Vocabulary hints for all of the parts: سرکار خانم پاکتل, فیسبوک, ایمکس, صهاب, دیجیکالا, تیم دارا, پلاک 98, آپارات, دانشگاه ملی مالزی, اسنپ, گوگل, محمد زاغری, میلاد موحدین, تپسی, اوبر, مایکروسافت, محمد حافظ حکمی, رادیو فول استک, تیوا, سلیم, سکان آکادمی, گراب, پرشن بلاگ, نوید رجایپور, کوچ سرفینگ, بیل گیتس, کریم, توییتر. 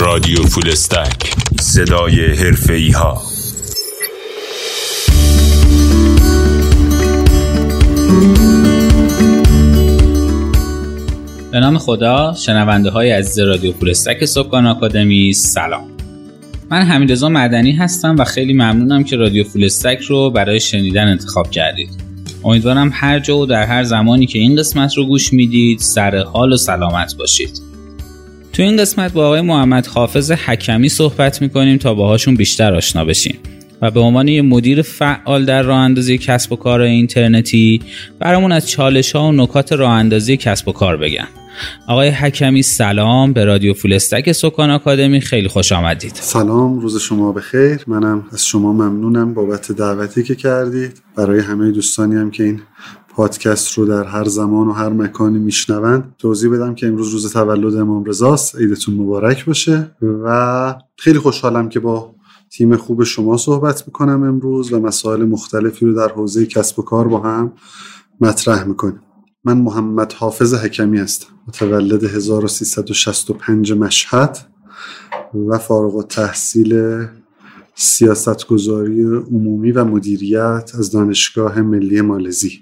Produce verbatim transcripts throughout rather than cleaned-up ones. رادیو فول استک، صدای حرفه‌ای ها. به نام خدا. شنونده های عزیز رادیو فول استک سکان آکادمی، سلام. من حمیدرضا مدنی هستم و خیلی ممنونم که رادیو فول استک رو برای شنیدن انتخاب کردید. امیدوارم هر جا و در هر زمانی که این قسمت رو گوش میدید سر حال و سلامت باشید. تو این قسمت با آقای محمد حافظ حکمی صحبت میکنیم تا باهاشون بیشتر آشنا بشیم و به عنوان یه مدیر فعال در راه اندازی کسب و کار اینترنتی برامون از چالش‌ها و نکات راه اندازی کسب و کار بگن. آقای حکمی سلام، به رادیو فول استک سکان آکادمی خیلی خوش آمدید. سلام، روز شما بخیر. منم از شما ممنونم بابت دعوتی که کردید. برای همه دوستانی هم که این پادکست رو در هر زمان و هر مکانی میشنوند توضیح بدم که امروز روز تولد امام رضاست. عیدتون مبارک باشه و خیلی خوشحالم که با تیم خوب شما صحبت میکنم امروز و مسائل مختلفی رو در حوزه کسب و کار با هم مطرح میکنیم. من محمد حافظ حکمی هستم، متولد هزار و سیصد و شصت و پنج مشهد و فارغ التحصیل سیاستگذاری عمومی و مدیریت از دانشگاه ملی مالزی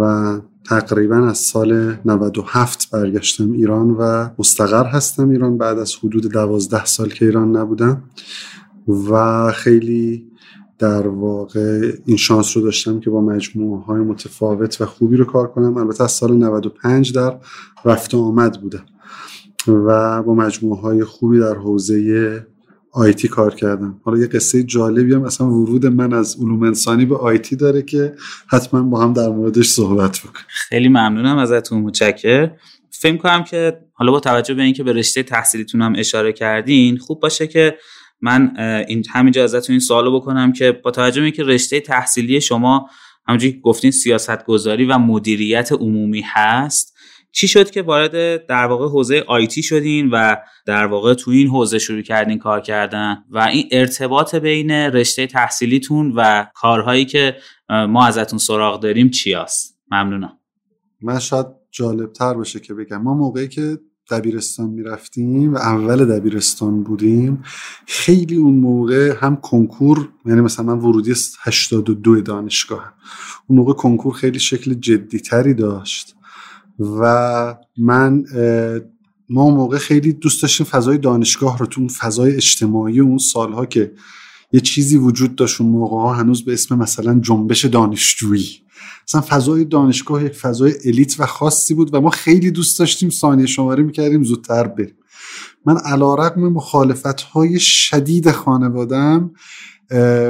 و تقریبا از سال نود و هفت برگشتم ایران و مستقر هستم ایران بعد از حدود دوازده سال که ایران نبودم و خیلی در واقع این شانس رو داشتم که با مجموعه‌های متفاوت و خوبی رو کار کنم. البته از سال نود و پنج در رفت و آمد بودم و با مجموعه‌های خوبی در حوزه آیتی کار کردم. حالا یه قصه جالبی هم اصلا ورود من از علوم انسانی به آیتی داره که حتما با هم در موردش صحبت بکنیم. خیلی ممنونم ازتون، متشکرم. فکر کنم که حالا با توجه به اینکه به رشته تحصیلیتون هم اشاره کردین خوب باشه که من این همینجا ازتون این سوالو بکنم که با توجه به اینکه رشته تحصیلی شما همونجوری گفتین سیاستگذاری و مدیریت عمومی هست، چی شد که وارد در واقع حوزه آیتی شدین و در واقع تو این حوزه شروع کردین کار کردن و این ارتباط بین رشته تحصیلیتون و کارهایی که ما ازتون سراغ داریم چی هست؟ ممنونم. من شاید جالبتر باشه که بگم ما موقعی که دبیرستان میرفتیم و اول دبیرستان بودیم خیلی اون موقع هم کنکور، یعنی مثلا من ورودی هشتاد و دو دانشگاه هم. اون موقع کنکور خیلی شکل جدیتری داشت و من ما اون موقع خیلی دوست داشتیم فضای دانشگاه رو، تو اون فضای اجتماعی اون سالها که یه چیزی وجود داشت اون موقعها هنوز به اسم مثلا جنبش دانشجویی، مثلا فضای دانشگاه یک فضای الیت و خاصی بود و ما خیلی دوست داشتیم ثانیه شماری میکردیم زودتر بریم. من علی‌رغم مخالفت‌های شدید خانواده‌ام،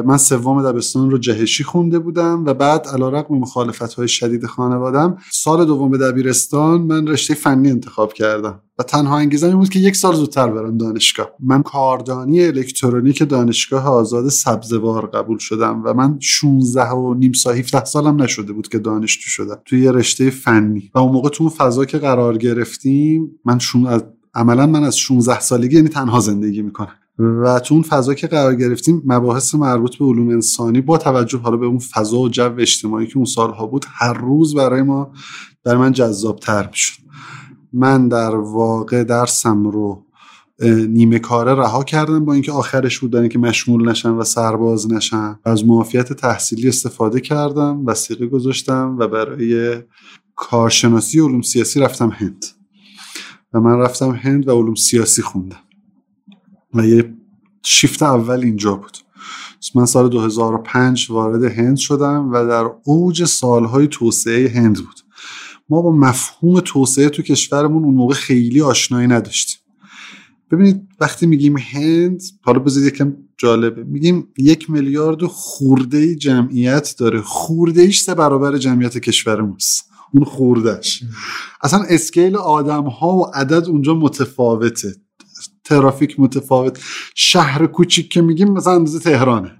من سوم دبستان رو جهشی خونده بودم و بعد علی‌رغم مخالفت‌های شدید خانواده‌ام سال دوم دبیرستان من رشته فنی انتخاب کردم و تنها انگیزه این بود که یک سال زودتر برم دانشگاه. من کاردانی الکترونیک دانشگاه آزاد سبزوار قبول شدم و من شانزده و نیم تا هفده سالم نشده بود که دانشجو شدم توی یه رشته فنی و اون موقع تو اون فضا که قرار گرفتیم من شون از عملا من از شانزده سالگی یعنی تنها زندگی میکنم و تو اون فضا که قرار گرفتیم مباحث مربوط به علوم انسانی با توجه حالا به اون فضا و جو اجتماعی که اون سالها بود هر روز برای ما برای من جذاب‌تر میشد. من در واقع درسم رو نیمه کاره رها کردم با اینکه آخرش بود دارن که مشمول نشن و سرباز نشن. از معافیت تحصیلی استفاده کردم، وثیقه گذاشتم و برای کارشناسی علوم سیاسی رفتم هند و من رفتم هند و علوم سیاسی خوندم و یه شیفت اول اینجا بود. من سال دو هزار و پنج وارد هند شدم و در اوج سالهای توسعه هند بود. ما با مفهوم توسعه تو کشورمون اون موقع خیلی آشنایی نداشتیم. ببینید وقتی میگیم هند، حالا بذارید یکم جالبه، میگیم یک میلیارد خورده‌ای جمعیت داره، خورده‌ایش سه برابر جمعیت کشورمونست. اون خوردهش اصلا اسکیل آدم‌ها و عدد اونجا متفاوته، ترافیک متفاوت، شهر کوچیک که میگیم مثلا اندازه تهرانه،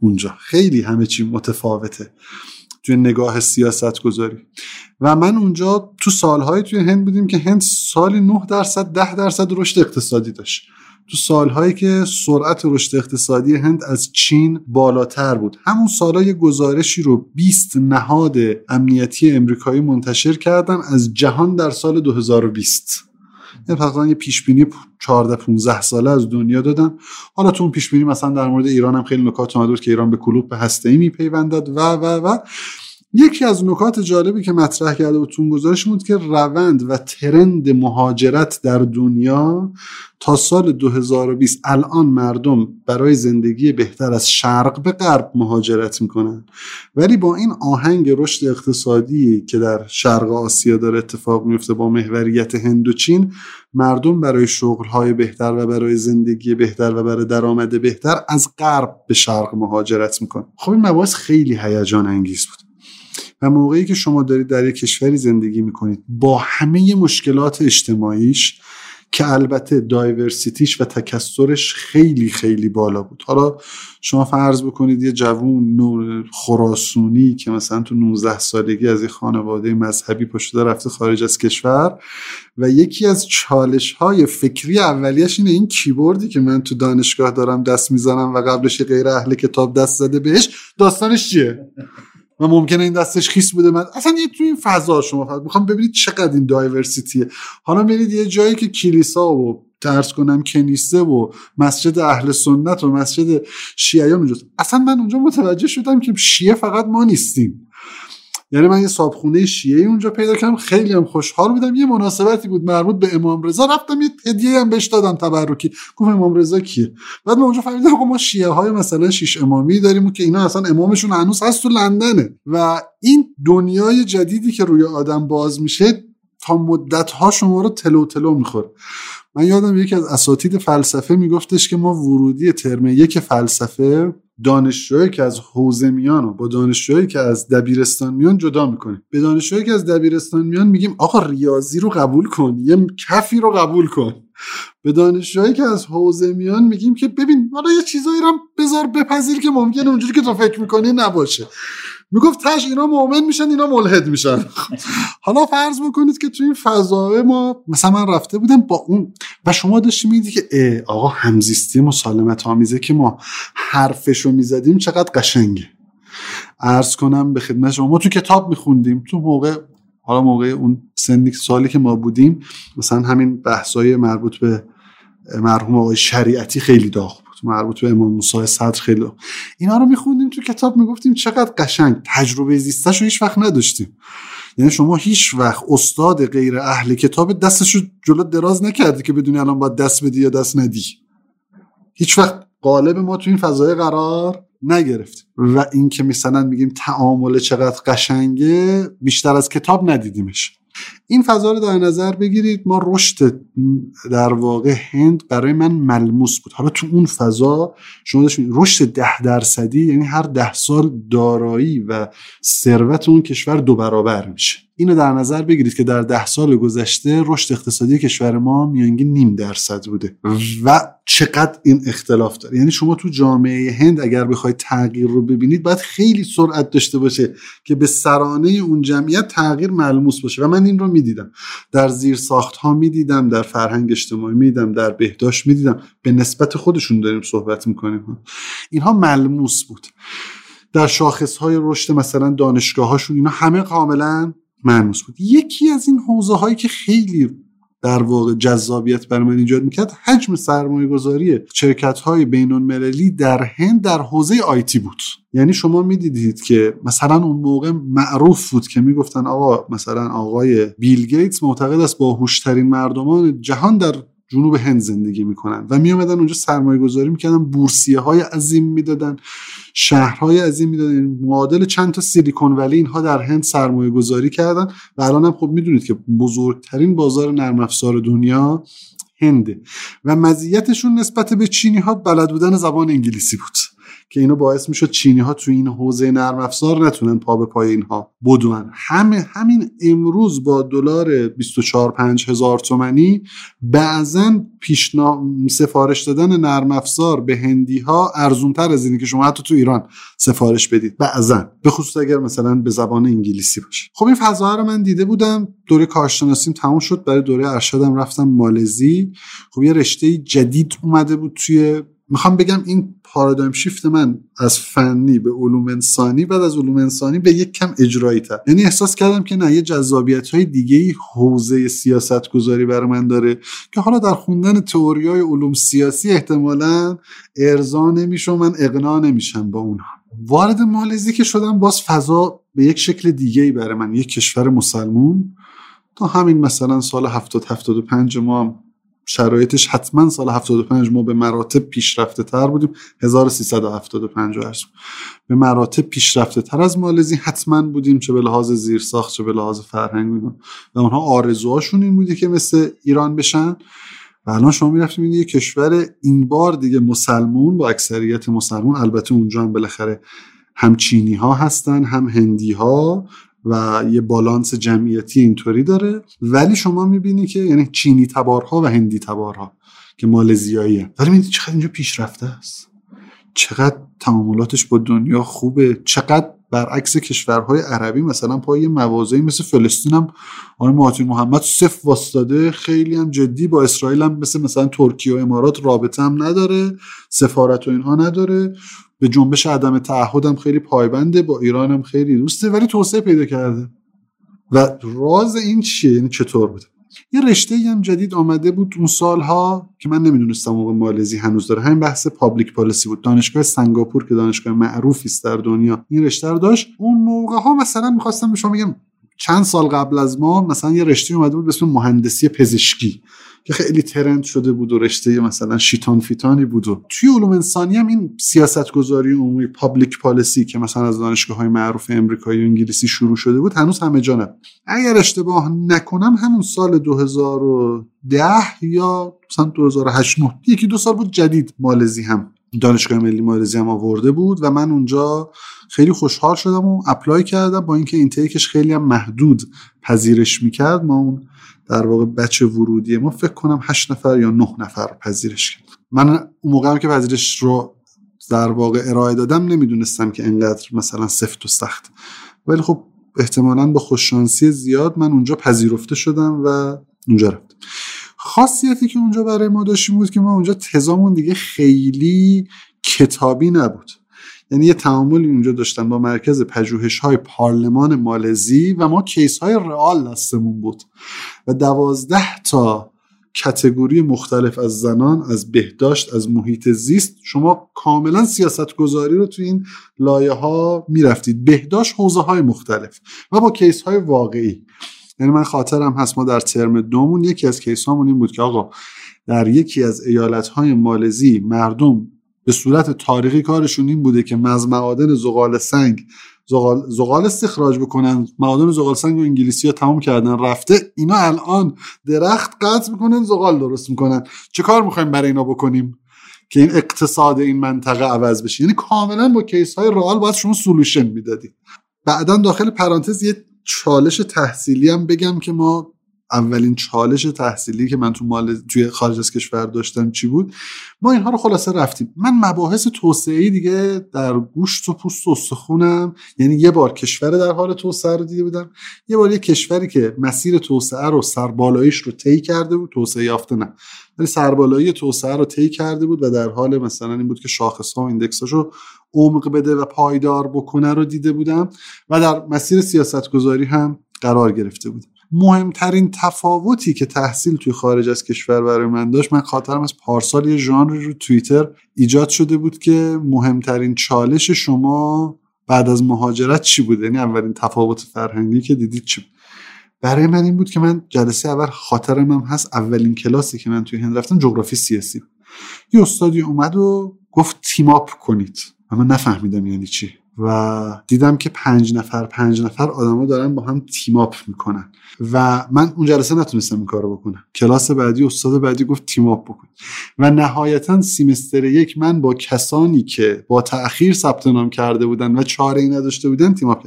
اونجا خیلی همه چی متفاوته توی نگاه سیاست گذاری. و من اونجا تو سالهای توی هند بودیم که هند سالی نه درصد ده درصد رشد اقتصادی داشت، تو سالهایی که سرعت رشد اقتصادی هند از چین بالاتر بود. همون سالهای گزارشی رو بیست نهاد امنیتی امریکایی منتشر کردن از جهان در سال دو هزار و بیست یعنی تقریبا یه پیشبینی چهارده پانزده ساله از دنیا دادن. حالا تو اون پیشبینی مثلا در مورد ایران هم خیلی نکات اومد که ایران به کلوپ به هسته‌ای میپیوندد و و و یکی از نکات جالبی که مطرح کرده بود تو گزارش بود که روند و ترند مهاجرت در دنیا تا سال دو هزار و بیست الان مردم برای زندگی بهتر از شرق به غرب مهاجرت میکنن، ولی با این آهنگ رشد اقتصادی که در شرق آسیا داره اتفاق میفته با محوریت هند و چین، مردم برای شغل‌های بهتر و برای زندگی بهتر و برای درآمد بهتر از غرب به شرق مهاجرت میکنن. خب این مباحث خیلی هیجان انگیز بود و موقعی که شما دارید در یک کشوری زندگی میکنید با همه مشکلات اجتماعیش که البته دایورسیتیش و تکثرش خیلی خیلی بالا بود، حالا شما فرض بکنید یه جوون خراسونی که مثلا تو نوزده سالگی از یه خانواده مذهبی پاشده رفته خارج از کشور و یکی از چالش‌های فکری اولیش اینه این کیبوردی که من تو دانشگاه دارم دست میزنم و قبلش غیر اهل کتاب دست زده بهش داستانش چیه؟ و ممکنه این دستش خیس بوده. من اصلا یه توی این فضا شما فقط میخوام ببینید چقدر این دایورسیتیه. حالا برید یه جایی که کلیسا و درس کنم کنیسه و مسجد اهل سنت و مسجد شیعیان اونجاست. اصلا من اونجا متوجه شدم که شیعه فقط ما نیستیم، یعنی من یه صابخونه شیعی اونجا پیدا کردم، خیلی هم خوشحال بودم. یه مناسبتی بود مربوط به امام رضا، رفتم یه هدیه هم بهش دادم تبرکی، گفتم امام رضا کیه؟ بعد من اونجا فهمیدم که ما شیعه های مثلا شیش امامی داریم که اینا اصلا امامشون هنوز هست تو لندنه. و این دنیای جدیدی که روی آدم باز میشه تا مدت‌ها شما رو تلو تلو میخوره. من یادم یکی از اساتید فلسفه میگفتش که ما ورودی ترم یک فلسفه دانشجویی که از حوزه میانو با دانشجویی که از دبیرستان میان جدا میکنیم. به دانشجویی که از دبیرستان میان میگیم آقا ریاضی رو قبول کن، یه کفی رو قبول کن. به دانشجویی که از حوزه میان میگیم که ببین حالا یه چیزایی رو بذار بپذیر که ممکنه اونجوری که تو فکر میکنی نباشه. میگفت تاش اینا مؤمن میشن اینا ملحد میشن. حالا فرض بکنید که تو این فضا ما مثلا من رفته بودم با اون و شما داشتی میدید که آقا همزیستی مسالمت آمیزه که ما حرفشو میزدیم چقدر قشنگه. عرض کنم به خدمت شما ما تو کتاب میخوندیم تو موقع، حالا موقع اون سنی سالی که ما بودیم مثلا همین بحثای مربوط به مرحوم آقای شریعتی خیلی داغ، مربوط به امام موسی صدر خیلی، اینا رو میخوندیم تو کتاب میگفتیم چقدر قشنگ. تجربه زیستش رو هیچ وقت نداشتیم، یعنی شما هیچ وقت استاد غیر اهل کتاب دستشو جلو دراز نکردی که بدونی الان باید دست بدی یا دست ندی. هیچ وقت غالب ما تو این فضای قرار نگرفت و این که مثلا میگیم تعامل چقدر قشنگه بیشتر از کتاب ندیدیمش. این فضا رو در نظر بگیرید، ما رشد در واقع هند برای من ملموس بود. حالا تو اون فضا شما داشتید رشد ده درصدی، یعنی هر ده سال دارایی و ثروت اون کشور دو برابر میشه. اینو در نظر بگیرید که در ده سال گذشته رشد اقتصادی کشور ما میانگین نیم درصد بوده و چقدر این اختلاف داره. یعنی شما تو جامعه هند اگر بخواید تغییر رو ببینید باید خیلی سرعت داشته باشه که به سرانه اون جمعیت تغییر ملموس باشه و من این رو میدیدم، در زیر ساخت ها میدیدم، در فرهنگ اجتماعی میدیدم، در بهداشت میدیدم. به نسبت خودشون داریم صحبت میکنیم، اینها ملموس بود. در شاخص های رشد مثلا دانشگاه هاشون اینا همه کاملا ملموس بود. یکی از این حوزه هایی که خیلی در واقع جذابیت برای من ایجاد میکرد حجم سرمایه گذاری شرکت های بین المللی در هند در حوزه آیتی بود. یعنی شما میدیدید که مثلا اون موقع معروف بود که میگفتن آقا مثلا آقای بیل گیتس معتقد است با هوشترین مردمان جهان در جنوب هند زندگی میکنن و میامدن اونجا سرمایه گذاری میکردن، بورسیه های عظیم میدادن، شهرهای عظیم میدادن، معادل چند تا سیلیکون ولی اینها در هند سرمایه گذاری کردن و الان هم خب میدونید که بزرگترین بازار نرم افزار دنیا هنده و مزیتشون نسبت به چینی ها بلد بودن زبان انگلیسی بود که اینو باعث میشد چینی ها تو این حوزه نرم افزار نتونن پا به پای اینها بدون. همه همین امروز با دلار بیست و چهار پنج هزار تومانی بعضا پیشنا سفارش دادن نرم افزار به هندی ها ارزون تر از اینه که شما حتی تو ایران سفارش بدید، بعضا به خصوص اگر مثلا به زبان انگلیسی باشه. خب این فضا رو من دیده بودم. دوره کارشناسیم تموم شد، برای دوره ارشدم رفتم مالزی. خب یه رشته جدید اومده بود توی میخوام بگم این پارادایم شیفت من از فنی به علوم انسانی، بعد از علوم انسانی به یک کم اجرایی تر، یعنی احساس کردم که نه، یه جذابیت های دیگه‌ای حوزه سیاست گذاری برای من داره که حالا در خوندن تئوری‌های علوم سیاسی احتمالاً ارضا نمیشه، من اقناع نمیشم با اونها. وارد مالزی که شدم، باز فضا به یک شکل دیگه‌ای برای من، یک کشور مسلمون، تا همین مثلا سال هفتاد هفتاد و پنج ما شرایطش حتما سال هفتاد و پنج ما به مراتب پیشرفته تر بودیم، هزار و سیصد و هفتاد و پنج عرض به مراتب پیشرفته تر از مالزی حتما بودیم، چه به لحاظ زیرساخت چه به لحاظ فرهنگ، و اونها آرزوهاشون این بودی که مثل ایران بشن. و الان شما میرفتیم این یه کشور این بار دیگه مسلمون با اکثریت مسلمون، البته اونجا هم بالاخره هم چینی ها هستن هم هندی ها و یه بالانس جمعیتی اینطوری داره، ولی شما میبینی که یعنی چینی تبارها و هندی تبارها که مالزیایی هستن، ولی میبینی چقدر اینجا پیشرفته است، چقدر تعاملاتش با دنیا خوبه، چقدر برعکس کشورهای عربی مثلا پای موازی مثل فلسطین هم آن مهاتی محمد صف واسطاده، خیلی هم جدی با اسرائیل هم مثل مثلا ترکیه و امارات رابطه هم نداره، سفارت و اینها نداره، به جنبش عدم تعهد هم خیلی پایبنده، با ایران هم خیلی دوسته، ولی توسعه پیدا کرده. و راز این چیه؟ یعنی چطور بوده؟ یه رشته هم جدید آمده بود اون سالها که من نمیدونستم موقع مالزی هنوز داره، همین بحث پابلیک پالیسی بود. دانشگاه سنگاپور که دانشگاه معروفی است در دنیا این رشته رو داشت. اون موقع ها مثلا میخواستم به شما بگم چند سال قبل از ما مثلا یه رشته اومده بود به اسم مهندسی پزشکی که خیلی ترند شده بود و رشته مثلا شیطان فیطانی بود. و توی علوم انسانی هم این سیاست‌گذاری عمومی پابلیک پالیسی که مثلا از دانشگاه‌های معروف آمریکایی و انگلیسی شروع شده بود هنوز همه جا نبود. اگر اشتباه نکنم همون سال دو هزار و ده یا مثلا دو هزار و هشت نه، یکی دو سال بود جدید مالزی هم دانشگاه ملی مالزی هم آورده بود و من اونجا خیلی خوشحال شدم و اپلای کردم، با اینکه اینتیکش خیلی هم محدود پذیرش میکرد. ما اون در واقع بچه ورودی ما فکر کنم هشت نفر یا نه نفر پذیرش کرد. من اون موقع هم که پذیرش رو در واقع ارائه دادم نمیدونستم که انقدر مثلا سفت و سخت، ولی خب احتمالاً با خوششانسی زیاد من اونجا پذیرفته شدم و اونجا رفتم. خاصیتی که اونجا برای ما داشتیم بود که ما اونجا تزامون دیگه خیلی کتابی نبود، یعنی یه تعاملی اونجا داشتن با مرکز پژوهش‌های پارلمان مالزی و ما کیس‌های رئال دستمون بود و دوازده تا کتگوری مختلف از زنان، از بهداشت، از محیط زیست، شما کاملا سیاستگذاری رو تو این لایه ها میرفتید، بهداشت، حوزه‌های مختلف و با کیس‌های واقعی. یعنی من خاطرم هست ما در ترم دومون یکی از کیسامون این بود که آقا در یکی از ایالت‌های مالزی مردم به صورت تاریخی کارشون این بوده که از معادن زغال سنگ زغال زغال استخراج بکنن، معادن زغال سنگ رو انگلیسی‌ها تمام کردن رفته، اینا الان درخت قطع میکنن زغال درست میکنن، چه کار میخوایم برای اینا بکنیم که این اقتصاد این منطقه عوض بشه؟ یعنی کاملا با کیس‌های رئال باید شما سولوشن میدادید. بعدن داخل پرانتز یه چالش تحصیلی هم بگم که ما اولین چالش تحصیلی که من تو مال توی خارج از کشور داشتم چی بود؟ ما اینها رو خلاصه رفتیم. من مباحث توسعه‌ای دیگه در گوشت و پوست و استخونم، یعنی یه بار کشور در حال توسعه رو دیده بودم، یه بار یه کشوری که مسیر توسعه رو، سربالاییش رو طی کرده بود، توسعه یافته نه، ولی سربالایی توسعه رو طی کرده بود و در حال مثلا این بود که شاخص‌ها و ایندکس‌هاشو عمق بده و پایدار بکنه رو دیده بودم و در مسیر سیاست‌گذاری هم قرار گرفته بود. مهمترین تفاوتی که تحصیل توی خارج از کشور برای من داشت، من خاطرم از پارسال یه ژانری رو توییتر ایجاد شده بود که مهمترین چالش شما بعد از مهاجرت چی بود، یعنی اولین تفاوت فرهنگی که دیدید چی بود. برای من این بود که من جلسه اول خاطرم هم هست، اولین کلاسی که من توی هند رفتم جغرافی سیاسی، یه استادی اومد و گفت تیم آپ کنید و من نفهمیدم یعنی چی و دیدم که پنج نفر پنج نفر آدما دارن با هم تیم آپ میکنن و من اون جلسه نتونستم این کارو بکنم. کلاس بعدی استاد بعدی گفت تیم آپ بکن و نهایتا سیمستر یک من با کسانی که با تأخیر ثبت نام کرده بودن و چاره‌ای نداشته بودن تیم آپ.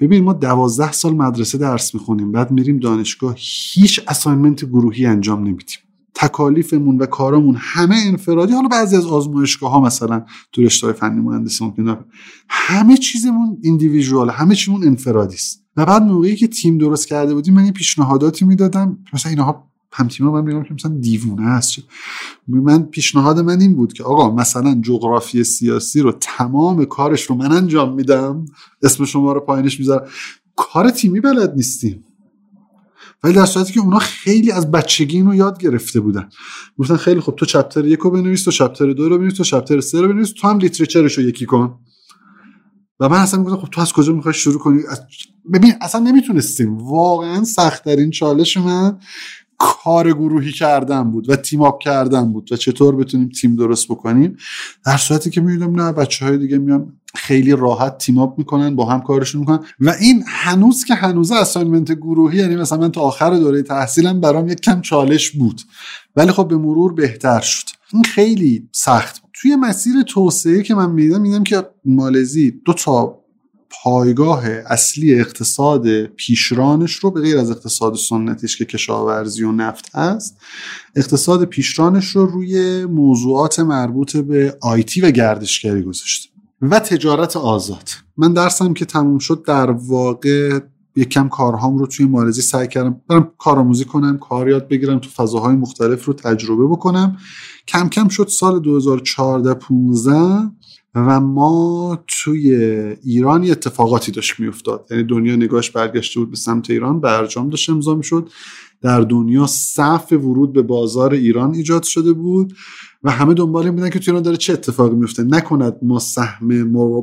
ببین ما دوازده سال مدرسه درس میخونیم، بعد میریم دانشگاه هیچ اساینمنت گروهی انجام نمیدیم، تکالیفمون و کارامون همه انفرادی، حالا بعضی از آزمایشگاه‌ها مثلا تو رشته‌های فنی مهندسی ممکنه، همه چیزمون ایندیویدوال، همه چیزمون انفرادی است. و بعد موقعی که تیم درست کرده بودیم من یه پیشنهاداتی میدادم مثلا اینها همتیما من میگم که مثلا دیوونه است. من پیشنهاد من این بود که آقا مثلا جغرافی سیاسی رو تمام کارش رو من انجام میدم، اسم شما رو پایینش میذارم، کار تیمی بلد نیستیم. ولی در صورتی که اونا خیلی از بچگی اینو یاد گرفته بودن، گفتن خیلی خب تو چپتر یک رو بنویس، تو چپتر دو رو بنویس، تو چپتر سه رو بنویس، تو هم لیتریچرش رو یکی کن. و من اصلا میگفتم خب تو از کجا میخوای شروع کنی؟ ببین اصلا نمیتونستیم. واقعا سخت‌ترین چالش من کار گروهی کردن بود و تیم آپ کردن بود و چطور بتونیم تیم درست بکنیم، در صورتی که میدونم نه بچه‌های دیگه میان خیلی راحت تیم آپ میکنن، با هم کارشون میکنن. و این هنوز که هنوز اساینمنت گروهی، یعنی مثلا من تا آخر دوره تحصیلم برام یک کم چالش بود، ولی خب به مرور بهتر شد. این خیلی سخت بود. توی مسیر توسعه که من میدیدم، میدیدم که مالزی دو تا پایگاه اصلی اقتصاد پیشرانش رو به غیر از اقتصاد سنتیش که کشاورزی و نفت هست، اقتصاد پیشرانش رو روی موضوعات مربوط به آیتی و گردشگری گذاشته و تجارت آزاد. من درسم که تموم شد، در واقع یک کم کارهام رو توی مالزی سعی کردم برم کارآموزی کنم، کار یاد بگیرم، تو فضاهای مختلف رو تجربه بکنم. کم کم شد سال دو هزار و چهارده پانزده و ما توی ایران اتفاقاتی داشت می‌افتاد، یعنی دنیا نگاهش برگشته بود به سمت ایران، برجام داشت امضا می‌شد، در دنیا صف ورود به بازار ایران ایجاد شده بود و همه دنبال این بودن که توی ایران داره چه اتفاقی میفته، نکند ما سهم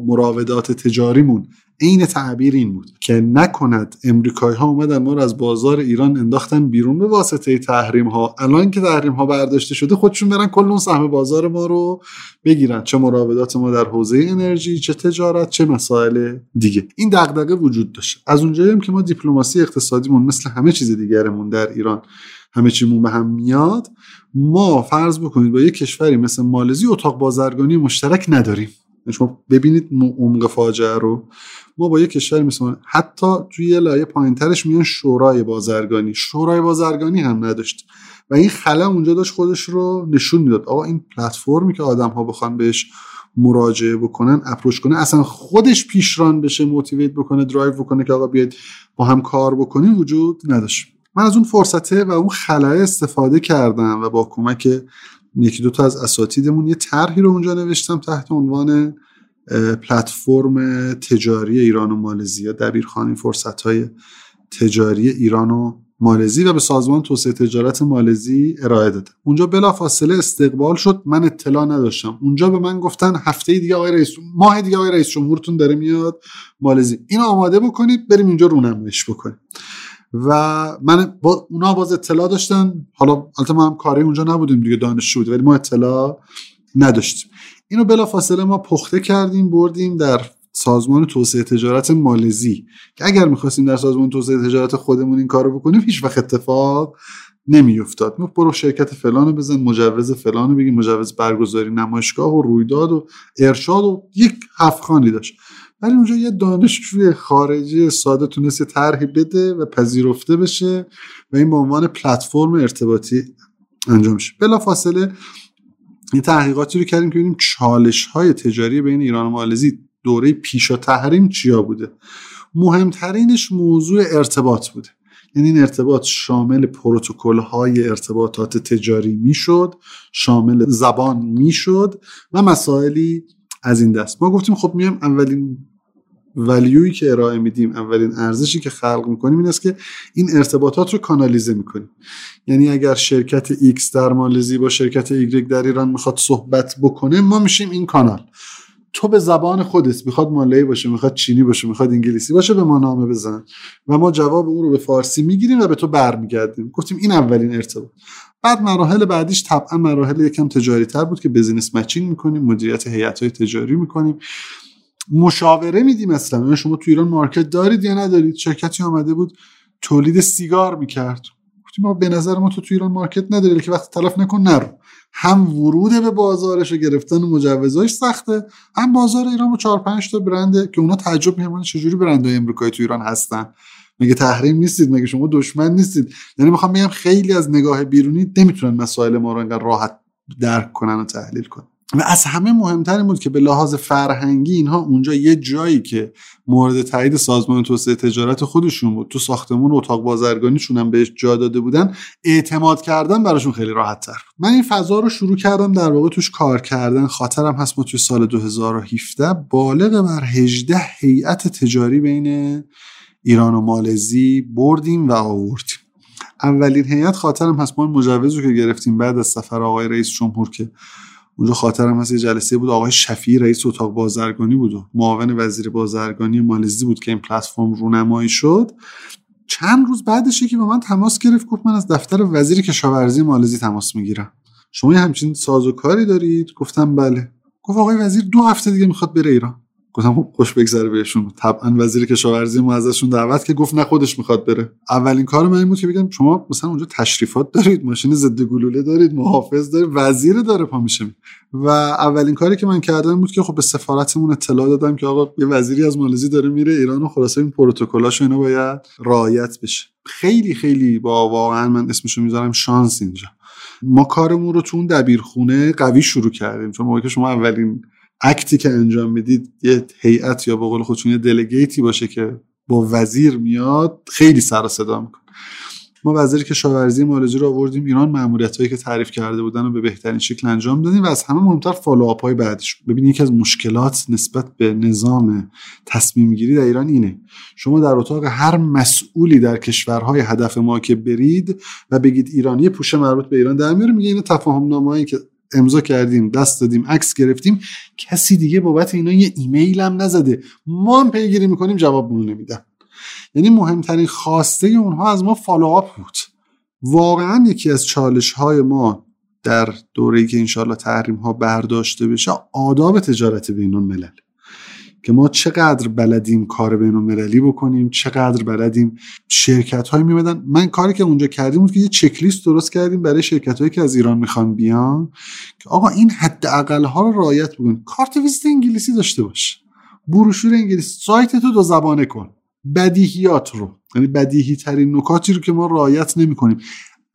مراودات تجاریمون، این تعبیر این بود که نکند امریکایی‌ها اومدن ما رو از بازار ایران انداختن بیرون به واسطه تحریم‌ها، الان که تحریم‌ها برداشته شده خودشون برن کل اون سهم بازار ما رو بگیرن، چه مراودات ما در حوزه انرژی، چه تجارت، چه مسائل دیگه. این دغدغه وجود داشت. از اونجایی هم که ما دیپلماسی اقتصادیمون مثل همه چیز دیگرمون در ایران همه چیمون به هم میاد، ما فرض بکنید با یک کشوری مثل مالزی اتاق بازرگانی مشترک نداریم. شما ببینید عمق فاجعه رو. ما با یک کشور مثلا حتی توی یه لایه پایین‌ترش میان شورای بازرگانی، شورای بازرگانی هم نداشت و این خلا اونجا داشت خودش رو نشون میداد. آقا این پلتفرمی که آدم‌ها بخوان بهش مراجعه بکنن، اپروچ کنن، اصلا خودش پیشران بشه، موتیویت بکنه، درایو بکنه که آقا بیاید با هم کار بکنیم، وجود نداشت. من از اون فرصته و اون خلا استفاده کردم و با کمک یکی دوتا از اساتیدمون یه طرحی رو اونجا نوشتم تحت عنوان پلتفرم تجاری ایران و مالزی یا دبیرخوان فرصت‌های تجاری ایران و مالزی و به سازمان توسعه تجارت مالزی ارائه دادم. اونجا بلافاصله استقبال شد. من اطلاع نداشتم. اونجا به من گفتن هفته دیگه آقای رئیس، ماه دیگه آقای رئیس جمهورتون داره میاد مالزی، اینو آماده بکنید بریم اینجا رونمایش بکنیم. و من با اونا باز اطلاع داشتم، حالا البته ما هم کاری اونجا نبودیم دیگه، دانشجو بودیم ولی ما اطلاع نداشتیم. اینو بلافاصله ما پخته کردیم، بردیم در سازمان توسعه تجارت مالزی که اگر می‌خواستیم در سازمان توسعه تجارت خودمون این کارو بکنیم هیچ وقت اتفاق نمی‌افتاد. ما برو شرکت فلانو بزن، مجوز فلانو بگیم، مجوز برگزاری نمایشگاه و رویداد و ارشاد و یک هفت‌خوانی داشت. ولی اونجا یه دانشجوی خارجی ساده تونست یه طرحی بده و پذیرفته بشه و این به عنوان پلتفرم ارتباطی انجام شه. بلافاصله این تحقیقاتی رو کردیم که ببینیم چالش‌های تجاری بین ایران و مالزی دوره پیش از تحریم چیا بوده. مهمترینش موضوع ارتباط بوده. یعنی این ارتباط شامل پروتکل‌های ارتباطات تجاری میشد، شامل زبان میشد و مسائلی از این دست. ما گفتیم خب میام اولین ولیویی که ارائه میدیم، اولین ارزشی که خلق میکنیم این است که این ارتباطات رو کانالیزه میکنیم. یعنی اگر شرکت ایکس در مالزی با شرکت ایگرگ در ایران میخواد صحبت بکنه، ما میشیم این کانال. تو به زبان خودت، میخواد مالایی باشه، میخواد چینی باشه، میخواد انگلیسی باشه، به ما نامه بزن و ما جواب اون رو به فارسی میگیریم و به تو برمیگردیم. گفتیم این اولین ارتباط. بعد مراحل بعدیش طبعا مراحل یکم تجاری تر بود که بیزینس مچینگ میکنیم، مدیریت هیئت‌های تجاری میکنیم، مشاوره میدیم. مثلا شما تو ایران مارکت دارید یا ندارید؟ شرکتی اومده بود تولید سیگار میکرد، گفتیم ما به نظر ما تو تو ایران مارکت نداری که وقت تلف نکن نرو. هم ورود به بازارش و گرفتن مجوزاش سخته، هم بازار ایران با چهار پنج تا برند که اونا تعجب میکنن چجوری برندهای امریکایی تو ایران هستن، مگه تحریم نیستید، مگه شما دشمن نیستید. یعنی میخوام بگم خیلی از نگاه بیرونی نمیتونن مسائل ما رو انقدر راحت درک کنن و تحلیل کنن. و از همه مهمتر این بود که به لحاظ فرهنگی اینها اونجا یه جایی که مورد تایید سازمان توسعه تجارت خودشون بود، تو ساختمون اتاق بازرگانیشون هم بهش جا داده بودن، اعتماد کردن براشون خیلی راحت تر. من این فضا رو شروع کردم در واقع توش کار کردن. خاطرم هست ما توی سال دو هزار و هفده بالغ بر هجده هیئت تجاری بین ایران و مالزی بردیم و آوردیم. اولین هیئت خاطرم هست ما این مجوز رو که گرفتیم بعد از سفر آقای رئیس جمهور، که اونجا خاطرم هست یه جلسه بود، آقای شفیع رئیس اتاق بازرگانی بود و معاون وزیر بازرگانی مالزی بود که این پلتفرم رونمایی شد. چند روز بعدش یکی با من تماس گرفت، گفت من از دفتر وزیر کشاورزی مالزی تماس میگیرم، شما همچین سازوکاری دارید؟ گفتم بله. گفت آقای وزیر دو هفته دیگه میخواد بره ایران. گفتم خوش بگذره بهشون. طبعا وزیر کشاورزی ما ازشون دعوت که گفت نه خودش میخواد بره. اولین کار من این بود که بگم شما مثلا اونجا تشریفات دارید، ماشین ضد گلوله دارید، محافظ دارید، وزیر داره پا میشه. و اولین کاری که من کردم بود که خب به سفارتمون اطلاع دادم که آقا یه وزیری از مالزی داره میره ایران و خلاصه این پروتکل‌هاش اینا باید رعایت بشه. خیلی خیلی با واقعا من اسمشو میذارم شانس اینجا. ما کارمون رو تو اون دبیرخونه قوی شروع کردیم، چون موقعی که شما اولین اکتی که انجام میدید یه هیئت یا به قول خودشون یه دلگیتی باشه که با وزیر میاد، خیلی سر و صدا میکنه. ما وزیر کشاورزی مالزی رو آوردیم ایران، ماموریتایی که تعریف کرده بودن رو به بهترین شکل انجام دادیم و از همه مهمتر فالوآپ های بعدش. ببینید یکی از مشکلات نسبت به نظام تصمیم گیری در ایران اینه، شما در اتاق هر مسئولی در کشورهای هدف ما که برید و بگید ایران یه پوشه مربوط به ایران در میاره، میگه اینا تفاهمنامه‌ای که امضا کردیم، دست دادیم، عکس گرفتیم، کسی دیگه بابت اینا یه ایمیل هم نزده، ما هم پیگیری میکنیم جواب مون نمیدن. یعنی مهمترین خواسته اونها از ما فالوآپ بود. واقعا یکی از چالش های ما در دوره‌ای که انشالله تحریم ها برداشته بشه آداب تجارت بین الملل، که ما چقدر بلدیم کار بین المللی بکنیم، چقدر بلدیم شرکت های میمدن. من کاری که اونجا کردیم بود که یه چک لیست درست کردیم برای شرکت هایی که از ایران میخوان بیان که آقا این حداقل ها رو رعایت بکن. کارت ویزیت انگلیسی داشته باش، بروشور انگلیسی، سایت تو دو زبانه کن، بدیهیات رو، یعنی بدیهی ترین نکاتی رو که ما رعایت نمی کنیم.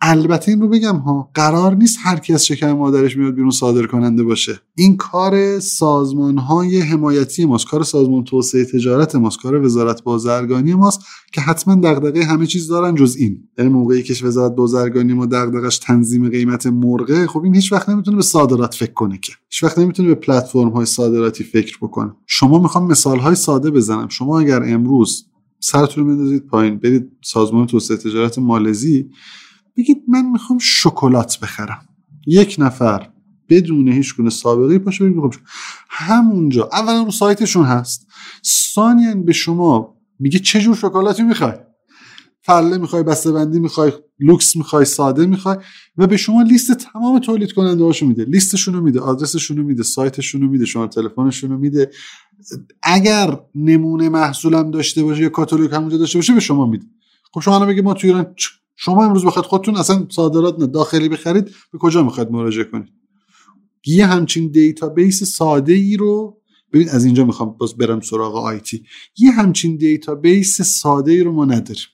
البته این رو بگم ها، قرار نیست هر کی از شکم مادرش میاد بیرون صادر کننده باشه. این کار سازمان‌های حمایتی ماست، کار سازمان توسعه تجارت ماست، کار وزارت بازرگانی ماست که حتما دغدغه همه چیز دارن جز این. یعنی موقعی که وزارت بازرگانی ما دغدغش تنظیم قیمت مرغه، خب این هیچ وقت نمیتونه به صادرات فکر کنه، که هیچ وقت نمیتونه به پلتفرم‌های صادراتی فکر بکنه. شما میخوام مثال‌های ساده بزنم. شما اگر امروز سرتون رو بندازید پایین، برید سازمان توسعه تجارت مالزی، بگید من میخوام شکلات بخرم، یک نفر بدون هیچ گونه سابقه باشه بگید خب همونجا اولا رو سایتشون هست، ثانیا به شما میگه چه جور شکلاتی میخوای، فله میخوای، بسته‌بندی میخوای، لوکس میخوای، ساده میخوای، و به شما لیست تمام تولید کننده هاشو میده، لیستشون رو میده، آدرسشون رو میده، سایتشون رو میده، شما تلفنشون رو میده، اگر نمونه محصولم داشته باشه یا کاتالوگ همونجا داشته باشه به شما میده. خب شما الان بگید ما تو ایران شما امروز بخواید خودتون اصلا صادرات نه داخلی بخرید، به کجا میخواید مراجعه کنید؟ یه همچین دیتابیس ساده ای رو ببین، از اینجا میخوام باز برم سراغ آیتی، یه همچین دیتابیس ساده ای رو ما نداریم.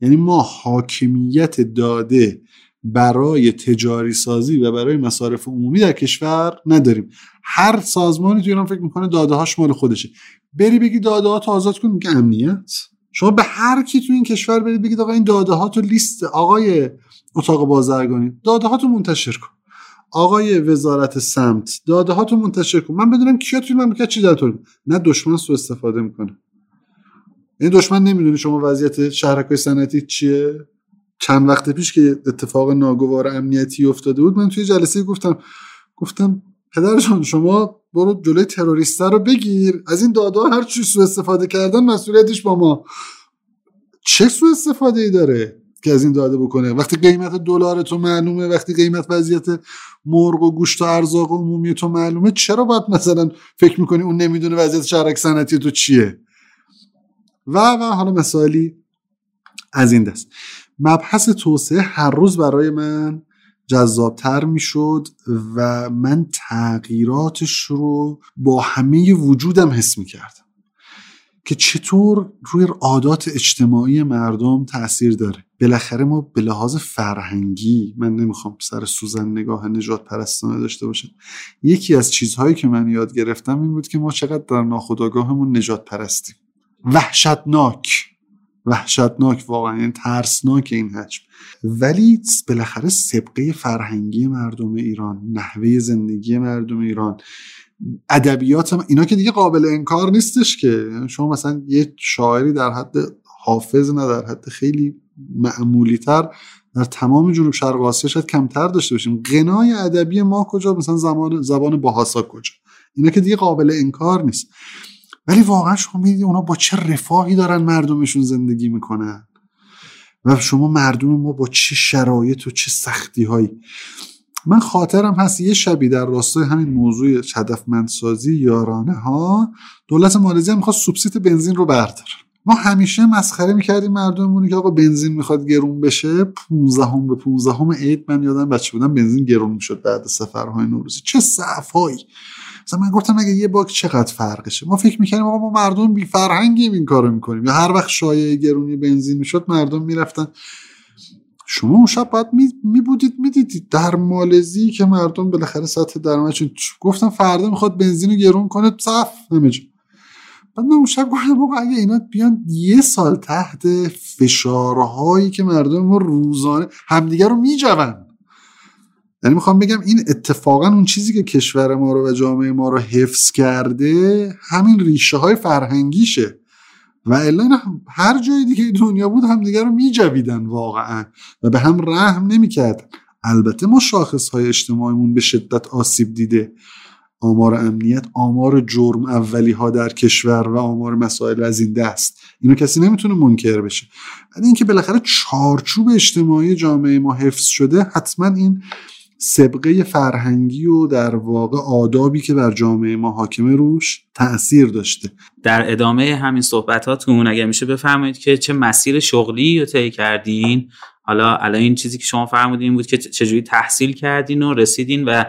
یعنی ما حاکمیت داده برای تجاری سازی و برای مصارف عمومی در کشور نداریم. هر سازمانی تو ایران فکر میکنه داده هاش مال خودشه. بری بگی داده ها تو آزاد کن، میگه امنیت. شما به هر کی تو این کشور برید بگید آقا این داده ها تو لیست آقای اتاق بازرگانی، داده ها تو منتشر کن، آقای وزارت سمت، داده ها تو منتشر کن، من بدونم کیا توی من بکرد چی داده تو. نه دشمن سوء استفاده میکنه. این دشمن نمیدونه شما وضعیت شهرک‌های صنعتی چیه. چند وقت پیش که اتفاق ناگوار امنیتی افتاده بود، من توی جلسه گفتم گفتم پدرشان شما برو جلوی تروریستا رو بگیر، از این داده هر چی سوء استفاده کردن مسئولیتش با ما. چه سوء استفاده ای داره که از این داده بکنه؟ وقتی قیمت دلار تو معلومه، وقتی قیمت وضعیت مرغ و گوشت و ارزاق عمومی تو معلومه، چرا باید مثلا فکر میکنی اون نمیدونه وضعیت شرک صنعتی تو چیه؟ و و حالا مسائلی از این دست. مبحث توسعه هر روز برای من جذابتر می شد و من تغییراتش رو با همه وجودم حس می کردم. که چطور روی عادات اجتماعی مردم تأثیر داره. بالاخره ما به لحاظ فرهنگی، من نمیخوام سر سوزن نگاه نجات پرستانه داشته باشم، یکی از چیزهایی که من یاد گرفتم این بود که ما چقدر در ناخودآگاهمون نجات پرستیم. وحشتناک وحشتناک واقعا، این ترسناک این حجم. ولی بالاخره سابقه فرهنگی مردم ایران، نحوه زندگی مردم ایران، ادبیات، اینا که دیگه قابل انکار نیستش که شما مثلا یه شاعری در حد حافظ نه، در حد خیلی معمولی تر در تمام جنوب شرق آسیا شاید کمتر داشته باشیم. غنای ادبی ما کجا؟ مثلا زبان زبان باهاسا کجا؟ اینا که دیگه قابل انکار نیست. ولی واقعا شما میدید اونا با چه رفاهی دارن مردمشون زندگی میکنن و شما مردم ما با چه شرایط و چه سختی هایی. من خاطرم هست یه شبی در راستای همین موضوع هدفمندسازی یارانه ها، دولت مالزی هم میخواد سوبسید بنزین رو برداره. ما همیشه مسخره میکردیم مردممونو که آقا بنزین میخواد گرون بشه، پونزدهم به پونزدهم عید من یادم بچه بودم بنزین گرون میشد بعد سفرهای نوروزی. چه ضعفایی. مثلا من گفتم اگه یه باک چقدر فرقشه. ما فکر میکنیم آقا ما مردم بی فرهنگیم این کارو میکنیم، یا هر وقت شایعه گرونی بنزین میشد مردم میرفتن. شما اون شب باید می بودید می دیدید در مالزی که مردم بالاخره سطح درآمدشون، گفتم فردا میخواد بنزینو گرون کنه صف همه جا. بعد من اون شب گفتم اگه اینا بیان یه سال تحت فشارهایی که مردم ما روزانه همدیگه رو میجوند، یعنی میخوام بگم این اتفاقا اون چیزی که کشور ما رو و جامعه ما رو حفظ کرده همین ریشه های فرهنگیشه و الا هر جای دیگه دنیا بود همدیگه رو میجویدن واقعا و به هم رحم نمیکردن. البته ما شاخصهای اجتماعیمون به شدت آسیب دیده، آمار امنیت، آمار جرم اولی ها در کشور و آمار مسائل از این دست، اینو کسی نمیتونه منکر بشه. ولی اینکه بالاخره چارچوب اجتماعی جامعه ما حفظ شده، حتما این سابقه فرهنگی و در واقع آدابی که بر جامعه ما حاکمه روش تأثیر داشته. در ادامه همین صحبتاتون اگر میشه بفرمایید که چه مسیر شغلی رو طی کردین؟ حالا الان این چیزی که شما فرمودین این بود که چجوری تحصیل کردین و رسیدین و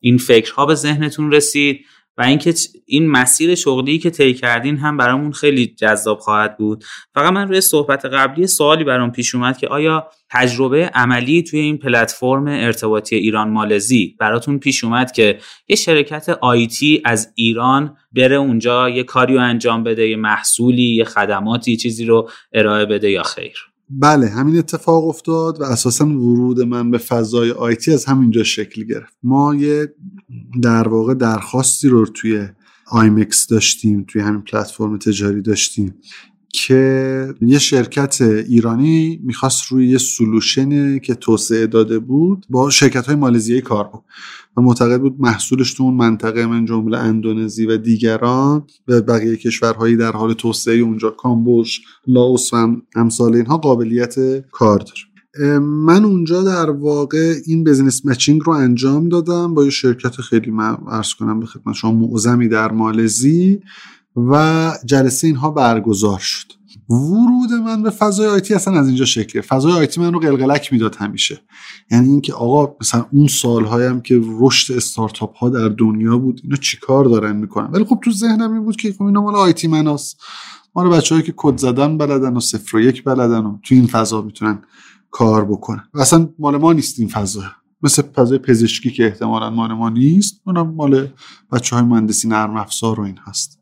این فکرها به ذهنتون رسید و اینکه این مسیر شغلی که طی کردین هم برامون خیلی جذاب خواهد بود. فقط من روی صحبت قبلی سوالی برام پیش اومد که آیا تجربه عملی توی این پلتفرم ارتباطی ایران مالزی براتون پیش اومد که یه شرکت آیتی از ایران بره اونجا یه کاریو انجام بده، یه محصولی، یه خدماتی، چیزی رو ارائه بده یا خیر؟ بله، همین اتفاق افتاد و اساساً ورود من به فضای آیتی از همینجا شکل گرفت. ما یه در واقع درخواستی رو توی ایمکس داشتیم، توی همین پلتفرم تجاری داشتیم که یه شرکت ایرانی میخواست روی یه سلوشنی که توسعه داده بود با شرکت‌های مالزیایی کار کنه و معتقد بود محصولش تو اون منطقه من جمله اندونزی و دیگران و بقیه کشورهایی در حال توسعه اونجا، کامبوج، لاوس و امثال اینها قابلیت کار داره. من اونجا در واقع این بزنس مچینگ رو انجام دادم با یه شرکت خیلی، من عرض کنم به خدمت شما، معظمی در مالزی و جلسه اینها برگزار شد. ورود من به فضای آیتی اصلا از اینجا شکل. فضای آیتی من رو قلقلک میداد همیشه، یعنی اینکه آقا مثلا اون سالهایم که رشد استارتاپ ها در دنیا بود اینا چیکار دارن میکنن، ولی خب تو ذهنم این بود که خب اینا مال آیتی مناست، مال بچه‌هایی که کد زدن بلدن و صفر و یک بلدن و تو این فضا میتونن کار بکنن و اصلا مال ما نیست این فضا. مثل فضای پزشکی که احتمالاً مال ما نیست، اونم مال بچه‌های مهندسی نرم افزار و این هست.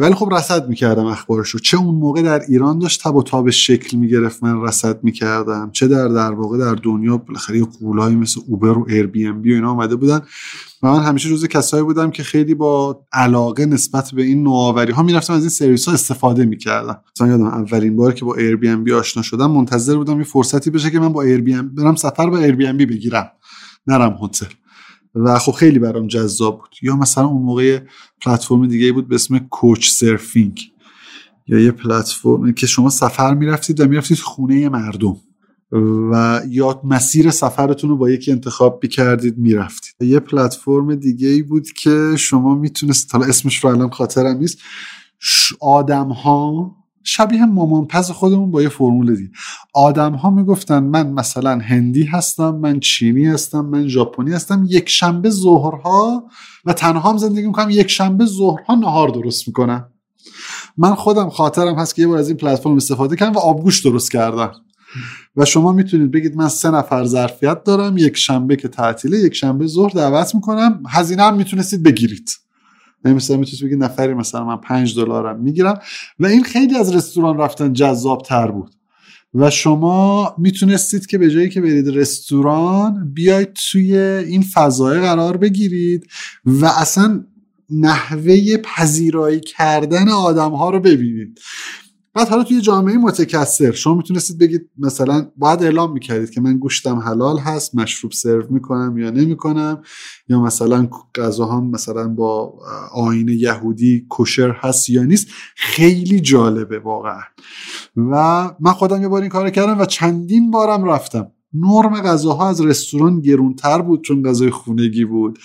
ولی خب رصد میکردم اخبارشو، چه اون موقع در ایران داشت تب و تاب شکل میگرفت من رصد میکردم، چه در در واقع در دنیا بالاخره قولایی مثل اوبر و ایر بی ام بی و اینا اومده بودن و من همیشه جزو کسایی بودم که خیلی با علاقه نسبت به این نوآوری ها میرفتم، از این سرویس ها استفاده میکردم. مثلا یادم اولین بار که با ایر بی ام بی آشنا شدم منتظر بودم یه فرصتی بشه که من با ایر بی ام برم سفر با ایر بی ام بی بگیرم نرم هتل و خب خیلی برام جذاب بود. یا مثلا اون موقع پلتفرم دیگه بود به اسم کوچ سرفینگ، یا یه پلتفرم که شما سفر میرفتید و میرفتید خونه مردم و یا مسیر سفرتون رو با یکی انتخاب میکردید میرفتید. یه پلتفرم دیگه بود که شما میتونست، حالا اسمش رو الان خاطرم نیست، آدم ها شبیه مامانپز خودمون با یه فرمول دیگه، آدم ها میگفتن من مثلا هندی هستم، من چینی هستم، من ژاپنی هستم، یک شنبه ظهرها و تنها هم زندگی میکنم، یک شنبه ظهرها نهار درست میکنم من خودم خاطرم هست که یه بار از این پلتفرم استفاده کردم و آبگوش درست کردم. و شما میتونید بگید من سه نفر ظرفیت دارم، یک شنبه که تعطیله، یک شنبه ظهر دعوت میکنم، هزینه هم میتونستید بگیرید. یعنی مثلا میتونید بگید نفری مثلا من پنج دلارم میگیرم و این خیلی از رستوران رفتن جذاب تر بود. و شما میتونستید که به جایی که برید رستوران، بیاید توی این فضای قرار بگیرید و اصلا نحوه پذیرایی کردن آدم‌ها رو ببینید. بعد حالا توی جامعه متکثر شما میتونستید بگید مثلا باید اعلام میکردید که من گوشتم حلال هست، مشروب سرو میکنم یا نمیکنم، یا مثلا غذاهام مثلا با آیین یهودی کوشر هست یا نیست. خیلی جالبه واقعا. و من خودم یه بار این کارو کردم و چندین بارم رفتم. نرم غذاها از رستوران گرونتر بود چون غذای خونگی بود،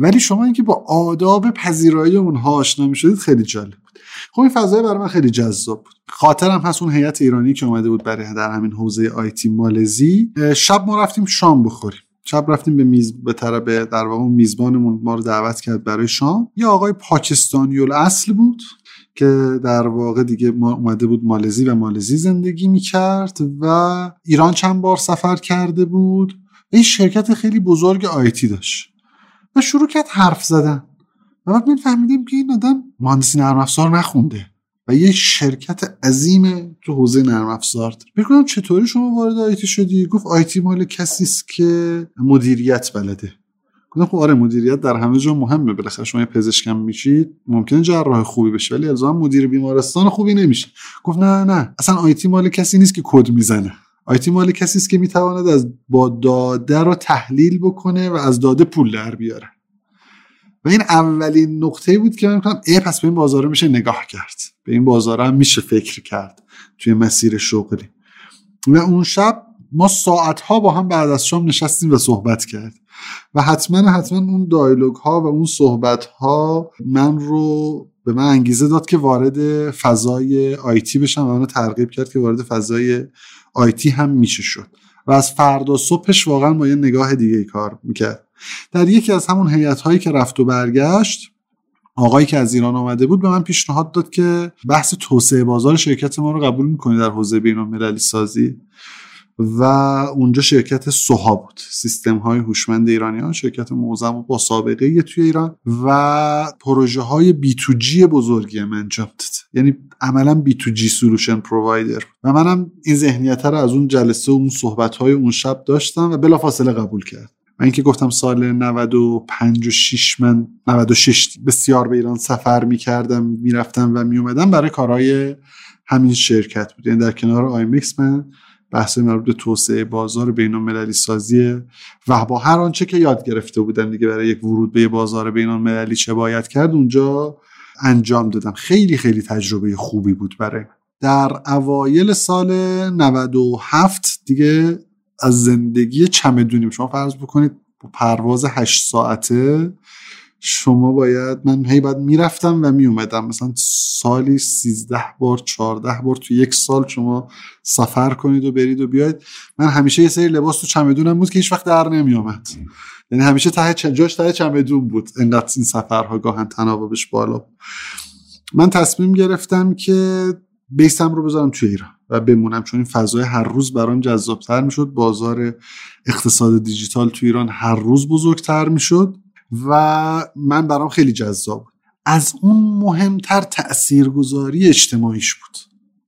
ولی شما اینکه با آداب پذیرایی اونها آشنا میشدید خیلی جالب بود. خب این فضای برای من خیلی جذاب بود. خاطرم هست اون هیئت ایرانی که اومده بود برای در همین حوزه آیتی مالزی، شب ما رفتیم شام بخوریم. شب رفتیم به میز به طرف در واقع میزبانمون ما رو دعوت کرد برای شام. یه آقای پاکستانی الاصل بود که در واقع دیگه ما اومده بود مالزی و مالزی زندگی میکرد و ایران چند بار سفر کرده بود. این شرکت خیلی بزرگ آیتی داشت. و شروع کرد حرف زدن و بعد میفهمیدیم که این آدم مهندسی نرم افزار نخونده و یه شرکت عظیم تو حوزه نرم افزار داره. میگم چطوری شما وارد آیتی شدی؟ گفت آیتی مال کسی است که مدیریت بلده. گفتم خب آره، مدیریت در همه جا مهمه، بالاخره شما یه پزشکم میشید، ممکنه جراح خوبی بشی ولی الزام مدیر بیمارستان خوبی نمیشه. گفت نه نه، اصلا آیتی مال کسی نیست که کد میزنه. آیتی مال کسی است که میتواند از با داده رو تحلیل بکنه و از داده پول در بیاره. و این اولین نقطه‌ای بود که من گفتم ای پس به این بازار میشه نگاه کرد، به این بازار هم میشه فکر کرد توی مسیر شغلی. و اون شب ما ساعت‌ها با هم بعد از شام نشستیم و صحبت کردیم و حتما حتما اون دایالوگ‌ها و اون صحبت‌ها من رو به من انگیزه داد که وارد فضای آیتی بشم و منو ترغیب کرد که وارد فضای آیتی هم میشه شد. و از فردا صبحش واقعا با یه نگاه دیگه کار میکرد. در یکی از همون هیئت‌هایی که رفت و برگشت، آقایی که از ایران آمده بود به من پیشنهاد داد که بحث توسعه بازار شرکت ما رو قبول میکنی در حوزه بین‌المللی سازی. و اونجا شرکت صهاب بود، سیستم های هوشمند ایرانیان، شرکت موزم و با سابقه توی ایران و پروژه های بی تو جی بزرگی هم انجام داد. یعنی عملا بی تو جی سولوشن پرووایدر. و منم این ذهنیت رو از اون جلسه و اون صحبت های اون شب داشتم و بلافاصله قبول کرد. من که گفتم سال نود و پنج و شش من نود و شش بسیار به ایران سفر می کردم، می رفتم و می اومدم برای کارهای همین شرکت بود. یعنی در کنار ایمکس من بحث مربوط به توسعه بازار بین‌المللی سازی و با هر آنچه که یاد گرفته بودم دیگه برای یک ورود به بازار بین‌المللی چه باید کرد اونجا انجام دادم. خیلی خیلی تجربه خوبی بود برای من. در اوایل سال نود و هفت دیگه از زندگی چمدونیم، شما فرض بکنید با پرواز هشت ساعته شما باید، من هی بعد میرفتم و میومدم، مثلا سالی سیزده بار چهارده بار تو یک سال شما سفر کنید و برید و بیاید. من همیشه یه سری لباس تو چمدونم بود که هیچ وقت در نمیامد، یعنی همیشه ته جاش ته چمدون بود، انقدر این سفرها گاهن تناوبش بالا. من تصمیم گرفتم که بیسم رو بذارم توی ایران و بمونم، چون این فضای هر روز برام جذاب‌تر میشد، بازار اقتصاد دیجیتال تو ایران هر روز بزرگتر میشد و من برام خیلی جذاب. از اون مهمتر تأثیرگذاری اجتماعیش بود.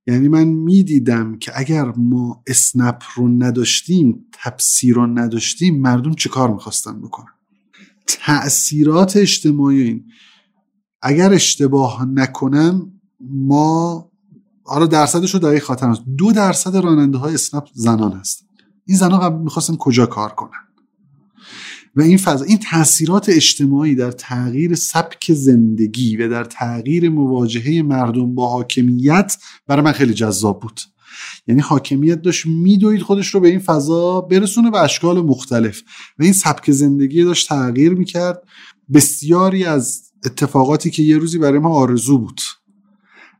یعنی من میدیدم که اگر ما اسنپ رو نداشتیم، تپسی رو نداشتیم، مردم چه کار میخواستن بکنن. تأثیرات اجتماعی این، اگر اشتباه نکنم ما حالا درصدش رو دقیق خاطر هست، دو درصد راننده های اسنپ زنان هستن. این زنان قبل میخواستن کجا کار کنن؟ و این فضا، این تأثیرات اجتماعی در تغییر سبک زندگی و در تغییر مواجهه مردم با حاکمیت برای من خیلی جذاب بود. یعنی حاکمیت داشت میدوید خودش رو به این فضا برسونه و اشکال مختلف و این سبک زندگی داشت تغییر میکرد. بسیاری از اتفاقاتی که یه روزی برای ما آرزو بود،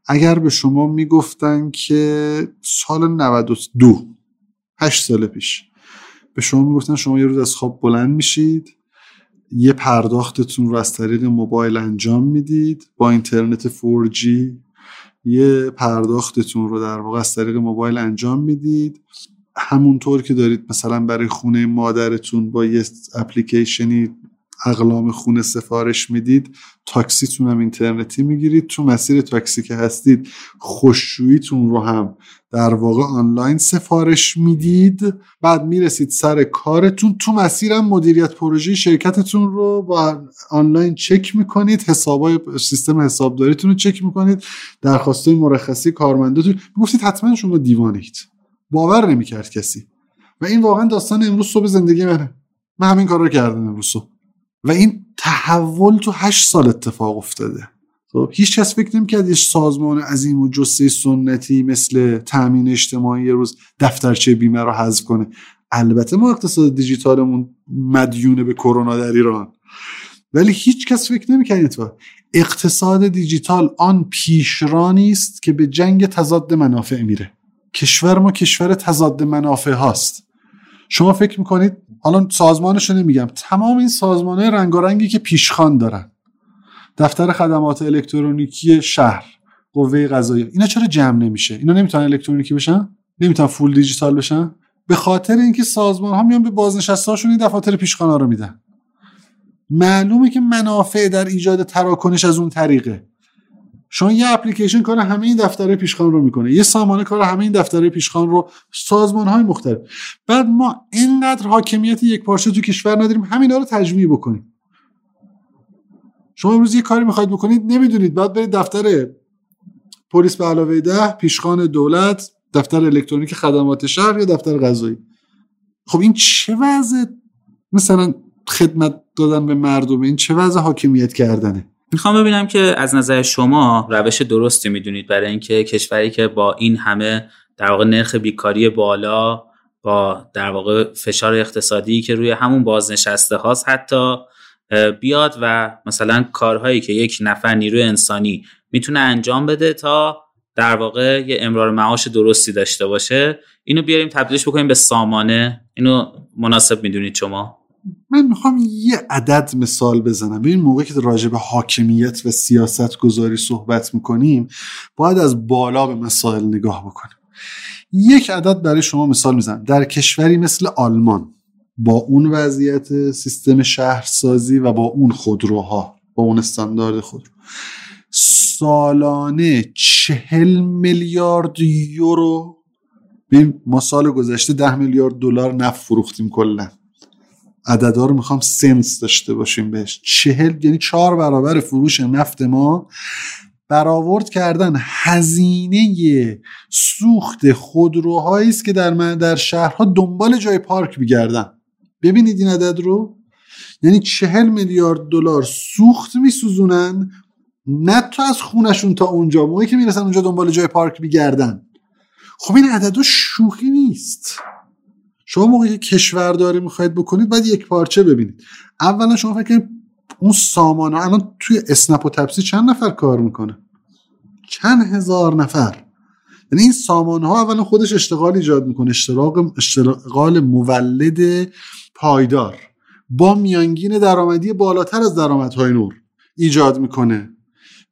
اگر به شما میگفتن که سال نود و دو، هشت سال پیش به شما میگفتن شما یه روز از خواب بلند میشید، یه پرداختتون رو از طریق موبایل انجام میدید با اینترنت فور جی، یه پرداختتون رو در واقع از طریق موبایل انجام میدید، همونطور که دارید مثلا برای خونه مادرتون با یه اپلیکیشنی اقلام خونه سفارش میدید، تاکسیتون هم اینترنتی میگیرید، تو مسیر تاکسی که هستید خشویتون رو هم در واقع آنلاین سفارش میدید، بعد میرسید سر کارتون، تو مسیرم مدیریت پروژه شرکتتون رو با آنلاین چک میکنید، حسابای سیستم حسابداریتون رو چک میکنید، درخواستای مرخصی کارمنداتون میگفتید، حتما شما دیوانید، باور نمیکرد کسی. و این واقعا داستان امروز صبح زندگی منه، من همین کار رو کردم امروز صبح. و این تحول تو هشت سال اتفاق افتاده. خب هیچ کس فکر نمی‌کرد یه سازمان عظیم و جثه سنتی مثل تامین اجتماعی یه روز دفترچه بیمه رو حذف کنه. البته ما اقتصاد دیجیتالمون مدیون به کرونا در ایران، ولی هیچ کس فکر نمی‌کرد اتفاق اقتصاد دیجیتال آن پیشرانی است که به جنگ تضاد منافع میره. کشور ما کشور تضاد منافع هاست. شما فکر میکنید حالا سازمانشو نمیگم، تمام این سازمان‌های رنگارنگی که پیشخوان دارن، دفتر خدمات الکترونیکی شهر، قوه قضاییه، اینا چرا جمع نمیشه؟ اینا نمیتونن الکترونیکی بشن؟ نمیتونن فول دیجیتال بشن؟ به خاطر اینکه سازمان‌ها میان به بازنشسته‌هاشون این دفاتر پیشخوان‌ها رو میدن. معلومه که منافع در ایجاد تراکنش از اون طریقه. شما یه اپلیکیشن کار همه این دفترهای پیشخوان رو میکنه، یه سامانه کار همه این دفترهای پیشخوان رو، سازمان‌های مختلف. بعد ما اینقدر حاکمیت یکپارچه تو کشور نداریم همینا رو تجمیع بکنیم. شما امروز یه کاری میخواید بکنید نمیدونید، بعد برید دفتر پلیس به علاوه ده، پیشخوان دولت، دفتر الکترونیک خدمات شهر یا دفتر قضایی. خب این چه وضع مثلا خدمت دادن به مردم، این چه وضع حاکمیت کردنه؟ میخوام ببینم که از نظر شما روش درستی میدونید برای اینکه کشوری که با این همه در واقع نرخ بیکاری بالا، با در واقع فشار اقتصادی که روی همون بازنشسته هاست حتی بیاد و مثلا کارهایی که یک نفر نیروی انسانی میتونه انجام بده تا در واقع یه امرار معاش درستی داشته باشه، اینو بیاریم تبدیلش بکنیم به سامانه، اینو مناسب میدونید شما؟ من میخوام یه عدد مثال بزنم. به این موقع که راجع به حاکمیت و سیاست گذاری صحبت میکنیم باید از بالا به مسائل نگاه بکنیم. یک عدد برای شما مثال میزنم. در کشوری مثل آلمان با اون وضعیت سیستم شهرسازی و با اون خودروها، با اون استاندارد خودرو، سالانه چهل میلیارد یورو، ما سال گذشته ده میلیارد دلار نفت فروختیم کلا. عددا رو میخوام سنس داشته باشیم بهش. چهل یعنی چهار برابر فروش نفت ما برآورد کردن هزینه سوخت خودروهایی است که در در شهرها دنبال جای پارک میگردن. ببینید این عدد رو، یعنی چهل میلیارد دلار سوخت میسوزونن، نه تا از خونشون تا اونجا، موقعی که میرسن اونجا دنبال جای پارک میگردن. خب این عددا شوخی نیست. شما موقعی که کشورداری میخواید بکنید باید یک پارچه ببینید. اولا شما فکر کنید اون سامان ها الان توی اسنپ و تپسی چند نفر کار میکنه؟ چند هزار نفر. یعنی این سامان ها اولا خودش اشتغال ایجاد میکنه، اشتغال مولد پایدار با میانگین درآمدی بالاتر از درآمدهای نور ایجاد میکنه،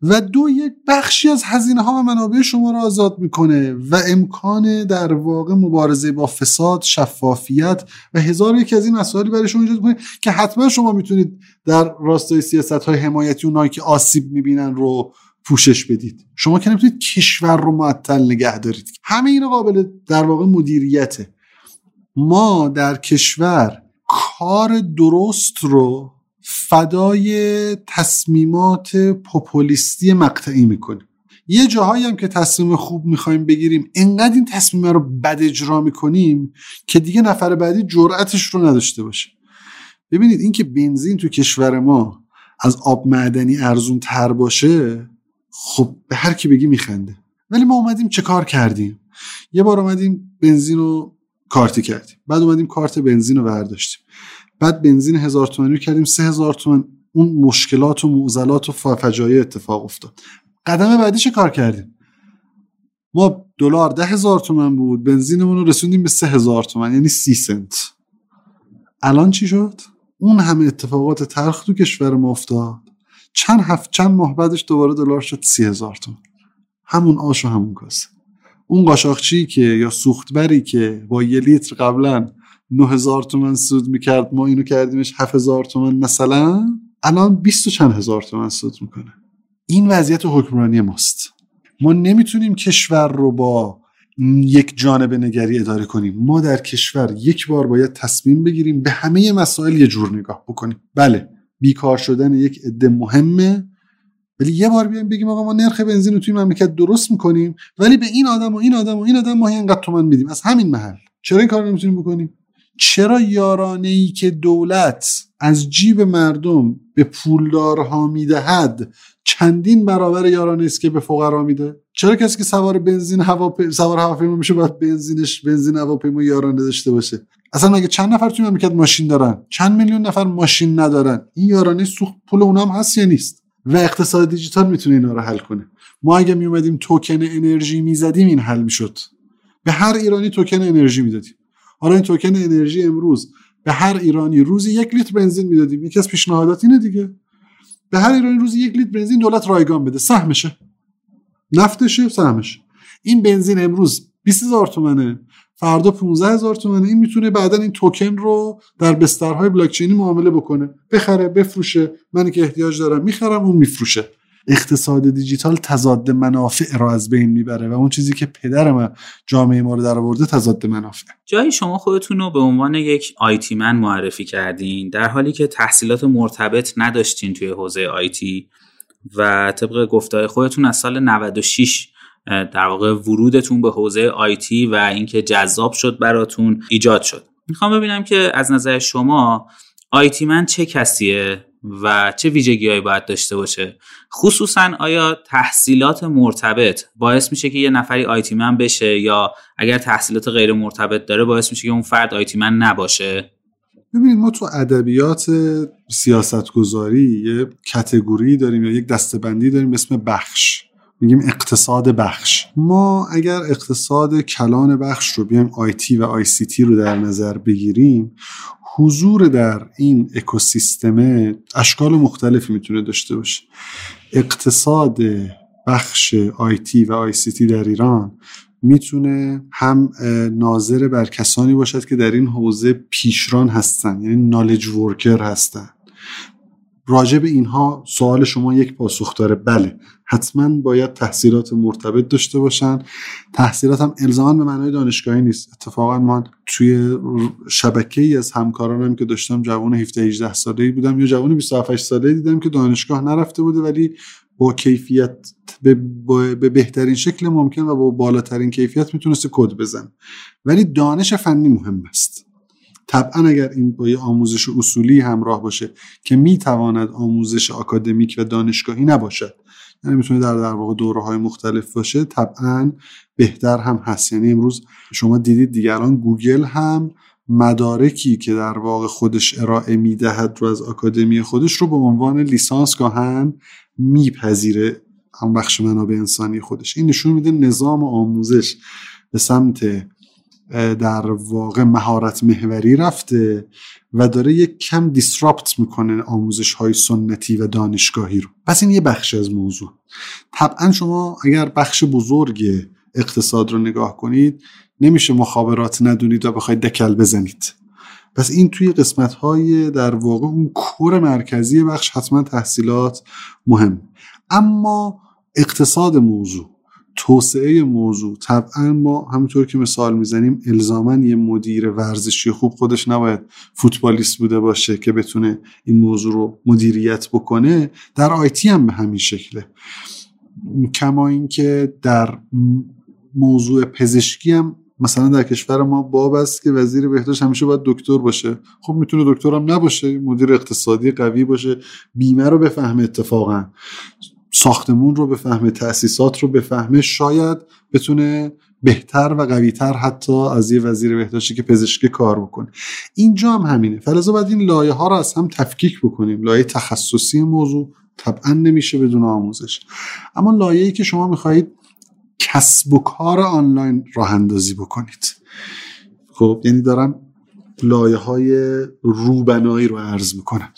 و دو یک بخشی از هزینه ها و منابع شما را آزاد میکنه و امکان در واقع مبارزه با فساد، شفافیت و هزار یک از این مسائل برای شما ایجاد میکنه که حتما شما میتونید در راستای سیاست های حمایتی اونایی که آسیب میبینن رو پوشش بدید. شما که نمیتونید کشور رو معطل نگه دارید. همه اینا قابل در واقع مدیریته. ما در کشور کار درست رو فدای تصمیمات پوپولیستی مقطعی میکنیم. یه جاهایی هم که تصمیم خوب میخوایم بگیریم انقدر این تصمیم رو بد اجرا میکنیم که دیگه نفر بعدی جرأتش رو نداشته باشه. ببینید این که بنزین تو کشور ما از آب معدنی ارزون تر باشه، خب به هر کی بگی میخنده. ولی ما اومدیم چه کار کردیم؟ یه بار اومدیم بنزین رو کارتی کردیم، بعد اومدیم کارت بنزین رو برداشتیم، بعد بنزین هزار تومانی کردیم سه هزار تومان. اون مشکلات و معضلات و فجایع اتفاق افتاد. قدم بعدی چه کار کردیم؟ ما دلار ده هزار تومان بود، بنزینمون رو رسوندیم به سه هزار تومان، یعنی سی سنت. الان چی شد؟ اون همه اتفاقات تلخ تو کشور ما افتاد، چند هفت چند ماه بعدش دوباره دلار شد سی هزار تومان. همون آش و همون کاسه. اون قاچاقچی که یا سوختبری که با یه لیتر قبلا نه هزار تومان سود میکرد، ما اینو کردیمش هفت هزار تومان مثلا، الان بیست و چند هزار تومان سود میکنه. این وضعیت حکمرانی ماست. ما نمیتونیم کشور رو با یک جانب نگری اداره کنیم. ما در کشور یک بار باید تصمیم بگیریم به همه مسائل یه جور نگاه بکنیم. بله، بیکار شدن یک عده مهمه، ولی یه بار بیایم بگیم آقا ما نرخ بنزین رو توی مملکت درست میکنیم، ولی به این آدم و این آدم و این آدم ما اینقدر تومان میدیم از همین محل. چرا این کار رو نمیتونیم بکنیم؟ چرا یارانه‌ای که دولت از جیب مردم به پولدارها میدهد چندین برابر یارانه است که به فقرا میده؟ چرا کسی که سوار بنزین هواپ... سوار هواپیما میشه باید بنزینش بنزین هواپیما یارانه داشته باشه؟ اصلا مگه چند نفر توی مملکت ماشین دارن؟ چند میلیون نفر ماشین ندارن؟ این یارانه سوخت پول اونام هست یا نیست؟ و اقتصاد دیجیتال میتونه اینا رو حل کنه. ما اگه میومدیم توکن انرژی میزدیم این حل میشد. به هر ایرانی توکن انرژی میدادیم. حالا این توکن انرژی امروز به هر ایرانی روزی یک لیتر بنزین میدادیم. یکی از پیشنهادات اینه دیگه. به هر ایرانی روزی یک لیتر بنزین دولت رایگان بده، سهمشه، نفتشه، سهمشه. این بنزین امروز بیست هزار تومانه، فردا پانزده هزار تومانه. این میتونه بعدا این توکن رو در بسترهای بلاکچینی معامله بکنه، بخره، بفروشه. من که احتیاج دارم میخرم، اون میفروشه. اقتصاد دیجیتال تضاد منافع را از بین میبره و اون چیزی که پدر ما جامعه ما رو در آورده تضاد منافع. جایی شما خودتون رو به عنوان یک آیتی من معرفی کردین در حالی که تحصیلات مرتبط نداشتین توی حوزه آیتی و طبق گفته‌های خودتون از سال نود و شش در واقع ورودتون به حوزه آیتی و اینکه جذاب شد براتون ایجاد شد. میخوام ببینم که از نظر شما آیتی من چه کسیه و چه ویژگی‌هایی باید داشته باشه؟ خصوصاً آیا تحصیلات مرتبط باعث میشه که یه نفری آیتی من بشه یا اگر تحصیلات غیر مرتبط داره باعث میشه که اون فرد آیتی من نباشه؟ ببینید، ما تو ادبیات سیاستگذاری یه کاتگوری داریم یا یک دسته‌بندی داریم به اسم بخش. میگیم اقتصاد بخش. ما اگر اقتصاد کلان بخش رو بیایم آیتی و آی سی تی رو در نظر بگیریم، حضور در این اکوسیستم اشکال مختلفی میتونه داشته باشه. اقتصاد بخش آیتی و آی سی تی در ایران میتونه هم ناظر بر کسانی باشد که در این حوزه پیشران هستن، یعنی نالج ورکر هستن. راجع به اینها سوال شما یک پاسخ داره. بله، حتما باید تحصیلات مرتبط داشته باشن. تحصیلات هم الزاما به معنای دانشگاهی نیست. اتفاقا من توی شبکه‌ای از همکارانم که داشتم جوان هفده هجده ساله‌ای بودم یا جوان بیست و هفت ساله‌ای دیدم که دانشگاه نرفته بوده ولی با کیفیت به, به بهترین شکل ممکن و با بالاترین کیفیت میتونسته کد بزنه. ولی دانش فنی مهم است. طبعا اگر این با یه آموزش اصولی همراه باشه که میتواند آموزش آکادمیک و دانشگاهی نباشد، یعنی میتونه در در واقع دوره‌های مختلف باشه، طبعا بهتر هم هست. یعنی امروز شما دیدید دیگران گوگل هم مدارکی که در واقع خودش ارائه میدهد رو از آکادمی خودش رو به عنوان لیسانس گاهن میپذیره هم بخش منابع انسانی خودش. این نشون میده نظام آموزش به سمت در واقع مهارت محوری رفته و داره یک کم دیسراپت میکنه آموزش های سنتی و دانشگاهی رو. پس این یه بخش از موضوع. طبعا شما اگر بخش بزرگ اقتصاد رو نگاه کنید نمیشه مخابرات ندونید و بخواید دکل بزنید. پس این توی قسمت های در واقع اون کور مرکزی بخش حتما تحصیلات مهم. اما اقتصاد موضوع، توسعه موضوع، طبعا ما همونطور که مثال میزنیم الزاماً یه مدیر ورزشی خوب خودش نباید فوتبالیست بوده باشه که بتونه این موضوع رو مدیریت بکنه. در آیتی هم به همین شکله. کما این که در موضوع پزشکی هم مثلا در کشور ما باب است که وزیر بهداشت همیشه باید دکتر باشه. خب میتونه دکتر هم نباشه، مدیر اقتصادی قوی باشه، بیمه رو بفهمه، اتفاقاً ساختمون رو بفهمه، تأسیسات رو بفهمه، شاید بتونه بهتر و قویتر حتی از یه وزیر بهداشتی که پزشکی کار بکنه. اینجا هم همینه. فلزا باید این لایه ها رو از هم تفکیک بکنیم. لایه تخصصی موضوع طبعا نمیشه بدون آموزش، اما لایه‌ای که شما میخواید کسب و کار آنلاین راه اندازی بکنید، خب یعنی دارم لایه‌های روبنایی رو عرض میکنم.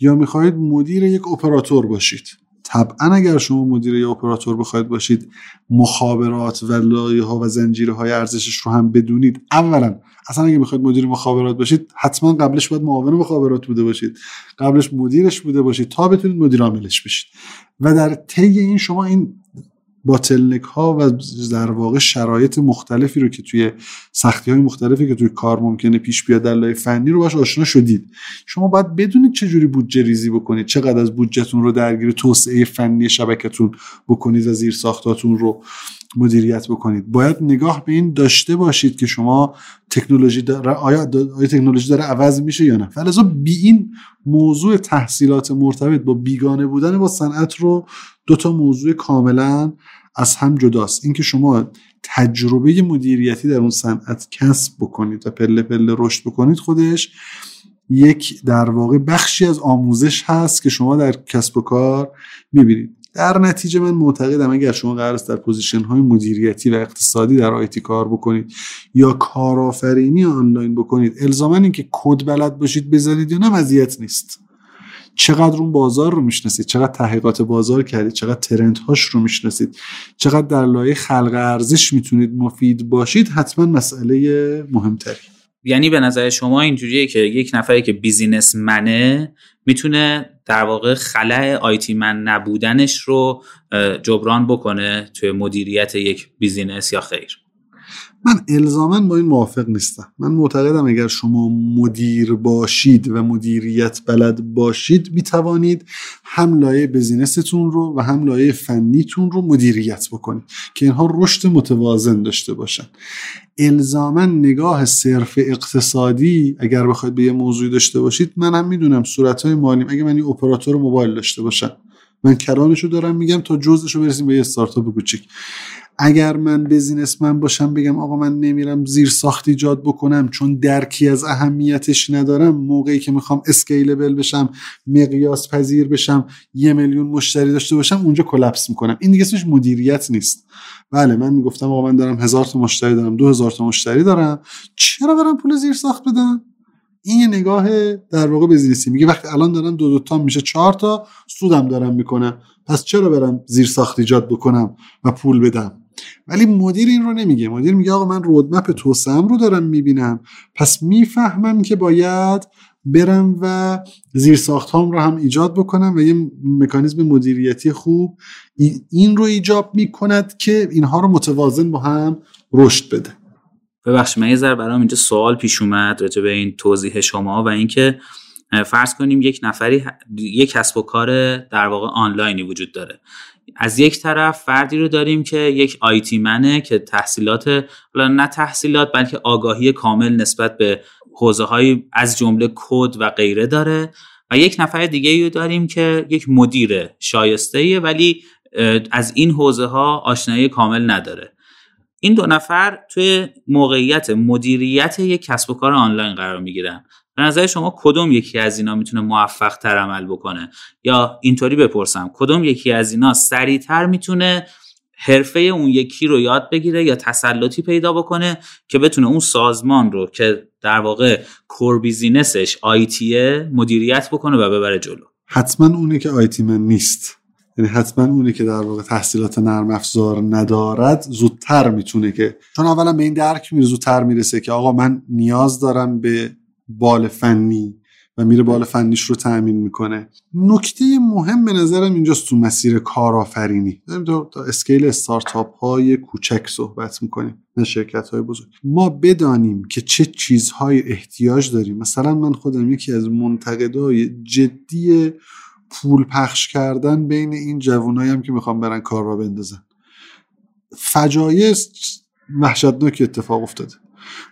یا میخواید مدیر یک اپراتور باشید، طبعا اگر شما مدیر یا اپراتور بخواید باشید مخابرات و لایه‌ها و زنجیرهای ارزشش رو هم بدونید. اولا اصلا اگه میخواید مدیر مخابرات باشید حتما قبلش باید معاون مخابرات بوده باشید، قبلش مدیرش بوده باشید تا بتونید مدیر عاملش بشید. و در طی این شما این باتلنک ها و در واقع شرایط مختلفی رو که توی سختی های مختلفی که توی کار ممکنه پیش بیاد در لایه فنی رو باش آشنا شدید. شما باید بدونید چجوری بودجه ریزی بکنید، چقدر از بودجهتون رو درگیر توسعه فنی شبکتون بکنید و زیر ساختاتون رو مدیریت بکنید. باید نگاه به این داشته باشید که شما تکنولوژی داره، آیا, آیا تکنولوژی داره عوض میشه یا نه. فلزا بی این موضوع تحصیلات مرتبط با بیگانه بودن با صنعت رو دوتا موضوع کاملا از هم جداست. اینکه شما تجربه مدیریتی در اون صنعت کسب بکنید و پله پله رشد بکنید خودش یک در واقع بخشی از آموزش هست که شما در کسب و کار میبینید. در نتیجه من معتقدم اگر شما قرار است در پوزیشن های مدیریتی و اقتصادی در آیتی کار بکنید یا کارآفرینی آنلاین بکنید، الزاما اینکه کد بلد باشید بذارید یا نه مزیت نیست. چقدر اون بازار رو میشناسید، چقدر تحقیقات بازار کردید، چقدر ترندهاش رو میشناسید، چقدر در لایه خلق ارزش میتونید مفید باشید، حتما مسئله مهمتری. یعنی به نظر شما اینجوریه که یک نفری که بیزینسمنه میتونه در واقع خلأ آیتی من نبودنش رو جبران بکنه توی مدیریت یک بیزینس یا خیر؟ من الزاماً با این موافق نیستم. من معتقدم اگر شما مدیر باشید و مدیریت بلد باشید میتوانید هم لایه بیزینستون رو و هم لایه فنیتون رو مدیریت بکنید که اینها رشد متوازن داشته باشن. الزاماً نگاه صرف اقتصادی اگر بخواید به یه موضوعی داشته باشید، من هم میدونم صورت‌های مالیم، اگه من یه اپراتور موبایل داشته باشم، من کرانشو دارم میگم تا جزءشو برسیم به یه استارتاپ کوچیک. اگر من بیزینسمن باشم بگم آقا من نمیرم زیر ساخت ایجاد بکنم چون درکی از اهمیتش ندارم، موقعی که میخوام اسکیلبل بشم، مقیاس پذیر بشم، یه میلیون مشتری داشته باشم، اونجا کلاپس میکنم. این دیگه اسمش مدیریت نیست. بله من میگفتم آقا من دارم هزار تا مشتری دارم، دو هزار تا مشتری دارم، چرا برم پول زیر ساخت بدم؟ این یه نگاه در واقع بیزینسی. میگه وقتی الان دارم دو دو تا میشه چهار تا، سودم دارم میکنم، پس چرا برم زیر ساخت ایجاد بکنم و پول بدم؟ ولی مدیر این رو نمیگه. مدیر میگه آقا من رودمپ توسعه‌ام رو دارم میبینم، پس میفهمم که باید برم و زیرساخت‌هام رو هم ایجاد بکنم و یه مکانیزم مدیریتی خوب این رو ایجاب میکند که اینها رو متوازن با هم رشد بده. ببخشید من یه ذره برام اینجا سوال پیش اومد راجع به این توضیح شما و اینکه فرض کنیم یک نفری یک کسب و کار در واقع آنلاینی وجود داره. از یک طرف فردی رو داریم که یک آیتی منه که تحصیلات، نه تحصیلات بلکه آگاهی کامل نسبت به حوزه‌های از جمله کد و غیره داره، و یک نفر دیگه رو داریم که یک مدیر شایسته‌ایه ولی از این حوزه‌ها آشنایی کامل نداره. این دو نفر توی موقعیت مدیریت یک کسب و کار آنلاین قرار می‌گیرن. به نظر شما کدوم یکی از اینا میتونه موفق تر عمل بکنه؟ یا اینطوری بپرسم، کدوم یکی از اینا سریعتر میتونه حرفه اون یکی رو یاد بگیره یا تسلطی پیدا بکنه که بتونه اون سازمان رو که در واقع کور بیزینسش آیتیه مدیریت بکنه و ببره جلو؟ حتما اونه که آیتی من نیست، یعنی حتما اونی که در واقع تحصیلات نرم افزار ندارد زودتر میتونه، که چون اولا به این درک میره، زودتر میرسه که آقا من نیاز دارم به بال فنی و میره بال فنیش رو تأمین میکنه. نکته مهم به نظرم اینجاست تو مسیر کارآفرینی. داریم تا اسکیل استارتاپ های کوچک صحبت میکنیم، نه شرکت های بزرگ. ما بدانیم که چه چیزهای احتیاج داریم. مثلا من خودم یکی از منتقدهای جدی پول پخش کردن بین این جوانایی هم که میخوام برن کار را بندازن. فجایع وحشتناک اتفاق افتاده.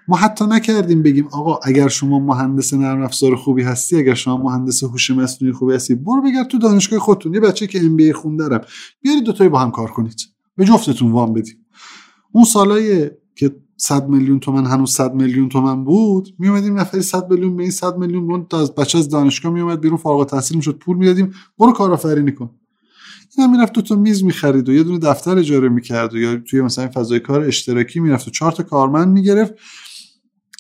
ما حتی نکردیم بگیم آقا اگر شما مهندس نرم افزار خوبی هستی، اگر شما مهندس هوش مصنوعی خوبی هستی، برو بگرد تو دانشگاه خودتون یه بچه که ام بی ای خونده رو بیارید دوتایی با هم کار کنید، به جفتتون وام بدیم. اون سالایی که صد میلیون تومن هنوز صد میلیون تومن بود، می اومدیم نفری صد میلیون به این صد میلیون بود از بچه از دانشگاه می اومد بیرون، فارغ التحصیل میشد، پول میدادیم برو کارآفرینی کن. اینا میرفت دو تا میز میخرید و یه دونه دفتر اجاره میکرد و یا توی مثلا فضای کار اشتراکی میرفت و چهار تا کارمند میگرفت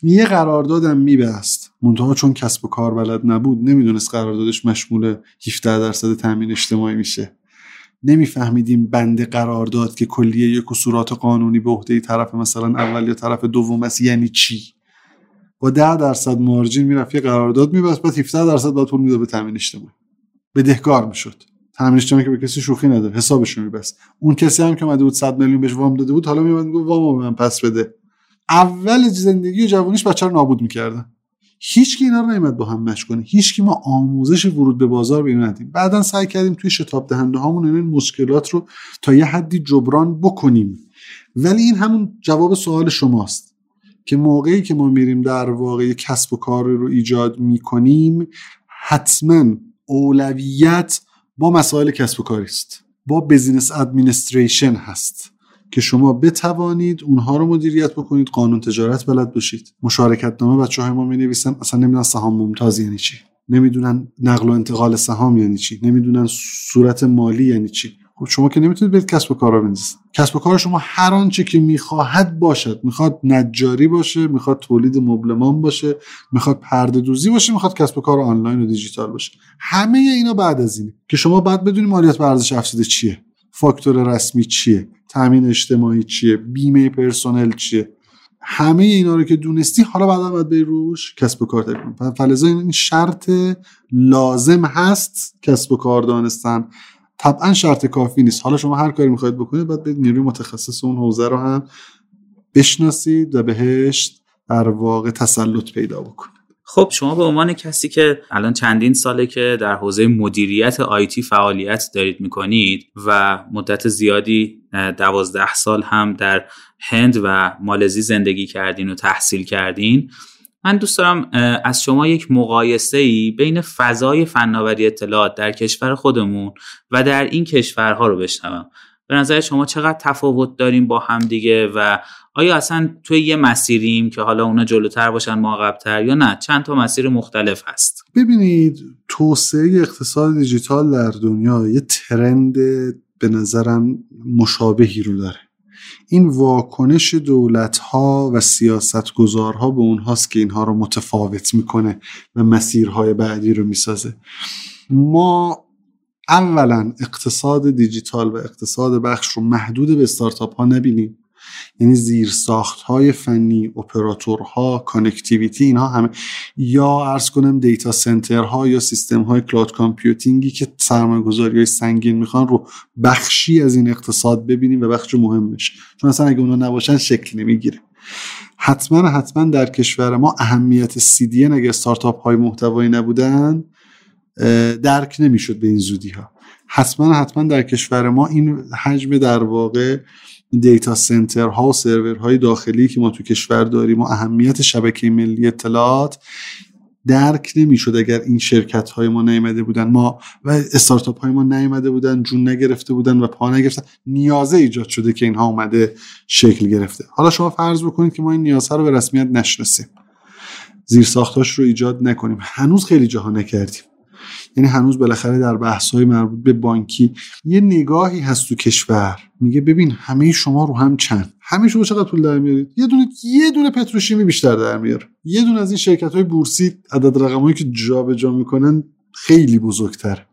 یه قراردادم میبست، منتها چون کسب و کار بلد نبود نمیدونست قراردادش مشمول هفده درصد تامین اجتماعی میشه. نمیفهمیدیم بند قرارداد که کلیه یک کسورات قانونی به عهده طرف مثلا اول یا طرف دوم است یعنی چی. با ده درصد مارجین میرفت یه قرارداد میبست، بعد هفده درصد باید پول میداد به تامین اجتماعی، بدهکار میشد. تامین اجتماعی که به کسی شوخی نداره، حسابش رو میبست. اون کسی هم که اومده بود صد میلیون بهش وام داده بود حالا میومد میگفت وامو به من پس بده. اول زندگی و جوونیش بچه رو نابود میکردن. هیچکی اینا رو نمیاد با هم مش کنه. هیچکی ما آموزش ورود به بازار بهش ندیم. بعدن سعی کردیم توی شتاب دهنده هامون این مشکلات رو تا یه حدی جبران بکنیم. ولی این همون جواب سوال شماست که موقعی که ما میریم در واقع کسب و کار رو ایجاد میکنیم، حتما اولویت با مسائل کسب و کاری است، با بزینس ادمنستریشن هست که شما بتوانید اونها رو مدیریت بکنید، قانون تجارت بلد باشید. مشارکت نامه بچه‌های ما می‌نویسن، اصلا نمی‌دونن سهام ممتاز یعنی چی، نمی‌دونن نقل و انتقال سهام یعنی چی، نمی‌دونن صورت مالی یعنی چی. خب شما که نمی‌تونید برید کسب و کارا بنویسید. کسب و کار شما هر آنچه که می‌خواهد باشد، می‌خواد نجاری باشه، می‌خواد تولید مبلمان باشه، می‌خواد پرده‌دوزی باشه، می‌خواد کسب و کار آنلاین و دیجیتال باشه. همه اینا بعد از اینه که شما باید بدونید مالیات بر ارزش افزوده چیه، فاکتور رسمی چیه، تامین اجتماعی چیه، بیمه پرسونل چیه. همه اینا رو که دونستی حالا بعدا باید بری روش کسب و کار تکون. فلزا این شرط لازم هست، کسب و کار دانستن طبعا شرط کافی نیست. حالا شما هر کاری میخواید بکنید باید برید نیروی متخصص اون حوزه رو هم بشناسید و بهش در واقع تسلط پیدا بکنید. خب شما به عنوان کسی که الان چندین ساله که در حوزه مدیریت آیتی فعالیت دارید میکنید و مدت زیادی دوازده سال هم در هند و مالزی زندگی کردین و تحصیل کردین، من دوست دارم از شما یک مقایسه‌ای بین فضای فناوری اطلاعات در کشور خودمون و در این کشورها رو بشنوم. به نظر شما چقدر تفاوت داریم با هم دیگه و آیا اصلا توی یه مسیریم که حالا اونا جلوتر باشن ما عقب‌تر یا نه چند تا مسیر مختلف هست؟ ببینید، توسعه اقتصاد دیجیتال در دنیا یه ترند به نظرم مشابهی رو داره. این واکنش دولت‌ها و سیاستگزارها به اونهاست که اینها رو متفاوت میکنه و مسیرهای بعدی رو میسازه. ما اولا اقتصاد دیجیتال و اقتصاد بخش رو محدود به استارتاپ ها نبینیم، یعنی زیرساخت های فنی، اپراتورها، کانکتیویتی، اینها همه، یا عرض کنم دیتا سنترها یا سیستم های کلاود کامپیوتینگی که سرمایه گذاری های سنگین میخوان رو بخشی از این اقتصاد ببینیم و بخش مهمش، چون اصلا اگه اونا نباشن شکل نمیگیره. حتما حتما در کشور ما اهمیت سی دی ان اگه استارتاپ های محتوایی نبودن درک نمیشد به این زودی ها. حتما حتما در کشور ما این حجم در واقع دیتا سنتر ها و سرور های داخلی که ما تو کشور داریم و اهمیت شبکه ملی اطلاعات درک نمیشد اگر این شرکت های ما نیامده بودن، ما و استارتاپ های ما نیامده بودن، جون نگرفته بودن و پا نگرفتن. نیازه ایجاد شده که اینها اومده شکل گرفته. حالا شما فرض بکنید که ما این نیازها رو به رسمیت نشناسیم، زیرساختاش رو ایجاد نکنیم. هنوز خیلی جاها نکردیم، یعنی هنوز بالاخره در بحث‌های مربوط به بانکی یه نگاهی هست تو کشور میگه ببین همه شما رو هم چند، همه شما چقدر پول در میارید، یه دونه یه دونه پتروشیمی بیشتر در میاره، یه دونه از این شرکت‌های بورسی عدد رقمایی که جابجا میکنن خیلی بزرگتر.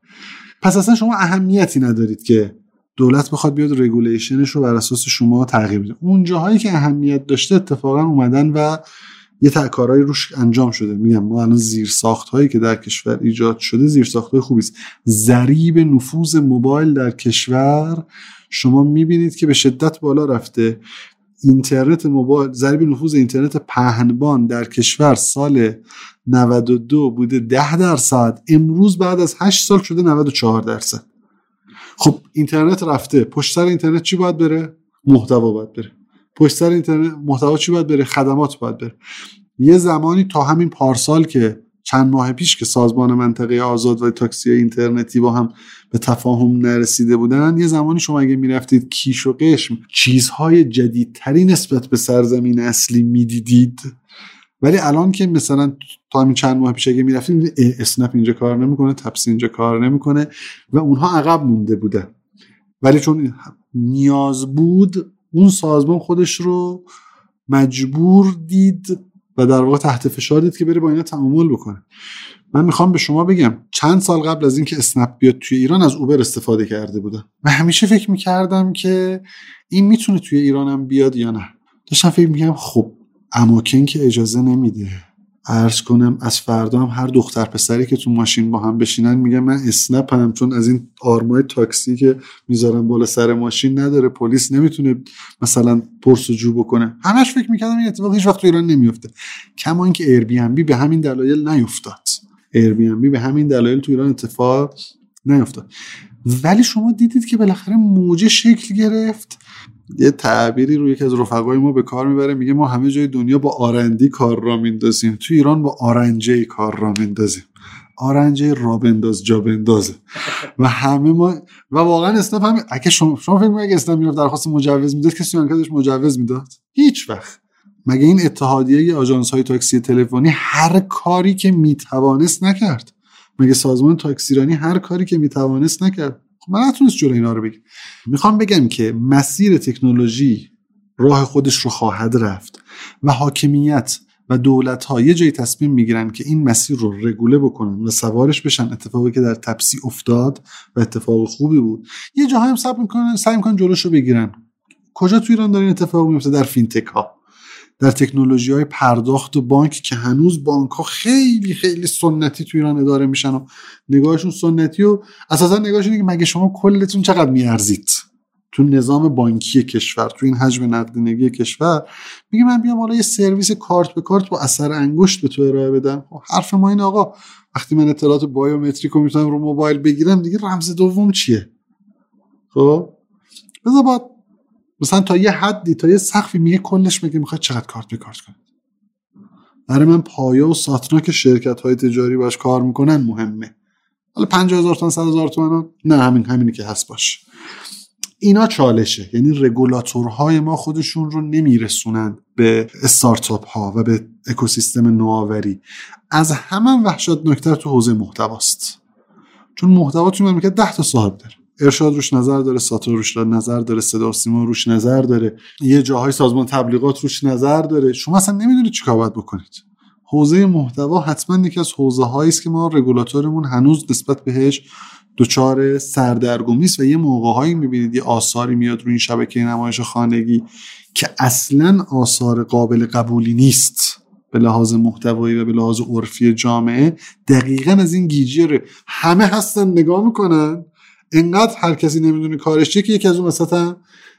پس اصلا شما اهمیتی ندارید که دولت بخواد بیاد رگولیشنش رو بر اساس شما تغییر بده. اون جاهایی که اهمیت داشته اتفاقا اومدن و یه تکارای روش انجام شده. میگم ما الان زیرساخت‌هایی که در کشور ایجاد شده زیرساخت‌های خوبی است. ضریب نفوذ موبایل در کشور شما می‌بینید که به شدت بالا رفته. اینترنت موبایل، ضریب نفوذ اینترنت پهنبان در کشور سال نود و دو بوده ده درصد، امروز بعد از هشت سال شده نود و چهار درصد. خب اینترنت رفته، پشت سر اینترنت چی باید بره؟ محتوا باید بره. پشت سر اینترنت محتوا چی باید بره؟ خدمات باید بره. یه زمانی تا همین پارسال که چند ماه پیش که سازمان منطقه آزاد و تاکسی اینترنتی با هم به تفاهم نرسیده بودن، یه زمانی شما اگه میرفتید کیش و قشم چیزهای جدیدتری نسبت به سرزمین اصلی میدیدید، ولی الان که مثلا تا همین چند ماه پیش اگه میرفتید اسنپ اینجا کار نمیکنه، تپسی اینجا کار نمیکنه و اونها عقب مونده بودن، ولی چون نیاز بود اون سازمان خودش رو مجبور دید و در واقع تحت فشارید که بره با اینا تعامل بکنه. من میخوام به شما بگم چند سال قبل از اینکه اسنپ بیاد توی ایران از اوبر استفاده کرده بودم و همیشه فکر میکردم که این میتونه توی ایرانم بیاد یا نه. داشتم فکر میکردم خب اماکن که اجازه نمیده. عرض کنم از فردا هم هر دختر پسری که تو ماشین با هم بشینن میگن من اسنپم، چون از این آرمای تاکسی که میذارن بالا سر ماشین نداره، پلیس نمیتونه مثلا پرسجو بکنه. همش فکر میکردم این اتفاق هیچ وقت تو ایران نمیفته، کما اینکه ایربی‌ان‌بی به همین دلایل نیفتاد. ایربی‌ان‌بی به همین دلایل تو ایران اتفاق نیفتاد. ولی شما دیدید که بالاخره موج شکل گرفت. یه تعبیری روی یکی از رفقای ما به کار میبره، میگه ما همه جای دنیا با آرندی کار را میندازیم، تو ایران با آرنجه کار را میندازیم. آرنجه را بنداز جا بندازه. و همه ما و واقعا اسنپ هم اگه شما شما فکر میگه اسنپ میرفت درخواست مجوز میداد که سیانکدش مجوز میداد؟ هیچ وقت. مگه این اتحادیه آژانس های تاکسی تلفنی هر کاری که میتوانست نکرد؟ مگه سازمان تاکسیرانی هر کاری که میتوانست نکرد؟ من نتونست جلوی اینا رو بگم. میخوام بگم که مسیر تکنولوژی راه خودش رو خواهد رفت و حاکمیت و دولت‌ها یه جایی تصمیم میگیرن که این مسیر رو رگوله بکنن و سوارش بشن. اتفاقی که در تپسی افتاد و اتفاق خوبی بود. یه جاهایی هم سعی میکنن سعی میکنن جلوش رو بگیرن. کجا تو ایران دارین اتفاق میفته؟ در فینتک ها، در تکنولوژی‌های پرداخت و بانک که هنوز بانک‌ها خیلی خیلی سنتی تو ایران اداره میشن و نگاهشون سنتی و اساسا نگاهشون اینه که مگه شما کلتون چقدر میارزید تو نظام بانکی کشور، تو این حجم نقدینگی کشور. میگه من بیام حالا یه سرویس کارت به کارت با اثر انگشت به تو ارائه بدم. حرف ما این آقا وقتی من اطلاعات بایومتریکو میتونم رو موبایل بگیرم، دیگه رمز دوم چیه؟ خب بذار با مثلا تا یه حدی تا یه سقفی میگه کلش، میگه میخواد چقدر کارت به کارت کنه. برای من پایا و ساتنا که شرکت‌های تجاری باش کار میکنن مهمه. حالا پنجاه هزار تومان، صد هزار تومان نه، همین همینی که هست باشه. اینا چالشه. یعنی رگولاتورهای ما خودشون رو نمیرسونن به استارتاپ ها و به اکوسیستم نوآوری. از همه وحشتناک‌تر تو حوزه محتواست. چون محتوا تو مملکت ده تا صاحب داره. ارشاد روش نظر داره، ساتور روش نظر داره، صدا و سیما روش نظر داره، یه جاهای سازمان تبلیغات روش نظر داره. شما اصلا نمیدونید چیکار باید بکنید. حوزه محتوا حتما یکی از حوزه هایی است که ما رگولاتورمون هنوز نسبت بهش دچار سردرگمی است و یه موقعهایی میبینید یه آثاری میاد روی این شبکه نمایش خانگی که اصلا آثار قابل قبولی نیست به لحاظ محتوایی و به لحاظ عرفی جامعه. دقیقاً از این گیجی همه هستن نگاه میکنن، انقدر هر کسی نمیدونه کارش چیه که یکی از اون وسطا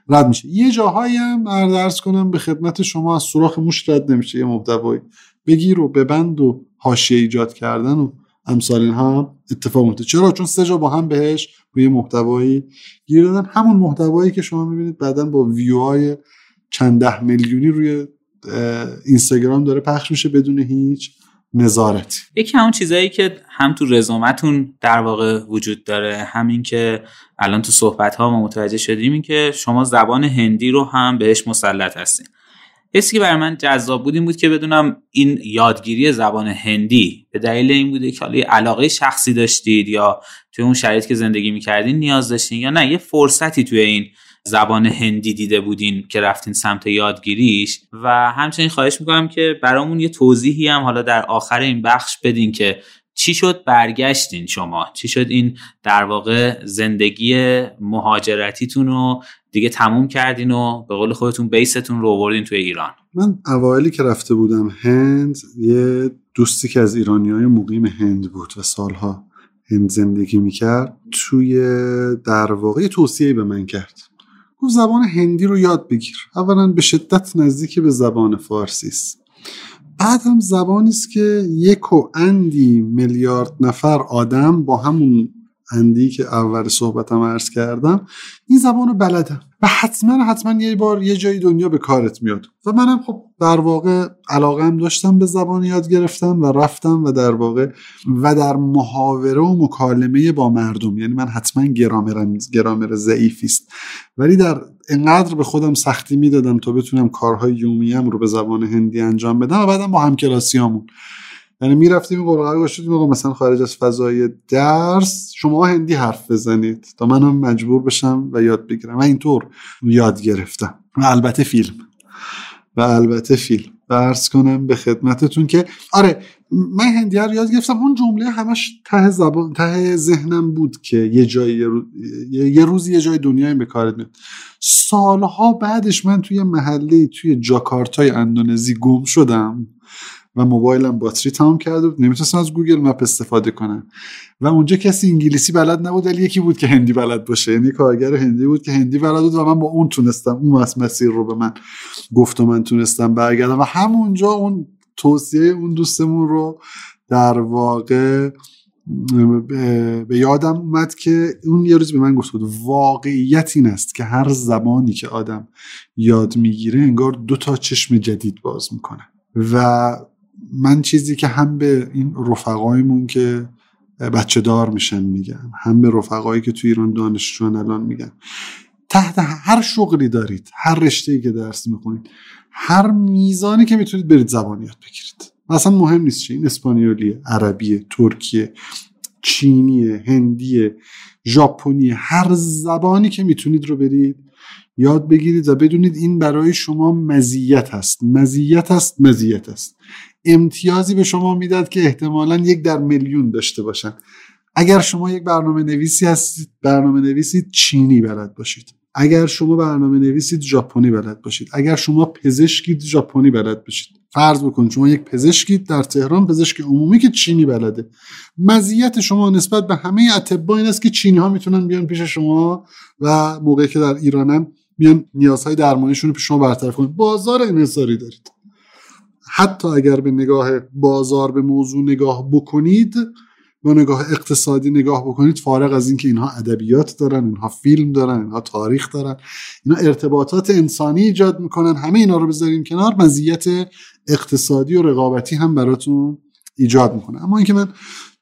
رد میشه. یه جاهایی هم عرض کنم به خدمت شما از سوراخ موش رد نمیشه. یه محتوایی بگیر و ببند و حاشیه ایجاد کردن و امثال اینها اتفاق میفته. چرا؟ چون سه جا با هم بهش روی محتوایی گیر دادن. همون محتوایی که شما میبینید بعداً با ویوهای چند ده میلیونی روی اینستاگرام داره پخش میشه بدون هیچ نظارت. یکی همون چیزایی که هم تو رزومتون در واقع وجود داره، همین که الان تو صحبت‌ها ما متوجه شدیم، این که شما زبان هندی رو هم بهش مسلط هستین. حسی که برای من جذاب بود این بود که بدونم این یادگیری زبان هندی به دلیل این بوده که حالا علاقه شخصی داشتید یا توی اون شرایطی که زندگی می‌کردین نیاز داشتین، یا نه یه فرصتی توی این زبان هندی دیده بودین که رفتین سمت یادگیریش. و همچنین خواهش میکنم که برامون یه توضیحی هم حالا در آخر این بخش بدین که چی شد برگشتین شما، چی شد این در واقع زندگی مهاجرتیتون رو دیگه تموم کردین و به قول خودتون بیستون رو آوردین توی ایران. من اوایلی که رفته بودم هند، یه دوستی که از ایرانیای مقیم هند بود و سالها هند زندگی میکرد توی در واقع توصیه‌ای به من کرد. گفت زبان هندی رو یاد بگیر. اولا به شدت نزدیک به زبان فارسی است. بعد هم زبانی است که یک و اندی میلیارد نفر آدم با همون اندی که اول صحبتم عرض کردم این زبان رو بلدن و حتما حتما یه بار یه جای دنیا به کارت میاد. و منم خب در واقع علاقه هم داشتم به زبان یاد گرفتم و رفتم و در واقع و در محاوره و مکالمه با مردم. یعنی من حتما گرامرم گرامر ضعیفی است، ولی در اینقدر به خودم سختی میدادم تا بتونم کارهای یومیم رو به زبان هندی انجام بدم. و بعدم با همکلاسیامون یعنی میرفتیم قلقلق گوشتیم آقا مثلا خارج از فضای درس شما هندی حرف بزنید تا منم مجبور بشم و یاد بگیرم. من اینطور یاد گرفتم. و البته فیلم و البته فیلم عرض کنم به خدمتتون که آره من هندیه رو یاد گرفتم. اون جمله همش ته زبان ته ذهنم بود که یه جای یه, رو... یه روز یه جای دنیای به کارت میاد. سالها بعدش من توی محله توی جاکارتای اندونزی گم شدم و موبایلم باتری تمام کرده بود، نمیتونستم از گوگل مپ استفاده کنم و اونجا کسی انگلیسی بلد نبود ولی یکی بود که هندی بلد باشه، یعنی کارگر هندی بود که هندی بلد بود و من با اون تونستم اون مسیر رو به من گفت و من تونستم برگردم و همونجا اون توصیه اون دوستمون رو در واقع به یادم اومد که اون یه روز به من گفت بود واقعیت این است که هر زبانی که آدم یاد میگیره انگار دو تا چشم جدید باز میکنه. و من چیزی که هم به این رفقایمون که بچه دار میشن میگم، هم به رفقایی که تو ایران دانشجوان الان میگم، تحت هر شغلی دارید، هر رشته‌ای که درس میخونید، هر میزانی که میتونید برید زبان یاد بگیرید. اصلا مهم نیست چه این اسپانیولیه، عربیه، ترکیه، چینیه، هندیه، ژاپنیه، هر زبانی که میتونید رو برید یاد بگیرید و بدونید این برای شما مزیت است، مزیت است، مزیت است. امتیازی به شما میداد که احتمالاً یک در میلیون داشته باشن. اگر شما یک برنامه نویسی هستید، برنامه نویسی چینی بلد باشید. اگر شما برنامه نویسید، ژاپنی بلد باشید. اگر شما پزشکید، ژاپنی بلد باشید. فرض بکنید شما یک پزشکید در تهران، پزشک عمومی که چینی بلده. مزیت شما نسبت به همه اطباء این است که چینی‌ها میتونن بیان پیش شما و موقعی که در ایرانن بیان نیازهای درمانیشون رو پیش شما برطرف کنید. بازار انحصاری دارید. حتی اگر به نگاه بازار به موضوع نگاه بکنید، با نگاه اقتصادی نگاه بکنید، فارغ از این که اینها ادبیات دارن، اینها فیلم دارن، اینها تاریخ دارن، اینها ارتباطات انسانی ایجاد میکنن، همه اینا رو بذاریم کنار، مزیت اقتصادی و رقابتی هم براتون ایجاد میکنه. اما اینکه من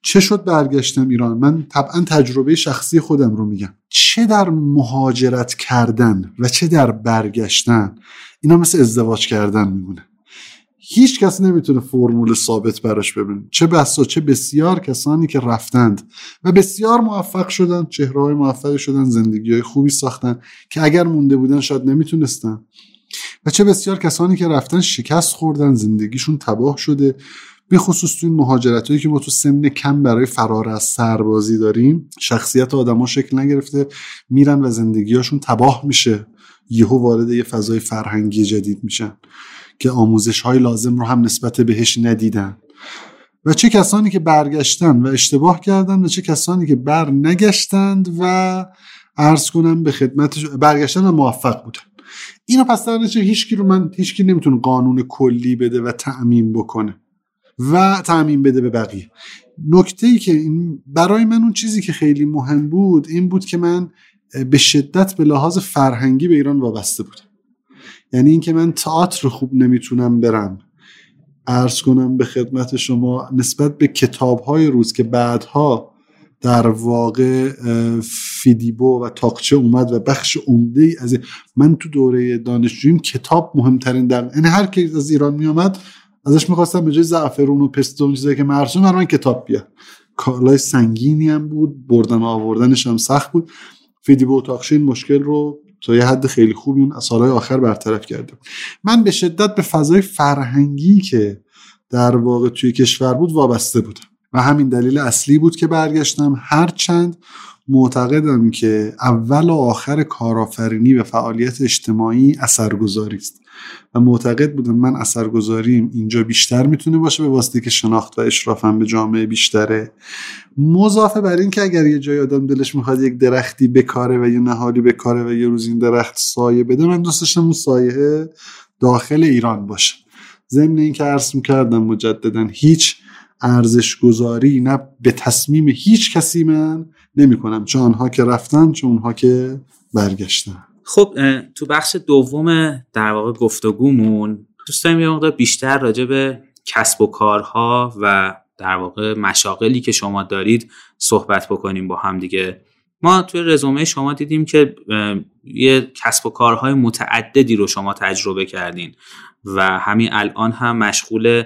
چه شد برگشتم ایران، من طبعا تجربه شخصی خودم رو میگم، چه در مهاجرت کردن و چه در برگشتن، اینا مثل ازدواج کردن میمونه. هیچ کس نمیتونه فرمول ثابت براش ببینه. چه بسا چه بسیار کسانی که رفتند و بسیار موفق شدن، چهره‌های موفقی شدن، زندگی‌های خوبی ساختن که اگر مونده بودن شاید نمیتونستن، و چه بسیار کسانی که رفتن شکست خوردن، زندگیشون تباه شده، به خصوص تو این مهاجرتایی که ما تو سن کم برای فرار از سربازی داریم، شخصیت آدم‌ها شکل نگرفته، میرن و زندگی‌هاشون تباه میشه، یهو وارد یه فضای فرهنگی جدید میشن که آموزش های لازم رو هم نسبت بهش ندیدن. و چه کسانی که برگشتن و اشتباه کردن و چه کسانی که بر نگشتند و عرض کنم به خدمت برگشتن و موفق بودن. اینو پس در نتیجه هیچکی رو من هیچکی نمیتونه قانون کلی بده و تعمیم بکنه و تعمیم بده به بقیه. نکته‌ای که این برای من اون چیزی که خیلی مهم بود این بود که من به شدت به لحاظ فرهنگی به ایران وابسته بودم. یعنی این که من تئاتر خوب نمیتونم برم، عرض کنم به خدمت شما نسبت به کتاب‌های روز که بعدها در واقع فیدیبو و تاقچه اومد و بخش عمده‌ای از من تو دوره دانشجوییم کتاب مهمترین در یعنی هر کی از ایران میومد ازش میخواستم به جای زعفرون و پستون چیزایی که مرسوم برام کتاب بیاد. کالای سنگینی هم بود، بردن آوردنش هم سخت بود. فیدیبو و تاقچه این مشکل رو تا یه حد خیلی خوبی اون اصالای آخر برطرف کرده. من به شدت به فضای فرهنگی که در واقع توی کشور بود وابسته بودم و همین دلیل اصلی بود که برگشتم. هرچند معتقدم که اول و آخر کارآفرینی و فعالیت اجتماعی اثرگذاری است و معتقد بودم من اثرگذاریم اینجا بیشتر میتونه باشه به واسطه که شناخت و اشرافم به جامعه بیشتره، مضافه بر این که اگر یه جای آدم دلش میخواد یک درختی بکاره و یه نهالی بکاره و یه روز این درخت سایه بده، من دوست داشتم اون سایه داخل ایران باشه. ضمن این که عرض میکردم مجددا هیچ ارزش‌گذاری نه به تصمیم هیچ کسی من نمی‌کنم، چه آنها که رفتن چه اونها که برگشتن. خب تو بخش دوم در واقع گفتگومون دوست داریم یه مقدار بیشتر راجع به کسب و کارها و در واقع مشاغلی که شما دارید صحبت بکنیم با هم دیگه. ما توی رزومه شما دیدیم که یه کسب و کارهای متعددی رو شما تجربه کردین و همین الان هم مشغول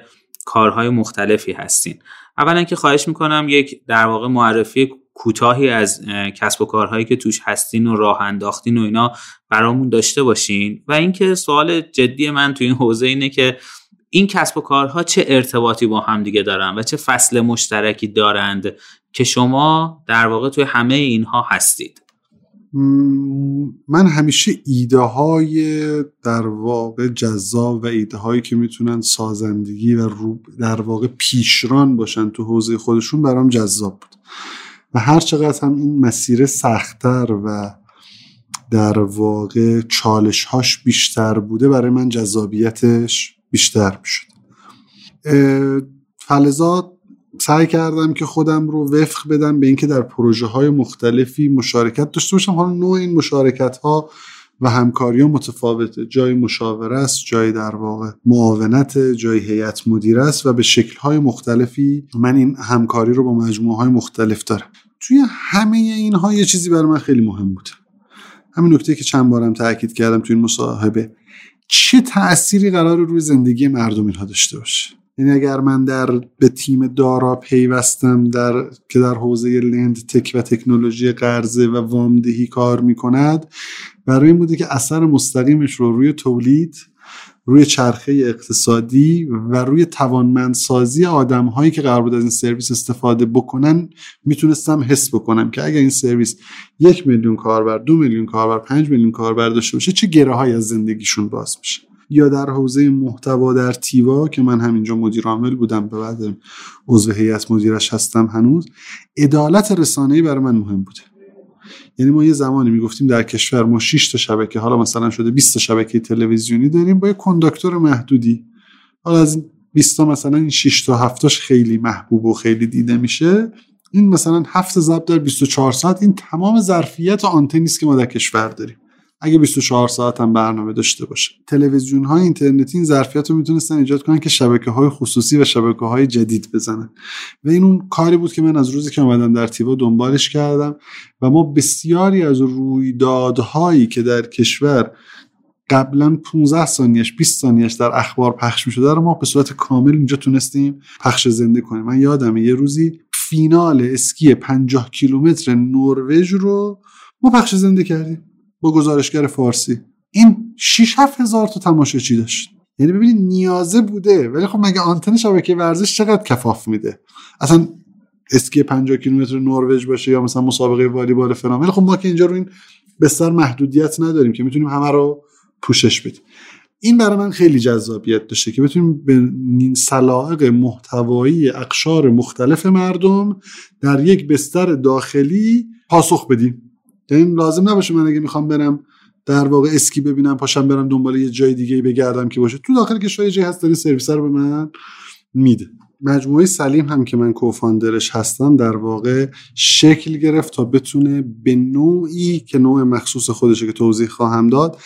کارهای مختلفی هستین. اولا که خواهش میکنم یک در واقع معرفی کوتاهی از کسب و کارهایی که توش هستین و راه انداختین و اینا برامون داشته باشین. و اینکه سوال جدی من توی این حوزه اینه که این کسب و کارها چه ارتباطی با هم دیگه دارن و چه فصل مشترکی دارند که شما در واقع توی همه اینها هستید؟ من همیشه ایده های در واقع جذاب و ایده هایی که میتونن سازندگی و در واقع پیشران باشن تو حوزه خودشون برام جذاب بود و هر چقدر هم این مسیر سخت‌تر و در واقع چالش‌هاش بیشتر بوده برای من جذابیتش بیشتر میشد. فلزا سعی کردم که خودم رو وفق بدم به اینکه در پروژه‌های مختلفی مشارکت داشته باشم. حالا نوع این مشارکت‌ها و همکاری‌ها متفاوته، جای مشاوره است، جای در واقع معاونت، جای هیئت مدیره است و به شکل‌های مختلفی من این همکاری رو با مجموعه‌های مختلف دارم. توی همه اینها یه چیزی برای من خیلی مهم بود، همین نکته که چند بارم تاکید کردم توی این مصاحبه، چه تأثیری قرار روی زندگی مردم اینها داشته باشه. یعنی اگر من در به تیم دارا پیوستم در که در حوزه لند تک و تکنولوژی قرضه و وامدهی کار میکند، برای این بوده که اثر مستقیمش رو روی تولید، روی چرخه اقتصادی و روی توانمندسازی آدم‌هایی که قرار بود از این سرویس استفاده بکنن میتونستم حس بکنم که اگر این سرویس یک میلیون کاربر، دو میلیون کاربر، پنج میلیون کاربر داشته باشه چه گره‌هایی از زندگیشون باز میشه. یا در حوزه محتوا در تیوا که من همینجا مدیر عامل بودم، به بعد عضو هیئت مدیرش هستم هنوز، عدالت رسانه‌ای برای من مهم بوده. یعنی ما یه زمانی میگفتیم در کشور ما شش تا شبکه، حالا مثلا شده بیست تا شبکه تلویزیونی داریم با یه کانداکتور محدودی. حالا از این بیست تا مثلا این شش تا هفتاش خیلی محبوب و خیلی دیده میشه، این مثلا هفت ضبط در بیست و چهار ساعت، این تمام ظرفیت آنتنی است که ما در کشور داریم. اگه بیست و چهار ساعت هم برنامه داشته باشه، تلویزیون‌های اینترنتی این ظرفیت رو میتونستن ایجاد کنن که شبکه‌های خصوصی و شبکه‌های جدید بزنن و این اون کاری بود که من از روزی که اومدم در تیوا دنبالش کردم و ما بسیاری از رویدادهایی که در کشور قبلا پانزده ثانیه‌اش بیست ثانیه‌اش در اخبار پخش می‌شد رو ما به صورت کامل اینجا تونستیم پخش زنده کنیم. من یادمه یه روزی فینال اسکی پنجاه کیلومتر نروژ رو ما پخش زنده کردیم با گزارشگر فارسی. این شش هفت هزار تا تماشاچی داشت. یعنی ببینید نیازه بوده، ولی خب مگه آنتن شبکه ورزش چقدر کفاف میده؟ اصلا اسکی پنجاه کیلومتر نروژ باشه یا مثلا مسابقه والیبال فلان، ولی خب ما که اینجا رو این بستر محدودیت نداریم که میتونیم همه رو پوشش بدیم. این برای من خیلی جذابیت داشته که بتونیم به سلایق محتوایی اقشار مختلف مردم در یک بستر داخلی پاسخ بدیم. این لازم نباشه من اگه میخوام برم در واقع اسکی ببینم پاشم برم دنبال یه جای دیگه بگردم که باشه، تو داخل کشور یه جایی هست داره سرویس رو به من میده. مجموعه سلیم هم که من کوفاندرش هستم در واقع شکل گرفت تا بتونه به نوعی که نوع مخصوص خودشه که توضیح خواهم داد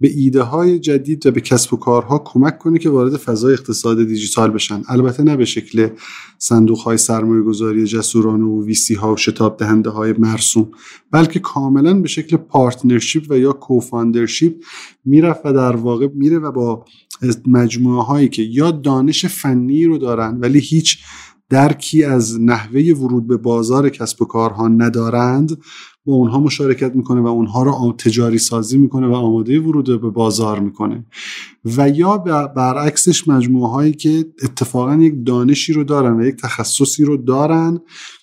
به ایده های جدید و به کسب و کارها کمک کنه که وارد فضای اقتصاد دیجیتال بشن. البته نه به شکل صندوق های سرمایه گذاری جسورانه و ویسی ها و شتاب دهنده های مرسوم، بلکه کاملا به شکل پارتنرشیپ و یا کوفاندرشیپ میره و در واقع میره و با مجموعه هایی که یا دانش فنی رو دارن ولی هیچ درکی از نحوه ورود به بازار کسب و کارها ندارند با اونها مشارکت میکنه و اونها رو تجاری سازی میکنه و آماده ورود به بازار میکنه. و یا برعکسش مجموعه هایی که اتفاقا یک دانشی رو دارن و یک تخصصی رو دارن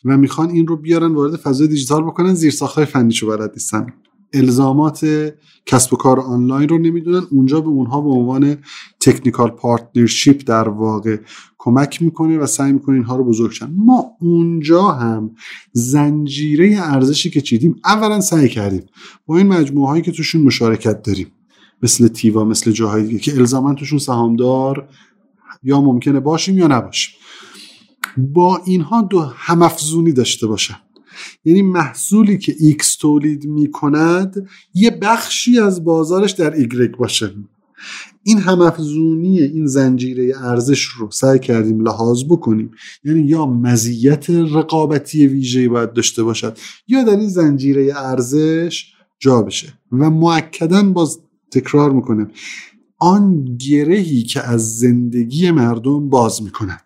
و میخوان این رو بیارن وارد فضای دیجیتال بکنن، زیرساختهای فنیشو بلد نیستن، الزامات کسب و کار آنلاین رو نمیدونن، اونجا به اونها به عنوان تکنیکال پارتنرشیپ در واقع کمک میکنه و سعی میکنه اینها رو بزرگ کنن. ما اونجا هم زنجیره ارزشی که چیدیم، اولا سعی کردیم با این مجموعه هایی که توشون مشارکت داریم مثل تیوا، مثل جاهای دیگه که الزاما توشون سهامدار یا ممکنه باشیم یا نباشیم، با اینها دو همافزونی داشته باشن. یعنی محصولی که ایکس تولید میکند یه بخشی از بازارش در ایگرگ باشه. این همافزونی این زنجیره ارزش رو سعی کردیم لحاظ بکنیم. یعنی یا مزیت رقابتی ویژه‌ای باید داشته باشد یا در این زنجیره ارزش جا بشه. و مؤکداً باز تکرار میکنم، آن گرهی که از زندگی مردم باز میکند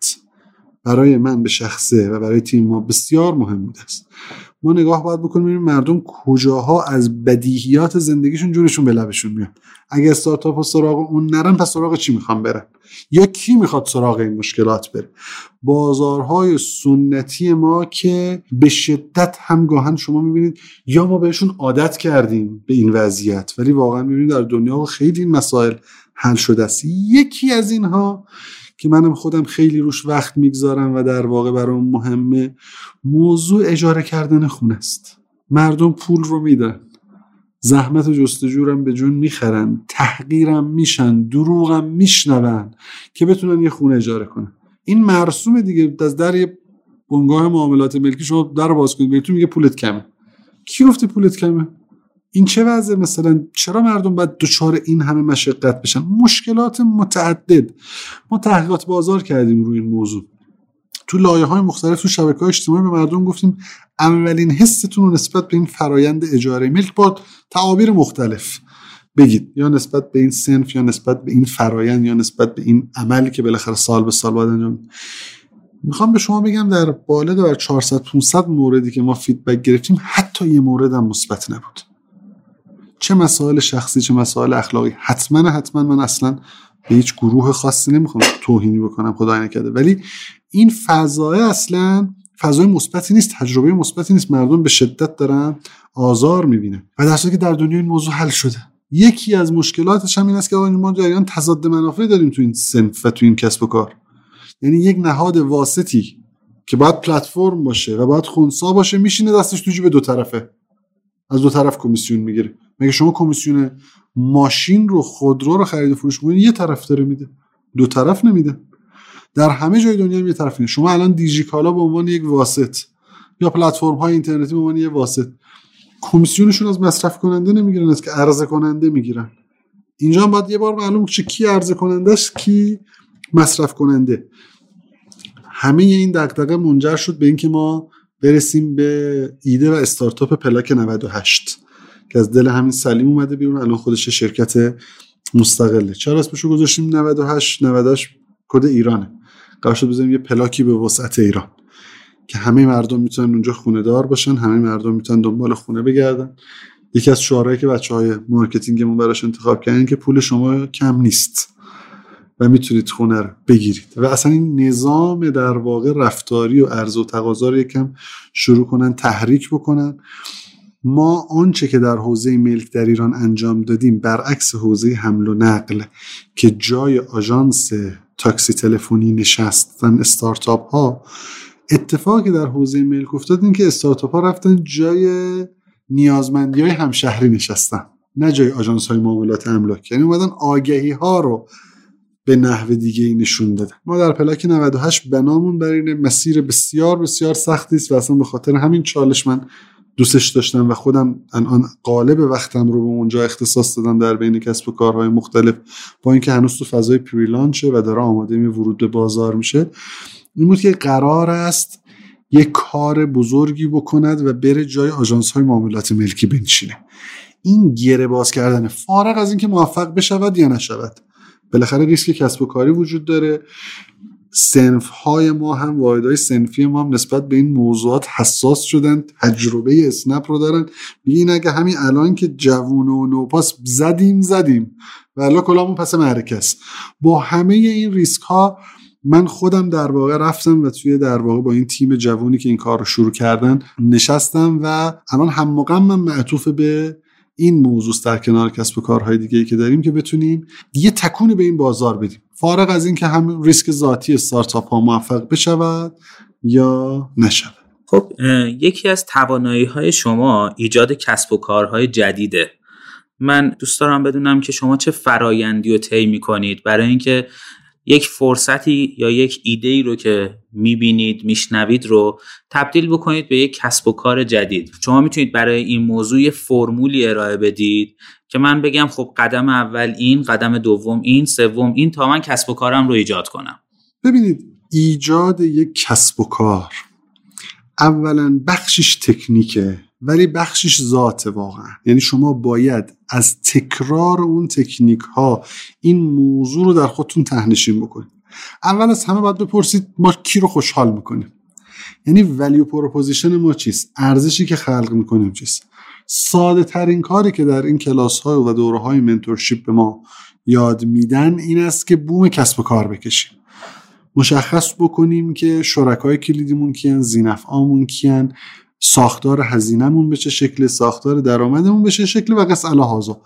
برای من به شخصه و برای تیم ما بسیار مهم بوده است. ما نگاه باید بکنیم ببینیم مردم کجاها از بدیهیات زندگیشون جونشون به لبشون میاد. اگه استارتاپ و سراغ اون نرن، پس سراغ چی میخوان برن؟ یا کی میخواد سراغ این مشکلات بره؟ بازارهای سنتی ما که به شدت همگاهن شما میبینید، یا ما بهشون عادت کردیم به این وضعیت، ولی واقعا میبینید در دنیا خیلی این مسائل حل شده است. یکی از اینها که منم خودم خیلی روش وقت میگذارم و در واقع برام مهمه، موضوع اجاره کردن خونه است. مردم پول رو میدن، زحمت جستجو رو به جون میخرن، تحقیرم میشن، دروغم میشنون که بتونن یه خونه اجاره کنن. این مرسوم دیگه. از در یه بنگاه معاملات ملکی شما در باز کنید، بهتون میگه پولت کمه. کی گفته پولت کمه؟ این چه وضعه مثلا؟ چرا مردم باید دچار این همه مشقت بشن؟ مشکلات متعدد. ما تحقیقات بازار کردیم روی این موضوع، تو لایه‌های مختلف تو شبکه‌های اجتماعی به مردم گفتیم اولین حستون رو نسبت به این فرایند اجاره ملک با تعابیر مختلف بگید، یا نسبت به این صنف، یا نسبت به این فرایند، یا نسبت به این عملی که بالاخره سال به سال باید انجام. میخوام به شما بگم در بالای در چهارصد پانصد موردی که ما فیدبک گرفتیم، حتی یه موردم مثبت نبود. چه مسائل شخصی، چه مسائل اخلاقی. حتما حتما من اصلا به هیچ گروه خاصی نمیخوام توهینی بکنم، خدای نکرده، ولی این فضای اصلا فضای مثبتی نیست، تجربه مثبتی نیست. مردم به شدت دارن آزار میبینن و درسته که در دنیا این موضوع حل شده. یکی از مشکلاتش هم این است که آقا ما در ایران تضاد منافع داریم تو این صنف و تو این کسب و کار. یعنی یک نهاد واسطی که باید پلتفرم باشه و باید خنثا باشه، میشینه دستش تو جیب دو طرفه، از دو طرف کمیسیون میگیره. مگه شما کمیسیون ماشین رو، خودرو رو خرید و فروش می‌کنید یه طرف داره میده، دو طرف نمیده. در همه جای دنیا یه طرف اینه. شما الان دیجیکالا به عنوان یک واسط یا پلتفرم‌های اینترنتی به عنوان یک واسط، کمیسیونشون از مصرف کننده نمیگیرن، از که عرضه کننده میگیرن. اینجا هم باید یه بار معلوم بشه کی عرضه کننده است، کی مصرف کننده. همه این دغدغه منجر شد به اینکه ما برسیم به ایده و استارتاپ پلاک نود و هشت که از دل همین سلیم اومده بیرون، الان خودش شرکت مستقله. چرا اسمشو گذاشتیم نود و هشت؟ نود و هشت کد ایرانه. قرار شد بزنیم یه پلاکی به وسعت ایران که همه مردم میتونن اونجا خونه دار باشن، همه مردم میتونن دنبال خونه بگردن. یکی از شعارهایی که بچهای مارکتینگمون براش انتخاب کردن که پول شما کم نیست و میتونید خونه رو بگیرید. و اصلا این نظام در واقع رفتاری و عرضه و تقاضا رو یکم شروع کنن تحریک بکنن. ما آنچه که در حوزه ملک در ایران انجام دادیم برعکس حوزه حمل و نقل که جای آژانس تاکسی تلفنی نشستن استارتاپ ها، اتفاقی در حوزه ملک افتاد این که استارتاپ ها رفتن جای نیازمندی های همشهری نشستن، نه جای آژانس های معاملات املاک. یعنی اومدن آگهی ها رو به نحو دیگه ای نشون دادن. ما در پلاک نود و هشت بنامون بر اینه. مسیر بسیار بسیار سختی است و اصلا به خاطر همین چالش من دوستش داشتم و خودم الان قالب وقتم رو به اونجا اختصاص دادم در بین کسب و کارهای مختلف، با اینکه هنوز تو فضای پری لانچه و داره آماده می ورود به بازار میشه. این بود که قرار است یک کار بزرگی بکند و بره جای آژانس‌های معاملات ملکی بنشینه. این گره باز کردن، فارغ از اینکه موفق بشود یا نشود، بالاخره ریسک کسب و کاری وجود داره. صنف‌های ما هم، واحدهای صنفی ما هم نسبت به این موضوعات حساس شدن، تجربه اسنپ رو دارن. میگن اگه همین الان که جوون و نوپاس زدیم زدیم والا کلامون پس معرکه است. با همه این ریسک ها من خودم در واقع رفتم و توی در واقع با این تیم جوونی که این کار رو شروع کردن نشستم و الان هم مقام من معطوف به این موضوع در کنار کسب و کارهای دیگه‌ای که داریم که بتونیم یه تکونی به این بازار بدیم، فارغ از این که هم ریسک ذاتی استارتاپ ها موفق بشود یا نشود. خب یکی از توانایی‌های شما ایجاد کسب و کارهای جدیده. من دوست دارم بدونم که شما چه فرایندی رو طی می‌کنید برای اینکه یک فرصتی یا یک ایده‌ای رو که می‌بینید، می‌شنوید رو تبدیل بکنید به یک کسب و کار جدید. شما می‌تونید برای این موضوع فرمولی ارائه بدید که من بگم خب قدم اول این، قدم دوم این، سوم این، تا من کسب و کارم رو ایجاد کنم. ببینید، ایجاد یک کسب و کار اولاً بخشش تکنیکه، ولی بخشش ذاته واقعا. یعنی شما باید از تکرار اون تکنیک ها این موضوع رو در خودتون تهنشین بکنید. اول از همه باید بپرسید ما کی رو خوشحال میکنیم. یعنی ولیو پروپوزیشن ما چیست؟ ارزشی که خلق میکنیم چیست؟ ساده ترین کاری که در این کلاس های و دوره های منتورشیپ به ما یاد میدن این است که بوم کسب و کار بکشیم، مشخص بکنیم که شرکای کلیدیمون کیان، ذینفعامون کیان، ساختار هزینه‌مون به چه شکل، ساختار درآمدمون به چه شکل و قص الهازا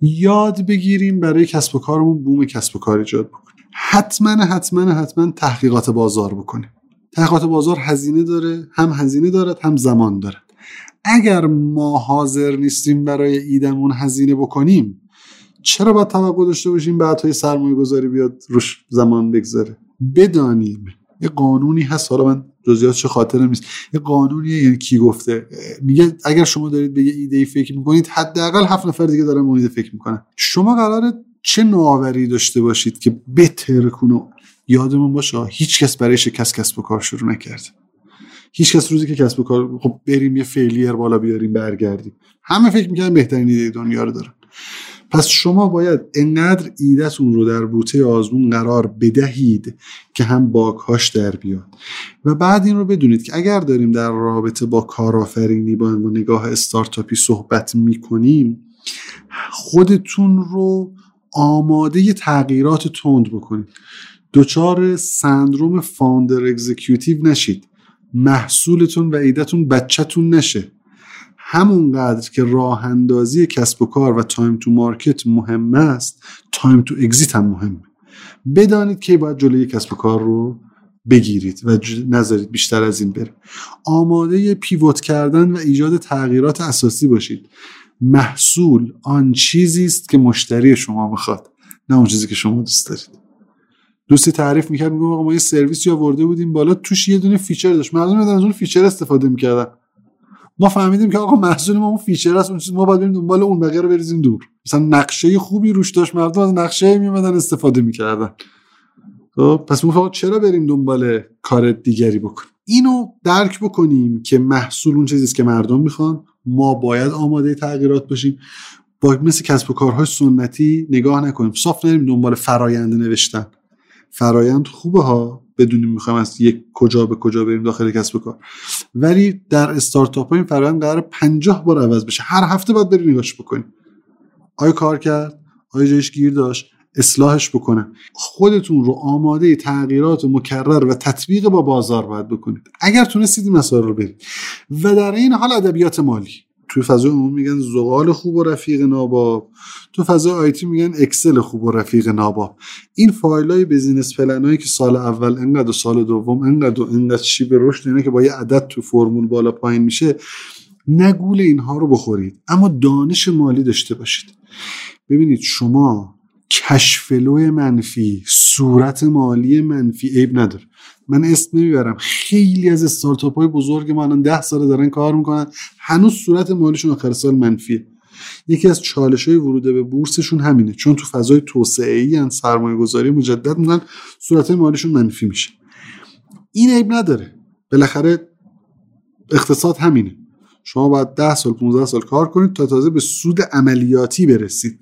یاد بگیریم، برای کسب و کارمون بوم کسب و کار ایجاد بکنیم. حتما حتما حتما تحقیقات بازار بکنیم. تحقیقات بازار هزینه داره، هم هزینه دارد هم زمان دارد. اگر ما حاضر نیستیم برای ایدمون هزینه بکنیم، چرا باید توقع داشته باشیم بعد های سرمایه گذاری بیاد روش زمان بگذاره؟ بدانیم یه قانونی هست، حالا من جزئیاتش خاطرم نیست، یه قانونیه، یعنی کی گفته، میگه اگر شما دارید به یه ایده فکر میکنید حداقل هفت نفر دیگه دارن اون ایده فکر میکنن. شما قراره چه نوآوری داشته باشید که بترکونه. یادمون باشه هیچ کس برای شکست کسب و کار شروع نکرد. هیچ کس روزی که کسب و کار خب بریم یه فیلیر بالا بیاریم برگردیم، همه فکر میکنن بهترین ایده دنیا رو دارن. پس شما باید انقدر ایده‌تون رو در بوته آزمون قرار بدهید که هم باگ‌هاش در بیاد. و بعد این رو بدونید که اگر داریم در رابطه با کارآفرینی با نگاه استارتاپی صحبت می‌کنیم، خودتون رو آماده تغییرات تند بکنید. دچار سندروم فاوندر اگزیکیوتیو نشید. محصولتون و ایده‌تون بچه‌تون نشه. همونقدر که راه اندازی کسب و کار و تایم تو مارکت مهم است، تایم تو اگزیت هم مهمه. بدانید که باید جلوی کسب و کار رو بگیرید و نذارید بیشتر از این بره. آماده پیوت کردن و ایجاد تغییرات اساسی باشید. محصول آن چیزی است که مشتری شما میخواد، نه اون چیزی که شما دوست دارید. دوستی تعریف میکرد، میگم آقا ما یه سرویسی آورده بودیم بالا، توش یه دونه فیچر داشت، مردم از اون فیچر استفاده میکردن. ما فهمیدیم که آقا محصول ما اون فیچر است، اون چیز ما باید بریم دنبال اون بقیه رو بریزیم دور. مثلا نقشه خوبی روش داشت، مردم از نقشه میومدن استفاده میکردن. خب پس ما چرا بریم دنبال کار دیگری بکنیم؟ اینو درک بکنیم که محصول اون چیزیه که مردم میخوان، ما باید آماده تغییرات باشیم. با مثل کسب و کارهای سنتی نگاه نکنیم، صاف نریم دنبال فرآیند نوشتن. فرآیند خوبه ها، بدونیم میخوایم از یک کجا به کجا بریم داخل کسب و کار، ولی در استارتاپ ها این فرآیند قراره پنجاه بار عوض بشه. هر هفته باید بریم نگاهش بکنیم، آیا کار کرد، آیا جایش گیر داشت، اصلاحش بکنم. خودتون رو آماده تغییرات مکرر و تطبیق با بازار باید بکنید اگر تونستید این مسائل رو برید. و در این حال ادبیات مالی تو فضای عموم میگن زغال خوب و رفیق ناباب، تو فضای آیتی میگن اکسل خوب و رفیق ناباب. این فایلای بیزینس پلنایی که سال اول انقدر و سال دوم انقدر و انقدر چی به رشد، اینا که با یه عدد تو فرمول بالا پایین میشه، نگول اینها رو بخورید، اما دانش مالی داشته باشید. ببینید شما کشفلو منفی، صورت مالی منفی عیب نداره. من اسم نمیبرم، خیلی از استارتاپ های بزرگ ما الان ده ساله دارن کار میکنن، هنوز صورت مالیشون آخر سال منفیه. یکی از چالش های ورود به بورسشون همینه، چون تو فضای توسعه‌ای ان، سرمایه گذاری مجدد میکنن، صورت مالیشون منفی میشه. این عیب نداره، بالاخره اقتصاد همینه. شما باید ده سال پانزده سال کار کنید تا تازه به سود عملیاتی برسید.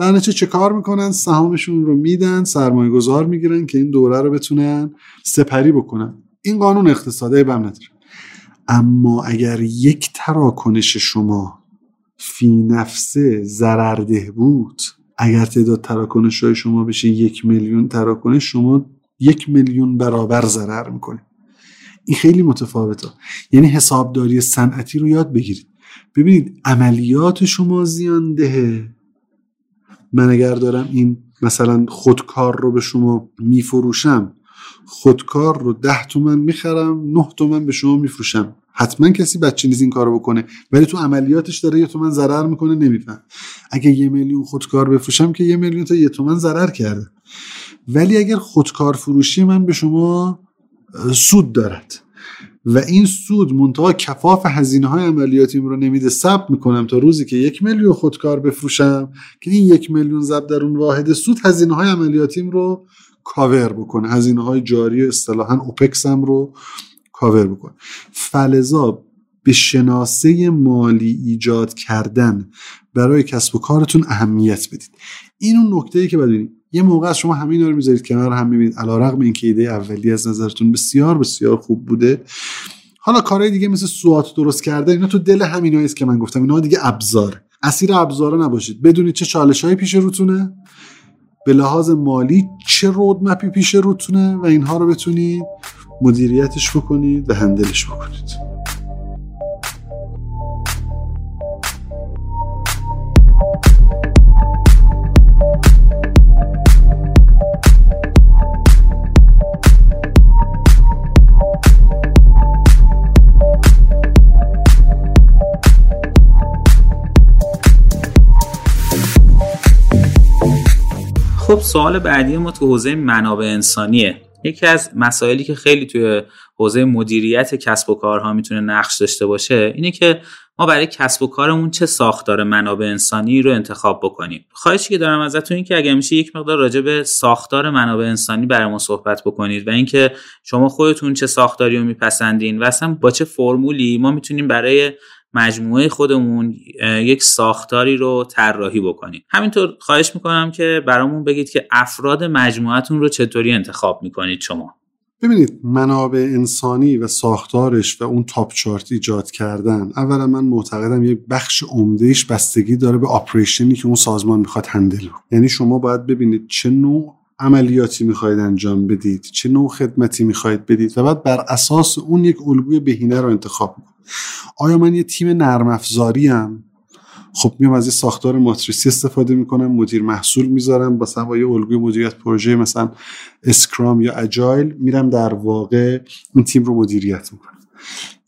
در نتیجه چه کار میکنن؟ سهامشون رو میدن، سرمایه گذار میگیرن که این دوره رو بتونن سپری بکنن. این قانون اقتصادی بم نداره. اما اگر یک تراکنش شما فی نفسه ضررده بود، اگر تعداد تراکنش های شما بشه یک میلیون تراکنش، شما یک میلیون برابر ضرر میکنید. این خیلی متفاوته. یعنی حسابداری صنعتی رو یاد بگیرید. ببینید عملیات شما زیان دهه. من اگر دارم این مثلا خودکار رو به شما میفروشم، خودکار رو ده تومن میخرم، نه تومن به شما میفروشم، حتما کسی بچه نیز این کار رو بکنه، ولی تو عملیاتش داره یه تومن ضرر میکنه، نمیفهم. اگه یه میلیون خودکار بفروشم که یه میلیون تا یه تومن ضرر کرده، ولی اگر خودکار فروشی من به شما سود دارد و این سود منتها کفاف هزینه‌های عملیاتیم رو نمیده، ثبت میکنم تا روزی که یک میلیون خودکار بفروشم که این یک میلیون ضرب در اون واحد سود هزینه‌های عملیاتیم رو کاور بکنه، هزینه‌های جاری و اصطلاحاً اوپکسم رو کاور بکنه. فلزا به شناسه مالی ایجاد کردن برای کسب و کارتون اهمیت بدید. این اون نکته‌ای که باید ببینید. یه موقع شما همه اینا رو میذارید کنار هم میبینید، علیرغم اینکه ایده اولی از نظرتون بسیار بسیار خوب بوده. حالا کارهای دیگه مثل سوات درست کردن اینا تو دل همینایی است که من گفتم، اینا دیگه ابزار، اسیر ابزارا نباشید. بدونید چه چالش‌هایی پیش روتونه، به لحاظ مالی چه رودمپی پیش روتونه و اینها رو بتونید مدیریتش بکنید و هندلش بکنید. خب سوال بعدی ما تو حوزه منابع انسانیه. یکی از مسائلی که خیلی توی حوزه مدیریت کسب و کارها میتونه نقش داشته باشه اینه که ما برای کسب و کارمون چه ساختار منابع انسانی رو انتخاب بکنیم. خواهشی که دارم ازتون این که اگه میشه یک مقدار راجع به ساختار منابع انسانی برای ما صحبت بکنید و اینکه شما خودتون چه ساختاری رو میپسندین و اصلا با چه فرمولی ما میتونیم برای مجموعه خودمون یک ساختاری رو طراحی بکنید. همینطور خواهش میکنم که برامون بگید که افراد مجموعتون رو چطوری انتخاب میکنید شما. ببینید منابع انسانی و ساختارش و اون تاپ چارت ایجاد کردن، اولا من معتقدم یک بخش عمدهش بستگی داره به آپریشنی که اون سازمان میخواد هندل کنه. یعنی شما باید ببینید چه نوع عملیاتی میخواید انجام بدید، چه نوع خدمتی میخواید بدید و بعد بر اساس اون یک الگوی بهینه رو انتخاب کنید. آیا من یه تیم نرم افزاری ام؟ خب میام از یه ساختار ماتریسی استفاده میکنم، مدیر محصول میذارم، مثلا با یه الگوی مدیریت پروژه مثلا اسکرام یا اجایل میرم در واقع این تیم رو مدیریت میکنم.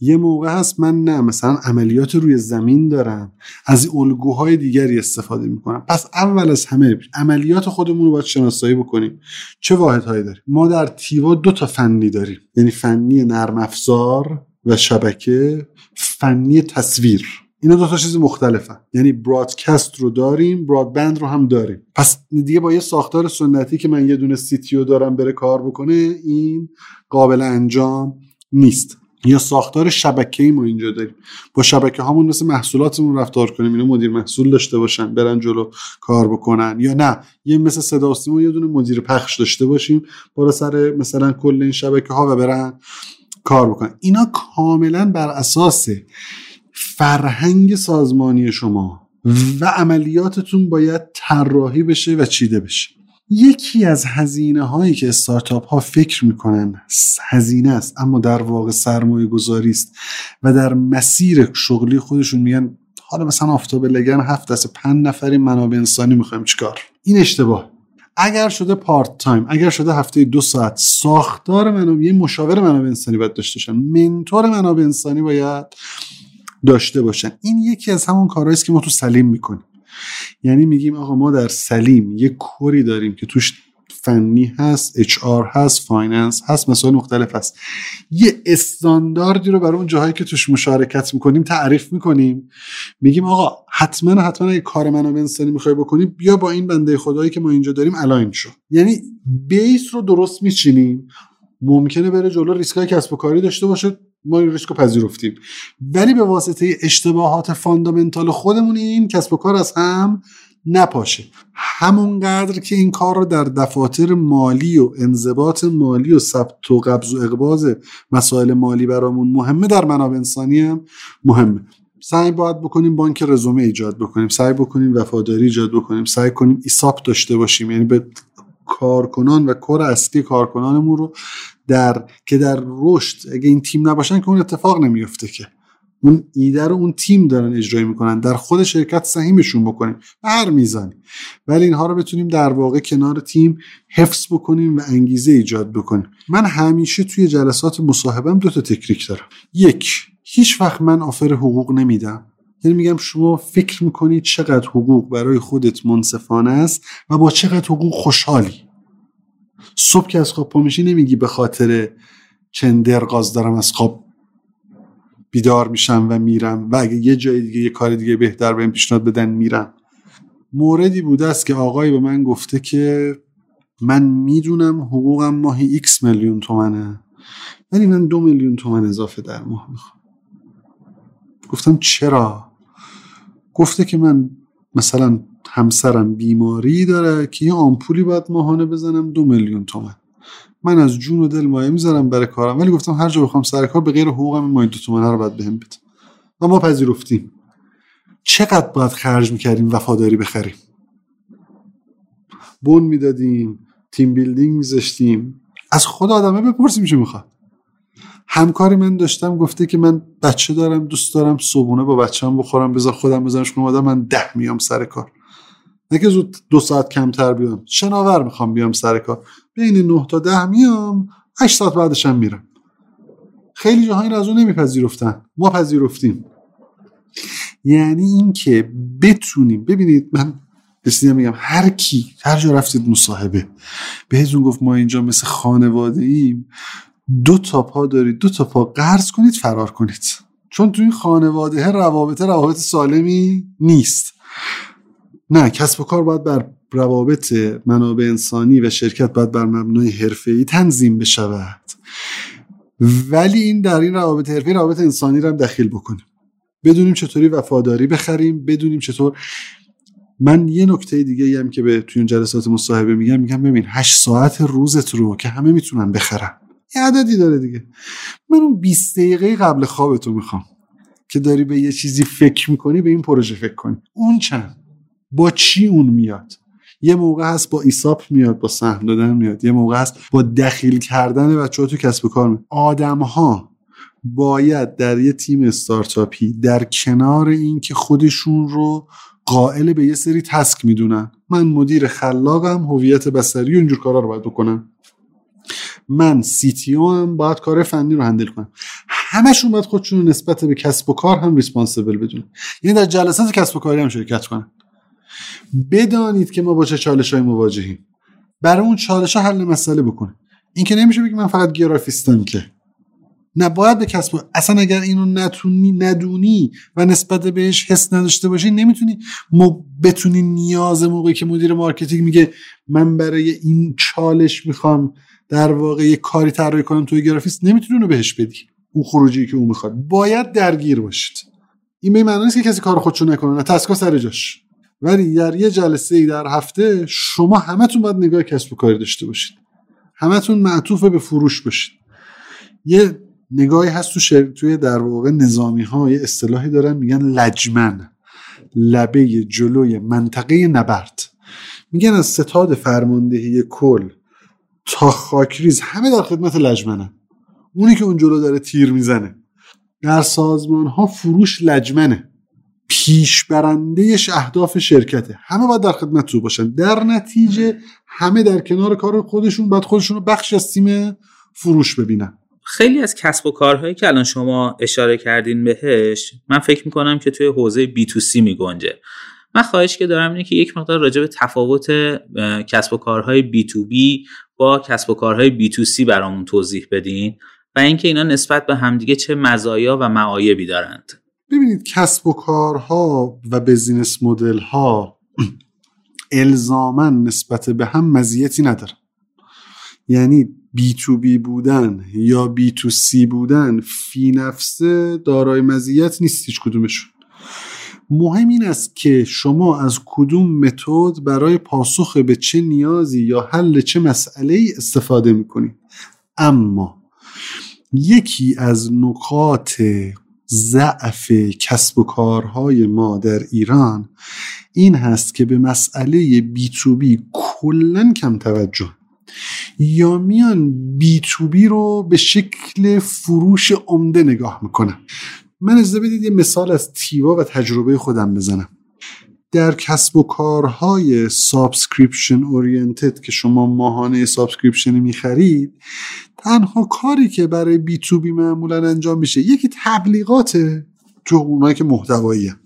یه موقع هست من نه، مثلا عملیات روی زمین دارم، از الگوهای دیگری استفاده میکنم. پس اول از همه عملیات خودمون رو باید شناسایی بکنیم. چه واحدهایی داریم؟ ما در تیوا دو تا فنی داریم، یعنی فنی نرم افزار و شبکه، فنی تصویر. اینا دو تا چیز مختلفه، یعنی برادکست رو داریم، برادبند رو هم داریم. پس دیگه با یه ساختار سنتی که من یه دونه سی تی او دارم بره کار بکنه، این قابل انجام نیست. یا ساختار شبکه‌ای ما اینجا داریم، با شبکه هامون مثل محصولاتمون رفتار کنیم، اینو مدیر محصول داشته باشن برن جلو کار بکنن، یا نه یه مثل صدا و سیما یه دونه مدیر پخش داشته باشیم بالا سر مثلا کل این شبکه‌ها و برن کار بکنن. اینا کاملا بر اساس فرهنگ سازمانی شما و عملیاتتون باید طراحی بشه و چیده بشه. یکی از هزینه هایی که استارتاپ ها فکر میکنن هزینه است اما در واقع سرمایه گذاری است و در مسیر شغلی خودشون میگن حالا مثلا آفتاب لگن هفت از پنج نفری منابع انسانی میخوایم چیکار. این اشتباه. اگر شده پارت تایم، اگر شده هفته دو ساعت، ساختار منابع، یه مشاور منابع انسانی باید داشته باشن، منتور منابع انسانی باید داشته باشن. این یکی از همون کارهایی است که ما تو سلیم میکنیم. یعنی میگیم آقا ما در سلیم یک کوری داریم که توش فنی هست، اچ آر هست، فایننس هست، مسائل مختلف هست. یه استانداردی رو برای اون جاهایی که توش مشارکت میکنیم تعریف میکنیم، میگیم آقا حتما حتما اگه کار منابع انسانی میخوای بکنی بیا با این بنده خدایی که ما اینجا داریم الاین شو. یعنی بیس رو درست میچینیم. ممکنه بره جلو ریسکای کسب و کاری داشته باشه، ما این ریسکو پذیرفتیم، ولی به واسطه اشتباهات فاندامنتال خودمون این کسب و کار از هم نپاشه. همونقدر که این کار رو در دفاتر مالی و انضباط مالی و ثبت و قبض و اقباض مسائل مالی برامون مهمه، در منابع انسانی هم مهمه. سعی باید بکنیم بانک رزومه ایجاد بکنیم، سعی بکنیم وفاداری ایجاد بکنیم، سعی کنیم ایساپ داشته باشیم، یعنی به کارکنان و کار اصلی کارکنانمون رو در که در رشد، اگه این تیم نباشن که اون اتفاق نمیفته، که اون ایده رو اون تیم دارن اجرایی میکنن، در خود شرکت سهیمشون بکنیم به هر میزانی، ولی اینها رو بتونیم در واقع کنار تیم حفظ بکنیم و انگیزه ایجاد بکنیم. من همیشه توی جلسات مصاحبه‌ام دو تا تکنیک دارم. یک، هیچ وقت من آفر حقوق نمیدم. یعنی میگم شما فکر میکنید چقدر حقوق برای خودت منصفانه است و با چقدر حقوق خوشحالی. صبح که از خواب پا میشی نمیگی به خاطر چندر قاز دارم از خواب بیدار میشم و میرم و اگه یه جای دیگه یه کار دیگه بهتر بهم پیشنهاد بدن میرم. موردی بوده است که آقایی به من گفته که من میدونم حقوقم ماهی ایکس میلیون تومنه ولی من دو میلیون تومن اضافه در ماه میخوام. گفتم چرا؟ گفته که من مثلا همسرم بیماری داره که یه آمپولی باید ماهانه بزنم دو میلیون تومن، من از جون و دل مایه میذارم برای کارم، ولی گفتم هر جا بخوام سر کار به غیر حقوقم این مایه دو تومنه رو باید بهم بده و ما پذیرفتیم. چقدر باید خرج میکردیم وفاداری بخریم؟ بون میدادیم، تیم بیلدینگ میذاشتیم. از خود آدمه بپرسیم چه میخواد. همکاری من داشتم گفته که من بچه دارم، دوست دارم صبحونه با بچه‌ام بخورم، بذار خودم بزنمش کنم، آدم من ده میام سر کار، نه که زود دو ساعت کمتر بیام. شناور میخوام بیام سر کار، بین نه تا ده میام، هشت ساعت بعدش هم میرم. خیلی جاها این از اون نمیپذیرفتن، ما پذیرفتیم. یعنی این که بتونیم، ببینید من بسیار میگم هر کی هر جا رفتید مصاحبه بهتون گفت ما اینجا مثل خانواده ایم، دو تا پا دارید، دو تا پا قرض کنید فرار کنید، چون تو این خانواده روابط روابط سالمی نیست. نه، کسب و کار باید بر روابط منابع انسانی و شرکت باید بر مبنای حرفه‌ای تنظیم بشود، ولی این در این روابط حرفه‌ای روابط انسانی رو هم دخیل بکنیم، بدونیم چطوری وفاداری بخریم، بدونیم چطور. من یه نکته دیگه هم که به توی اون جلسات مصاحبه میگم، میگم ببین هشت ساعت روزت رو که همه میتونن بخرن، یه عددی داره دیگه. من اون بیست دقیقه قبل خوابتو میخوام که داری به یه چیزی فکر میکنی، به این پروژه فکر کنی. اون چند با چی اون میاد؟ یه موقع هست با ایساب میاد، با سهم دادن میاد، یه موقع هست با دخیل کردن بچه‌ها تو کسب و کار میاد. آدم‌ها باید در یه تیم استارتاپی در کنار این که خودشون رو قائل به یه سری تسک میدونن، من مدیر خلاقم، هویت بصری و اینجور کارا رو باید بکنم، من سی تی او هم باید کار فنی رو هندل کنم، همشون باید خودشون نسبت به کسب و کار هم ریسپانسیبل بدونن، یعنی در جلسات کسب و کاری هم شرکت کنن. بدانید که ما با چه چالش‌های مواجهیم، برای اون چالش‌ها حل مسئله بکنه. این که نمیشه بگی من فقط گرافیستم، که نه، باید به کسب و... اصلا اگر اینو نتونی ندونی و نسبت بهش حس نداشته باشی، نمیتونی مب... بتونی نیاز موقعی که مدیر مارکتینگ میگه من برای این چالش میخوام در واقع یه کاری طراحی کنم توی گرافیست، نمیتونی اونو بهش بدی، اون خروجی که اون میخواد. باید درگیر باشید. این به معنی نیست که کسی کار خودشو نکنه، نه، تسکا سر جاش، ولی در یه جلسه در هفته شما همتون باید نگاه کسب و کاری داشته باشید، همتون معطوف به فروش باشید. یه نگاهی هست تو شر... توی در واقع نظامی‌ها یه اصطلاحی دارن میگن لجمن، لبه جلوی منطقه نبرد. میگن از ستاد فرماندهی کل تا خاکریز همه در خدمت لجمنن، اونی که اون جلو داره تیر میزنه. در سازمان‌ها فروش لجمنه، پیش برندهش اهداف شرکته، همه باید در خدمت تو باشن. در نتیجه همه در کنار کار خودشون باید خودشون رو بخش از تیم فروش ببینن. خیلی از کسب و کارهایی که الان شما اشاره کردین بهش، من فکر میکنم که توی حوزه بی تو سی میگنجه. من خواهش که دارم اینه که یک مقدار راجع به تفاوت کسب و کارهای بی تو بی با کسب و کارهای بی تو سی برامون توضیح بدین و اینکه اینا نسبت به همدیگه چه مزایا و معایبی دارند. ببینید کسب و کارها و بزینس مدل ها الزاماً نسبت به هم مزیتی نداره، یعنی بی تو بی بودن یا بی تو سی بودن فی نفسه دارای مزیت نیست هیچ کدومشون. مهم این است که شما از کدوم متد برای پاسخ به چه نیازی یا حل چه مسئله‌ای استفاده می‌کنید. اما یکی از نکات ضعف کسب و کارهای ما در ایران این هست که به مسئله بی تو بی کلن کم توجه، یا میان بی تو بی رو به شکل فروش عمده نگاه میکنن. من اجازه بدید یه مثال از تیوا و تجربه خودم بزنم. در کسب و کارهای سابسکریپشن اورینتد که شما ماهانه سابسکریپشن میخرید، تنها کاری که برای بی تو بی معمولا انجام میشه یکی تبلیغاته، تو اونایی که محتواییه،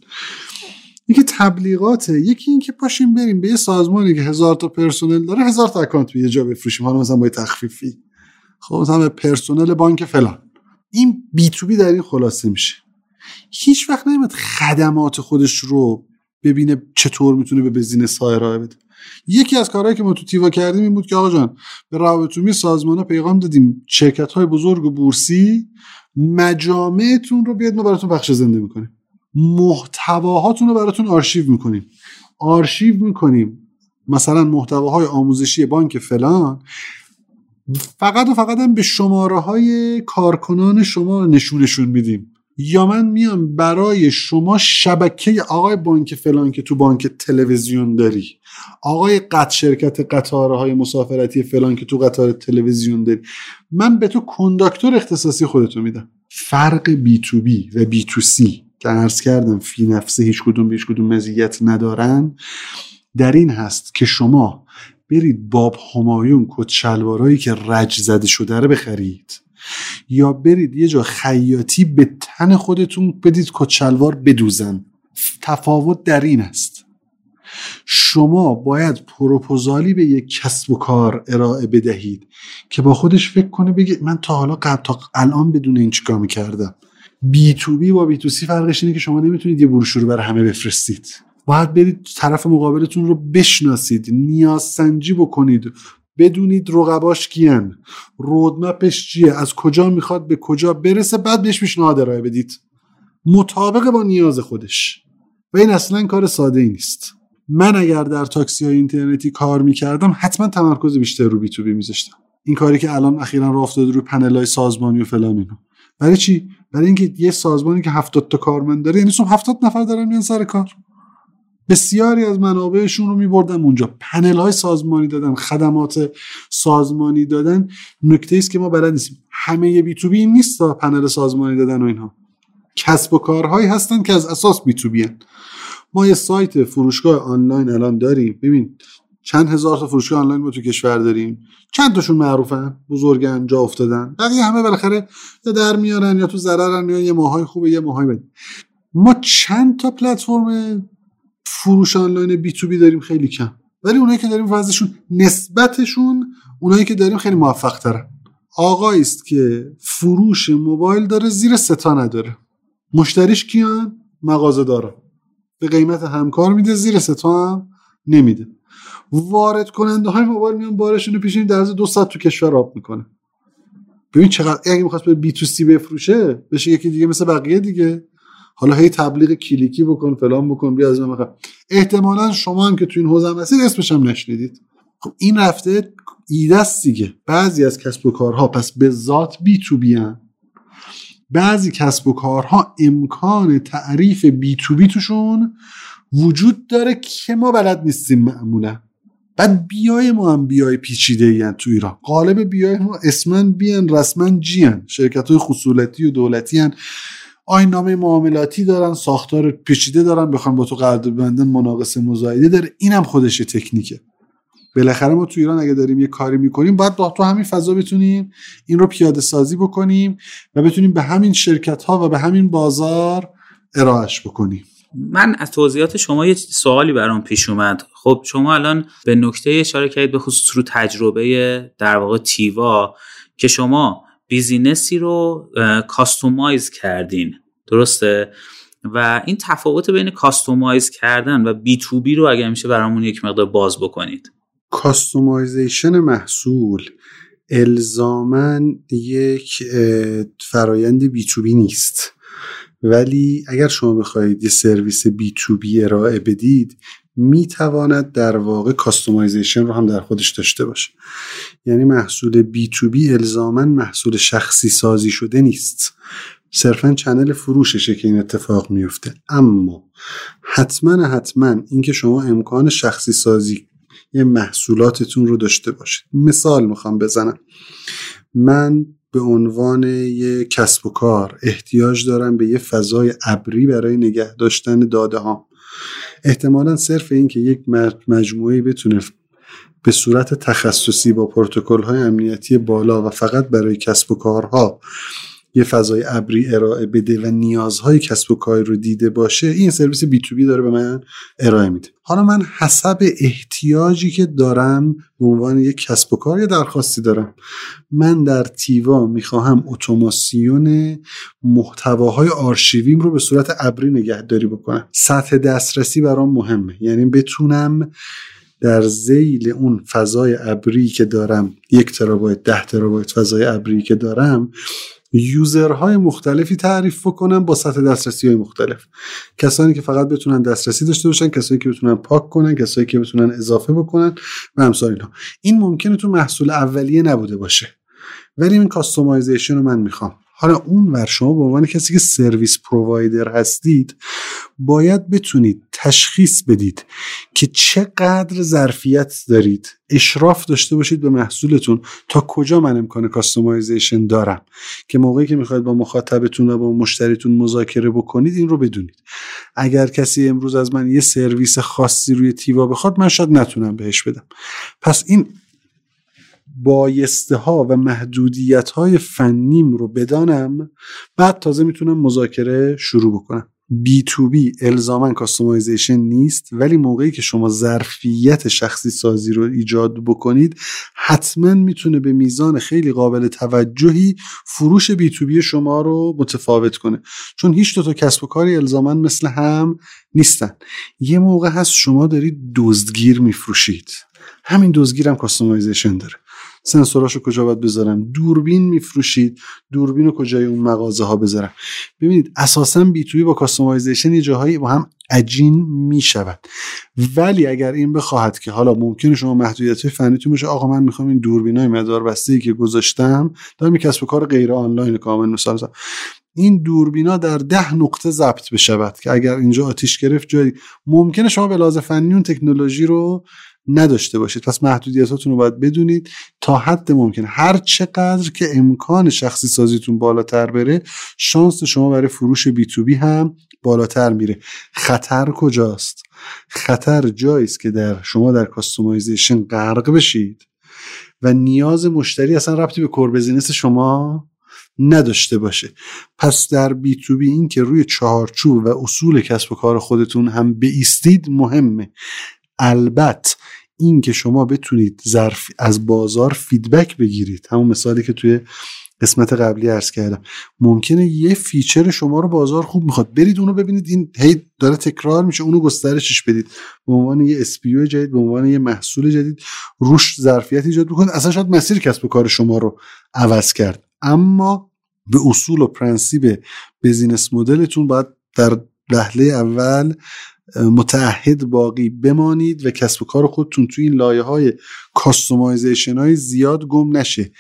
یکی تبلیغاته، یکی این که پاشیم بریم به یه سازمانی که هزار تا پرسنل داره هزار تا اکانت به یه جا بفروشیم، حالا مثلا با تخفیفی، خب مثلا به پرسنل بانک فلان. این بی تو بی در این خلاصه میشه. هیچ وقت نمیاد خدمات خودش رو ببینه چطور میتونه به بزینس ها ارائه بده. یکی از کارهایی که ما تو تیوا کردیم این بود که آقا جان به روابط عمومی سازمان‌ها پیغام دادیم شرکت‌های بزرگ و بورسی مجامعتون رو بیاد ما براتون بخش زنده می‌کنیم. محتواهاتون رو براتون آرشیو میکنیم آرشیو میکنیم مثلا محتواهای آموزشی بانک فلان فقط و فقط هم به شماره های کارکنان شما نشونشون میدیم، یا من میام برای شما شبکه آقای بانک فلان که تو بانک تلویزیون داری، آقای قط شرکت قطارهای مسافرتی فلان که تو قطار تلویزیون داری، من به تو کنداکتور اختصاصی خودتو میدم. فرق بی تو بی و بی تو سی که عرض کردم فی نفسه هیچ کدوم به هیچ کدوم مزیت ندارن، در این هست که شما برید باب همایون کت شلوارایی که رج زده شده رو بخرید، یا برید یه جا خیاطی به تن خودتون بدید کت شلوار بدوزن. تفاوت در این است. شما باید پروپوزالی به یک کسب و کار ارائه بدهید که با خودش فکر کنه بگه من تا حالا قبل تا الان بدون این چیکار میکردم. بی تو بی با بی تو سی فرقش اینه که شما نمیتونید یه بروشور رو برای همه بفرستید، باید برید طرف مقابلتون رو بشناسید، نیازسنجی بکنید، بدونید رقباش کیان، رودمپش چیه، از کجا میخواد به کجا برسه، بعد بهش پیشنهاد ارائه بدید مطابق با نیاز خودش. و این اصلا کار ساده ای نیست. من اگر در تاکسی های اینترنتی کار میکردم حتما تمرکز بیشتر رو بی تو بی میذاشتم. این کاری که الان اخیراً راه افتاده رو پنل‌های سازمانی و فلان اینا. برای چی؟ برای اینکه یه سازمانی که هفتاد تا کارمند داره، یعنی صبح هفتاد نفر دارن میان سر کار. بسیاری از منابعشون رو می‌بردن اونجا، پنل‌های سازمانی دادن، خدمات سازمانی دادن. نکته است که ما بلد نیستیم. همه ی بی تو بی نیست تا پنل سازمانی دادن و اینها. کسب و کارهایی هستن که از اساس بی تو بی ان. ما یه سایت فروشگاه آنلاین الان داریم. ببین چند هزار تا فروشگاه آنلاین ما تو کشور داریم. چند تاشون معروفن، بزرگن، جا افتادن. بقیه همه بالاخره یا در میارن یا تو ضررن، یا یه ماهای خوبه یه ماهای بده. ما چند تا پلتفرم فروش آنلاین بی تو بی داریم، خیلی کم. ولی اونایی که داریم وضعشون نسبتشون اونایی که داریم خیلی موفق ترن. آقایی است که فروش موبایل داره، زیر سه تا نداره. مشتریش کیان؟ مغازه داره. به قیمت همکار میده، زیر سه تا هم نمیده. وارد کننده های موبایل میان بارشون رو پیشین در از دویست تو کشور آب میکنه. ببین چقدر اگه میخواست به بی تو سی بفروشه، بشه یکی دیگه مثل بقیه دیگه. حالا هی تبلیغ کلیکی بکن، فلان بکن، بیا از من بخوام. احتمالاً شما هم که تو این حوزه هم هستید اسمش هم نشنیدید. خب این رفته ایده است دیگه. بعضی از کسب و کارها پس به ذات بی تو بی ان. بعضی کسب و کارها امکان تعریف بی تو بی توشون وجود داره که ما بلد نیستیم معمولا. بعد بیای ما هم بیای پیچیده این تو ایران. غالب بیای ما اسمن بیان، رسمن جیان. شرکت‌های خصولتی و دولتی ان. آیین نامه معاملاتی دارن، ساختار پیچیده دارن، بخوام با تو قرارداد بندن مناقصه مزایده داره. اینم خودش تکنیکه. بالاخره ما تو ایران اگه داریم یه کاری میکنیم، باید تو همین فضا بتونیم این رو پیاده سازی بکنیم و بتونیم به همین شرکت ها و به همین بازار ارائهش بکنیم. من از توضیحات شما یه سوالی برام پیش اومد. خب شما الان به نکته اشاره کردید به خصوص رو تجربه در واقع تیوا که شما بیزینسی رو کاستومایز کردین، درسته؟ و این تفاوت بین کاستومایز کردن و بی تو بی رو اگه میشه برامون یک مقدار باز بکنید. کاستومایزیشن محصول الزاماً یک فرایند بی تو بی نیست، ولی اگر شما بخواید یه سرویس بی تو بی ارائه بدید میتواند در واقع کاستومایزیشن رو هم در خودش داشته باشه. یعنی محصول بی تو بی الزاماً محصول شخصی سازی شده نیست، صرفاً چنل فروششه که این اتفاق میفته. اما حتماً حتماً اینکه شما امکان شخصی سازی یه محصولاتتون رو داشته باشید. مثال میخوام بزنم. من به عنوان یه کسب و کار احتیاج دارم به یه فضای ابری برای نگه داشتن داده ها. احتمالاً صرف این که یک مجموعه بتونه به صورت تخصصی با پروتکل‌های امنیتی بالا و فقط برای کسب و کارها یه فضای ابری ارائه بده و نیازهای کسب و کار رو دیده باشه، این سرویس بی تو بی داره به من ارائه میده. حالا من حسب احتیاجی که دارم به عنوان یک کسب و کار یه درخواستی دارم. من در تیوا میخواهم اتوماسیون محتواهای آرشیویم رو به صورت ابری نگهداری بکنم. سطح دسترسی برام مهمه، یعنی بتونم در ذیل اون فضای ابری که دارم، یک ترابایت، ده ترابایت فضای ابری که دارم، یوزرهای مختلفی تعریف بکنن با سطح دسترسی‌های مختلف، کسانی که فقط بتونن دسترسی داشته باشن، کسانی که بتونن پاک کنن، کسانی که بتونن اضافه بکنن و امثال اینا. این ممکنه تو محصول اولیه نبوده باشه، ولی این کاستومایزیشن رو من میخوام. حالا اون ور شما به عنوان کسی که سرویس پرووایدر هستید باید بتونید تشخیص بدید که چقدر ظرفیت دارید، اشراف داشته باشید به محصولتون تا کجا من امکان کاستومایزیشن دارم که موقعی که میخواید با مخاطبتون و با مشتریتون مذاکره بکنید این رو بدونید. اگر کسی امروز از من یه سرویس خاصی روی تیوا بخواد من شاید نتونم بهش بدم. پس این بایسته ها و محدودیت های فنیم رو بدانم، بعد تازه میتونم مذاکره شروع بکنم. بی تو بی الزاماً کاستومایزیشن نیست، ولی موقعی که شما ظرفیت شخصی سازی رو ایجاد بکنید حتما میتونه به میزان خیلی قابل توجهی فروش بی تو بی شما رو متفاوت کنه، چون هیچ دو تا کسب و کاری الزاماً مثل هم نیستن. یه موقع هست شما دارید دزدگیر میفروشید، همین دزدگیر هم کاستومایزیشن داره. سنسوراشو کجا باید بذارم، دوربین میفروشید، دوربینو کجای اون مغازه ها بذارم. ببینید اساسا بی تو بی با کاستومایزیشن یه جاهایی با هم عجین میشود، ولی اگر این بخواهد که حالا ممکنه شما محدودیت‌های فنیتون باشه، آقا من میخوام این دوربینای مداربسته‌ای که گذاشتم دارم کسب و کار غیر آنلاین کامل مثلا این دوربینا در ده نقطه ضبط بشود که اگر اینجا آتیش گرفت جایی ممکنه شما به لحاظ فنی اون تکنولوژی رو نداشته باشید. پس محدودیتاتون رو باید بدونید تا حد ممکن. هر چقدر که امکان شخصی سازیتون بالاتر بره، شانس شما برای فروش بی تو بی هم بالاتر میره. خطر کجاست؟ خطر جایی است که در شما در کاستومایزیشن غرق بشید و نیاز مشتری اصلا ربطی به کور بزینس شما نداشته باشه. پس در بی تو بی این که روی چارچوب و اصول کسب و کار خودتون هم بایستید مهمه. البته این که شما بتونید ظرف از بازار فیدبک بگیرید، همون مثالی که توی قسمت قبلی عرض کردم، ممکنه یه فیچر شما رو بازار خوب میخواد، برید اونو ببینید این هی داره تکرار میشه، اونو گسترشش بدید به عنوان یه اس پی یو جدید، به عنوان یه محصول جدید روش ظرفیت ایجاد بکنید. اصلا شاید مسیر کسب و کار شما رو عوض کرد، اما به اصول و پرنسیب بیزینس مدلتون باید در دهله اول متعهد باقی بمانید و کسب و کار خودتون توی این لایه‌های کاستومایزیشن های زیاد گم نشه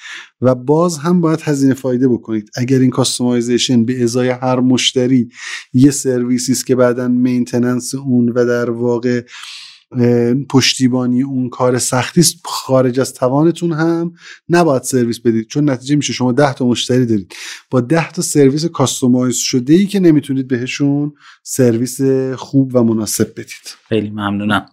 و باز هم باید هزینه فایده بکنید. اگر این کاستومایزیشن به ازای هر مشتری یه سرویسی است که بعداً مینتیننس اون و در واقع پشتیبانی اون کار سختی است، خارج از توانتون هم نباید سرویس بدید، چون نتیجه میشه شما ده تا مشتری دارید با ده تا سرویس کاستومایز شده ای که نمیتونید بهشون سرویس خوب و مناسب بدید. خیلی ممنونم.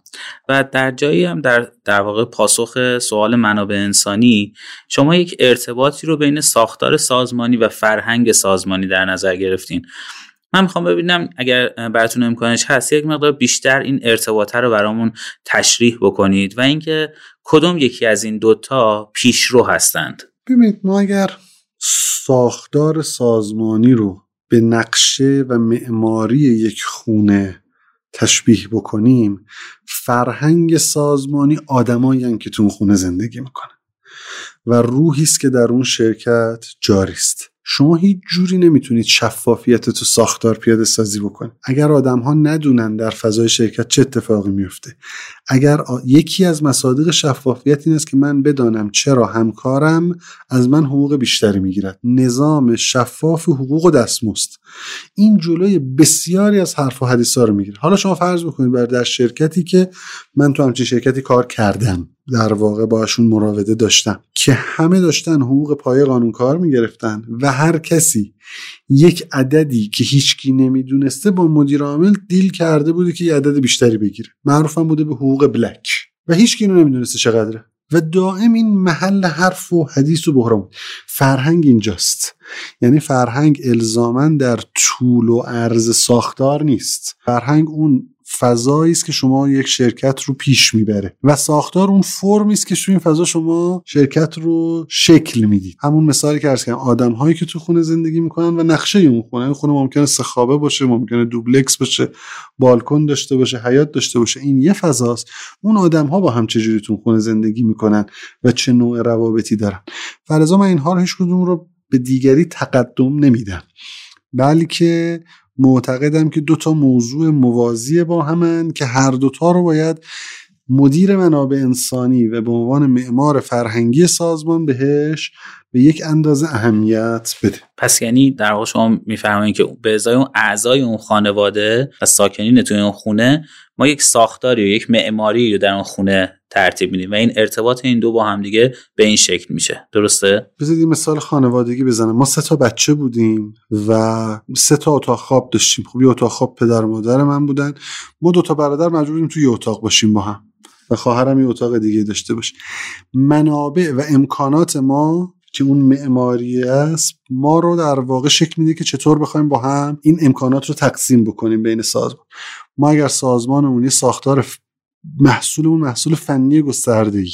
و در جایی هم در در واقع پاسخ سوال منابع انسانی شما یک ارتباطی رو بین ساختار سازمانی و فرهنگ سازمانی در نظر گرفتین. من میخوام ببینم اگر براتون امکانش هست یک مقدار بیشتر این ارتباطه رو برامون تشریح بکنید و اینکه کدوم یکی از این دوتا پیشرو هستند. ببینید ما اگر ساختار سازمانی رو به نقشه و معماری یک خونه تشبیه بکنیم، فرهنگ سازمانی آدمایی هستند که تو خونه زندگی میکنن و روحی است که در اون شرکت جاری است. شما هیچ جوری نمیتونید شفافیت تو ساختار پیاده سازی بکنید اگر آدم‌ها ندونن در فضای شرکت چه اتفاقی میفته. اگر آ... یکی از مصادیق شفافیت این است که من بدانم چرا همکارم از من حقوق بیشتری میگیرد. نظام شفاف حقوق و دستمزد این جلوی بسیاری از حرف و حدیثا رو میگیره. حالا شما فرض بکنید بر در شرکتی که من تو همچین شرکتی کار کردم، در واقع باشون مراوده داشتم که همه داشتن حقوق پایه قانون کار میگرفتن و هر کسی یک عددی که هیچکی نمیدونسته با مدیر عامل دیل کرده بوده که یه عدد بیشتری بگیره، معروفم بوده به حقوق بلک و هیچکی اینو نمیدونسته چقدره و دائم این محل حرف و حدیث و بحران. فرهنگ اینجاست، یعنی فرهنگ الزاماً در طول و عرض ساختار نیست. فرهنگ اون فضایی است که شما یک شرکت رو پیش میبره و ساختار اون فرمی است که تو این فضا شما شرکت رو شکل میدید. همون مثالی که عرض کردم، آدم‌هایی که تو خونه زندگی میکنن و نقشه اون خونه، این خونه ممکنه سه خوابه باشه، ممکنه دوبلکس باشه، بالکن داشته باشه، حیاط داشته باشه، این یه فضاست. اون آدم‌ها با هم چجوری تو خونه زندگی میکنن و چه نوع روابطی دارن. فرضا من اینها رو هیچ کدوم رو به دیگری تقدم نمیدم، بلکه معتقدم که دو تا موضوع موازی با همن که هر دوتا رو باید مدیر منابع انسانی و به عنوان معمار فرهنگی سازمان بهش به یک اندازه اهمیت بده. پس یعنی در واقع شما میفهمین که به ازای اون اعضای اون خانواده و ساکنین توی اون خونه ما یک ساختاری و یک معماری رو در اون خونه ترتیب میدیم و این ارتباط این دو با هم دیگه به این شکل میشه، درسته؟ بذارید مثال خانوادگی بزنم. ما سه تا بچه بودیم و سه تا اتاق خواب داشتیم. خب یه اتاق خواب پدر و مادر من بودن، ما دو تا برادر مجبور بودیم توی یه اتاق باشیم با هم و خواهرم یه اتاق دیگه داشته باشه. منابع و امکانات ما که اون معماری است ما رو در واقع شکل میده که چطور بخوایم با هم این امکانات رو تقسیم بکنیم بین سازمان. ما اگر سازمانمون یه ساختار محصولمون محصول فنی گسترده‌ای،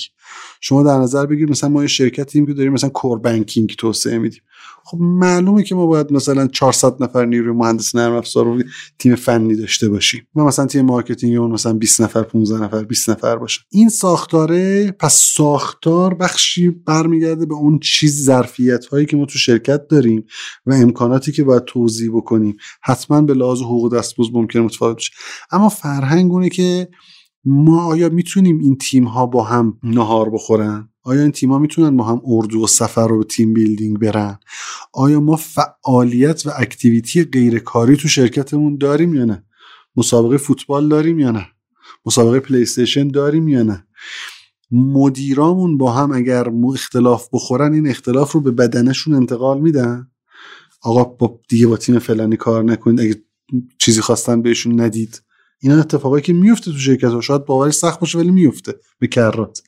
شما در نظر بگیرید مثلا ما یه شرکتیم که داریم مثلا کور بانکینگ توسعه میدیم، خب معلومه که ما باید مثلا چهارصد نفر نیروی مهندس نرم افزار رو تیم فنی داشته باشیم، ما مثلا تیم مارکتینگ اون مثلا بیست نفر پانزده نفر بیست نفر باشه. این ساختاره، پس ساختار بخشی برمیگرده به اون چیز ظرفیت هایی که ما تو شرکت داریم و امکاناتی که باید توزیع بکنیم، حتما به لحاظ حقوق دستمزد ممکن متفاوت بشه. اما فرهنگ اونه که ما آیا میتونیم این تیم ها با هم نهار بخورن؟ آیا این تیم ها میتونن با هم اردو و سفر و تیم بیلدینگ برن؟ آیا ما فعالیت و اکتیویتی غیرکاری تو شرکتمون داریم یا نه؟ مسابقه فوتبال داریم یا نه؟ مسابقه پلی استیشن داریم یا نه؟ مدیرامون با هم اگر اختلاف بخورن این اختلاف رو به بدنشون انتقال میدن؟ آقا با دیگه با تیم فلانی کار نکنید، اگه چیزی خواستن بهشون ندید. اینا اتفاقایی که میفته تو شرکت‌ها، شاید باورش سخت باشه ولی میفته به کرات.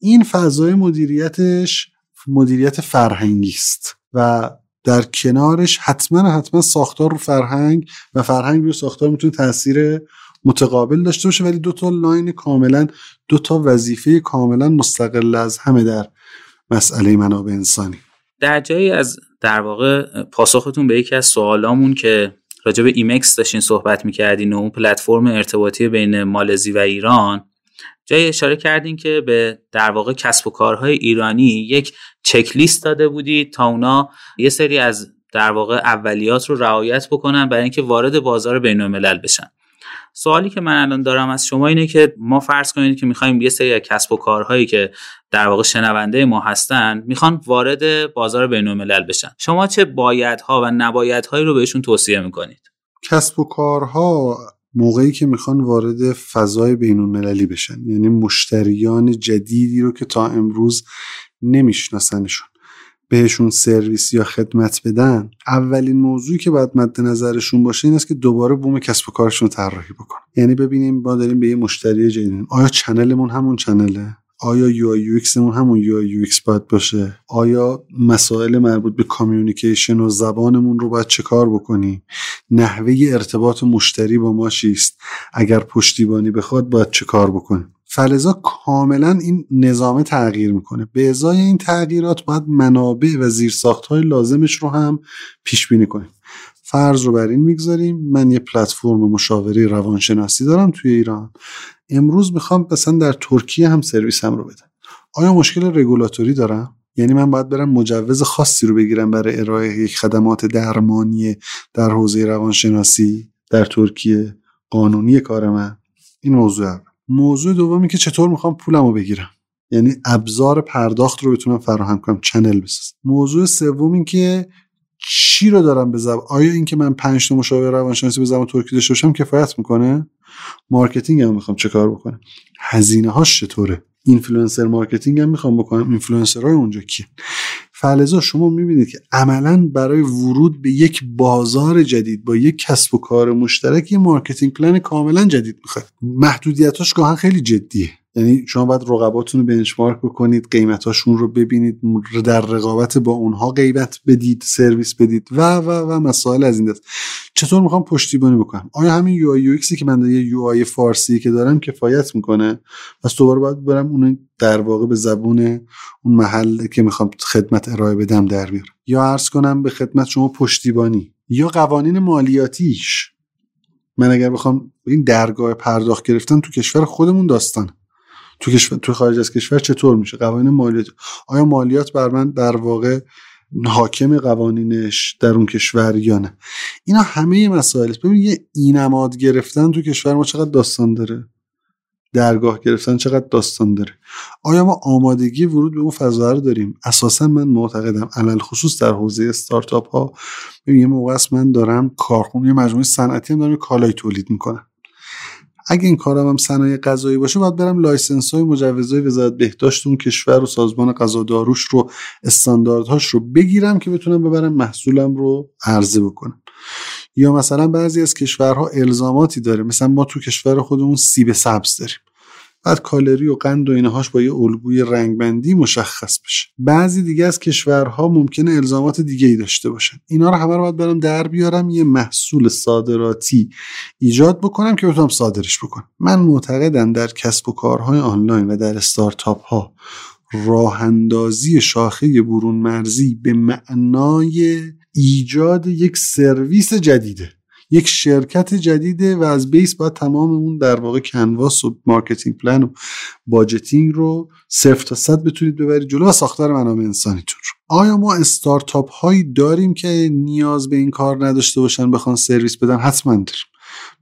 این فضای مدیریتش مدیریت فرهنگی است و در کنارش حتما حتما ساختار رو فرهنگ و فرهنگ روی ساختار میتونه تأثیر متقابل داشته باشه، ولی دو تا لاین کاملا، دو تا وظیفه کاملا مستقل از همه در مسئله منابع انسانی. در جایی از در واقع پاسختون به یکی از سوالامون که راجع به ایمکس داشتین صحبت میکردین و اون پلتفرم ارتباطی بین مالزی و ایران، جایی اشاره کردین که به در واقع کسب و کارهای ایرانی یک چک لیست داده بودید تا اونا یه سری از در واقع اولیات رو رعایت بکنن برای اینکه وارد بازار بین الملل بشن. سوالی که من الان دارم از شما اینه که ما فرض کنید که میخوایم یه سری از کسب و کارهایی که در واقع شنونده ما هستن میخوان وارد بازار بین الملل بشن، شما چه بایدها و نبایدهایی رو بهشون توصیه میکنید؟ کسب و کارها موقعی که میخوان وارد فضای بین المللی بشن، یعنی مشتریان جدیدی رو که تا امروز نمیشناسنشون بهشون سرویس یا خدمت بدن، اولین موضوعی که باید مد نظرشون باشه این است که دوباره بوم کسب و کارشون رو طراحی بکنن. یعنی ببینیم ما داریم به یه مشتری جدید، آیا چنلمون همون چنله؟ آیا یو آی یو ایکس مون همون یو آی یو ایکس باید باشه؟ آیا مسائل مربوط به کامیونیکیشن و زبانمون رو باید چه کار بکنیم؟ نحوه ارتباط مشتری با ما چیست؟ اگر پشتیبانی بخواد باید چه کار بکنیم؟ فلزا کاملا این نظام تغییر میکنه. به ازای این تغییرات باید منابع و زیرساخت‌های لازمش رو هم پیش بینی کنیم. فرض رو بر این میگذاریم من یه پلتفرم مشاوره روانشناسی دارم توی ایران، امروز میخوام مثلا در ترکیه هم سرویسم رو بدم. آیا مشکل رگولاتوری دارم؟ یعنی من باید برم مجوز خاصی رو بگیرم برای ارائه یک خدمات درمانی در حوزه روانشناسی در ترکیه؟ قانونی کار من این موضوع. موضوع دومی که چطور میخوام پولمو بگیرم، یعنی ابزار پرداخت رو بتونم فراهم کنم، چنل بسازم. موضوع سوم این که چی رو دارم به زبان، آیا این که من پنج تا مشاور روانشناسی به زبان ترکی داشته باشم کفایت میکنه؟ مارکتینگم میخوام چه کار بکنم، هزینه هاش چطوره، اینفلوئنسر مارکتینگم میخوام بکنم، اینفلوئنسرای اونجا کی؟ فلزا شما میبینید که عملا برای ورود به یک بازار جدید با یک کسب و کار مشترک یه مارکتینگ پلن کاملا جدید میخواد. محدودیتاش گاهن خیلی جدیه، یعنی شما باید رقباتون رو بنچمارک بکنید، قیمتاشون رو ببینید، در رقابت با اونها قیمت بدید، سرویس بدید و و و مسائل از این دست. چطور میخوام پشتیبانی بکنم؟ آیا همین یو آی یو ایکسی که من یه یو آی فارسی که دارم کفایت میکنه؟ پس دوباره باید برم اون در واقع به زبون اون محل که میخوام خدمت ارائه بدم در بیارم، یا عرض کنم به خدمت شما پشتیبانی یا قوانین مالیاتیش. من اگر بخوام این درگاه پرداخت گرفتن تو کشور خودمون داستان، تو کشور، تو خارج از کشور چطور میشه قوانین مالیات؟ آیا مالیات بر من در واقع حاکم قوانینش در اون کشور یا نه. اینا همه مسائل است. ببین یه اینماد گرفتن تو کشور ما چقدر داستان داره، درگاه گرفتن چقدر داستان داره. آیا ما آمادگی ورود به اون فضا رو داریم؟ اساسا من معتقدم علل خصوص در حوزه استارتاپ ها. ببین یه موقع است من دارم کارخونه مجموعه صنعتی هم دارم کالای تولید میکنم، اگه این کارم هم صنایع غذایی باشه باید برم لایسنس‌های مجوزهای وزارت بهداشت اون کشور و سازمان غذا داروش رو، استانداردهاش رو بگیرم که بتونم ببرم محصولم رو عرضه بکنم. یا مثلا بعضی از کشورها الزاماتی داره، مثلا ما تو کشور خودمون سیب سبز داریم، بعد کالری و قند و اینهاش با یه الگوی رنگبندی مشخص بشه. بعضی دیگه از کشورها ممکنه الزامات دیگه‌ای داشته باشن. اینا رو همه رو باید برام در بیارم، یه محصول صادراتی ایجاد بکنم که بتونم صادرش بکنم. من معتقدم در کسب و کارهای آنلاین و در استارتاپ ها راه اندازی شاخه برون مرزی به معنای ایجاد یک سرویس جدیده، یک شرکت جدیده و از بیس باید تمام اون در واقع کنواس و مارکتینگ پلن و باجتینگ رو صفر تا صد بتونید ببرید جلو و ساختار منابع انسانیتون رو. آیا ما استارتاپ هایی داریم که نیاز به این کار نداشته باشن بخوان سرویس بدن؟ حتما داریم.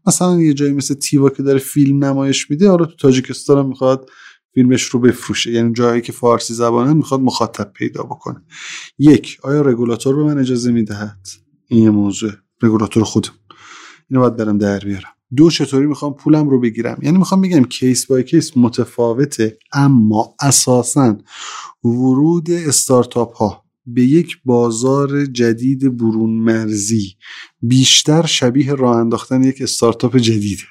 مثلا یه جایی مثل تیوا که داره فیلم نمایش میده، حالا تو تاجیکستان هم میخواد فیلمش رو بفروشه، یعنی جایی که فارسی زبانه میخواد مخاطب پیدا بکنه. یک، آیا رگولاتور به من اجازه میدهد؟ این موضوع رگولاتور خودم، اینو باید برم در بیارم. دو، چطوری میخوام پولم رو بگیرم؟ یعنی میخوام بگم کیس بای کیس متفاوته، اما اساساً ورود استارتاپ ها به یک بازار جدید برون مرزی بیشتر شبیه راه انداختن یک استارتاپ جدیده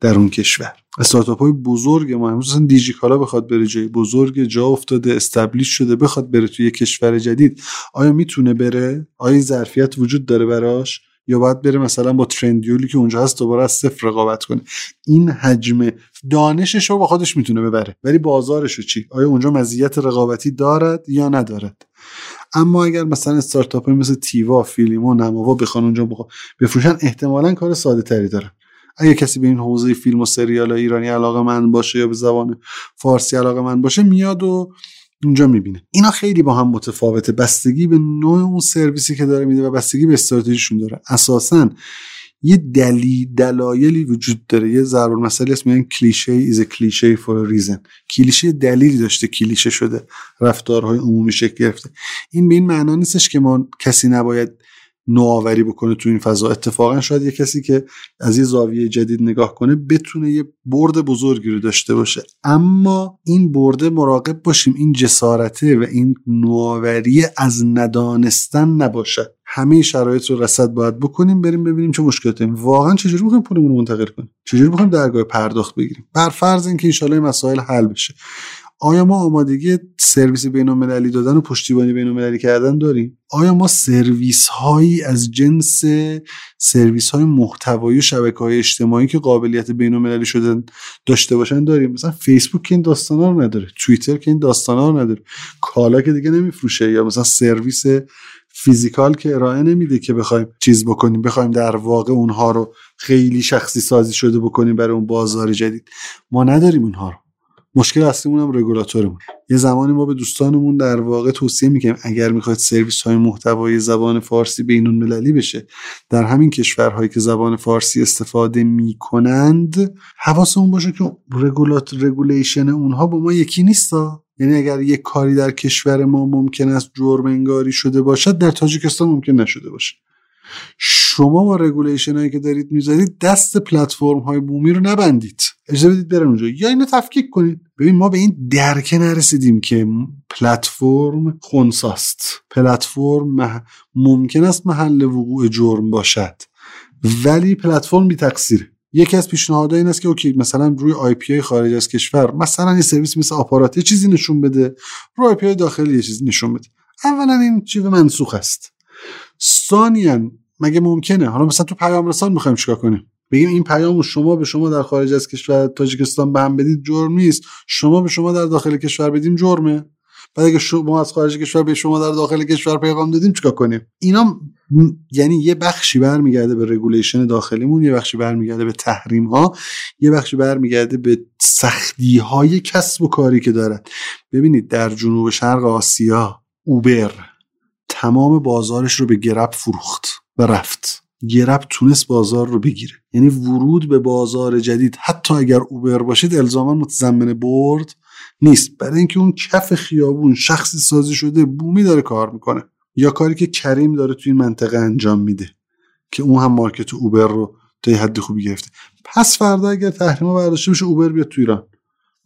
در اون کشور. استارتاپ های بزرگ ما مثلا دیجیکالا بخواد بره جای بزرگ، جا افتاده، استبلیش شده، بخواد بره توی کشور جدید، آیا میتونه بره؟ آیا ظرفیت وجود داره براش؟ یا باید بره مثلا با ترندیولی که اونجا هست دوباره از صفر رقابت کنه؟ این حجم دانشش رو با خودش میتونه ببره، ولی بازارش رو چی؟ آیا اونجا مزیت رقابتی دارد یا ندارد؟ اما اگر مثلا استارتاپ مثل تیوا، فیلیمو، نماوا بخوان اونجا بفروشن، احتمالاً کار ساده تری دارن. اگه کسی به این حوزه فیلم و سریال ایرانی علاقه مند باشه یا به زبان فارسی علاقه مند باشه، میاد و اونجا میبینه. اینا خیلی با هم متفاوته، بستگی به نوع اون سرویسی که داره میده و بستگی به استراتژیشون داره. اساساً یه دلیل دلایلی وجود داره. یه ضرب‌المثلی هست میگن کلیشه is a cliche for a reason. کلیشه دلیلی داشته کلیشه شده، رفتارهای عمومی شکل گرفته. این به این معنا نیستش که ما کسی نباید نوآوری بکنه تو این فضا. اتفاقا شاید یه کسی که از یه زاویه جدید نگاه کنه بتونه یه برد بزرگی رو داشته باشه، اما این برده مراقب باشیم این جسارته و این نوآوری از ندانستن نباشه. همه شرایط رو رصد باید بکنیم، بریم ببینیم چه مشکلاتی واقعا، چجوری می‌خوایم پولمون رو منتقل کنیم، چجوری می‌خوایم درگاه پرداخت بگیریم، بر فرض اینکه ان شاءالله این مسائل حل بشه. آیا ما آمادگی سرویس بین‌المللی دادن و پشتیبانی بین‌المللی کردن داریم؟ آیا ما سرویس‌هایی از جنس سرویس‌های محتوایی و شبکه‌های اجتماعی که قابلیت بین‌المللی شدن داشته باشن داریم؟ مثلا فیسبوک که این داستانا رو نداره، توییتر که این داستانا رو نداره، کالا که دیگه نمیفروشه، یا مثلا سرویس فیزیکال که ارائه نمیده که بخوایم چیز بکنیم، بخوایم در واقع اونها رو خیلی شخصی سازی شده بکنیم برای اون بازار جدید. ما نداریم اونها رو. مشکل اصلیمون هم رگولاتورمون. یه زمانی ما به دوستانمون در واقع توصیه میکنیم اگر میخواید سرویس های محتوای زبان فارسی بین‌المللی بشه، در همین کشورهایی که زبان فارسی استفاده میکنند حواسمون باشه که رگولات رگولیشن اونها با ما یکی نیستا. یعنی اگر یک کاری در کشور ما ممکن است جرم انگاری شده باشد، در تاجیکستان ممکن نشده باشه. شما با رگولیشن هایی که دارید میذارید دست پلتفرم های بومی رو نبندید، اجازه بدید برن اونجا، یا اینو تفکیک کنید. ببین ما به این درک نرسیدیم که پلتفرم خنثیست، پلتفرم مح... ممکن است محل وقوع جرم باشد، ولی پلتفرم بی تقصیره. یکی از پیشنهادها این است که اوکی مثلا روی آی پی آی خارج از کشور مثلا یه سرویس مثل آپارات یه چیزی نشون بده، روی آی پی آی داخلی یه چیزی نشون بده. اولا این چیز منسوخ است، ثانیاً مگه ممکنه حالا مثلا تو پیام رسان میخوایم چیکار کنیم؟ بگیم این پیامو شما به شما در خارج از کشور تاجیکستان به هم بدید جرم نیست، شما به شما در داخل کشور بدیم جرمه؟ بعد اگه شما از خارج کشور به شما در داخل کشور پیغام دادیم چیکار کنیم؟ اینا م... یعنی یه بخشی برمیگرده به رگولیشن داخلیمون، یه بخشی برمیگرده به تحریم ها، یه بخشی برمیگرده به سختی های کسب و کاری که دارن. ببینید در جنوب شرق آسیا اوبر تمام بازارش رو به گراب فروخت و رفت. گراب تونست بازار رو بگیره. یعنی ورود به بازار جدید حتی اگر اوبر باشید الزاما متضمن برد نیست، برای اینکه اون کف خیابون شخصی سازی شده، بومی داره کار میکنه، یا کاری که کریم داره توی این منطقه انجام میده که اون هم مارکت اوبر رو تا حد خوبی گرفته. پس فردا اگر تحریما برداشته بشه اوبر بیاد تو ایران،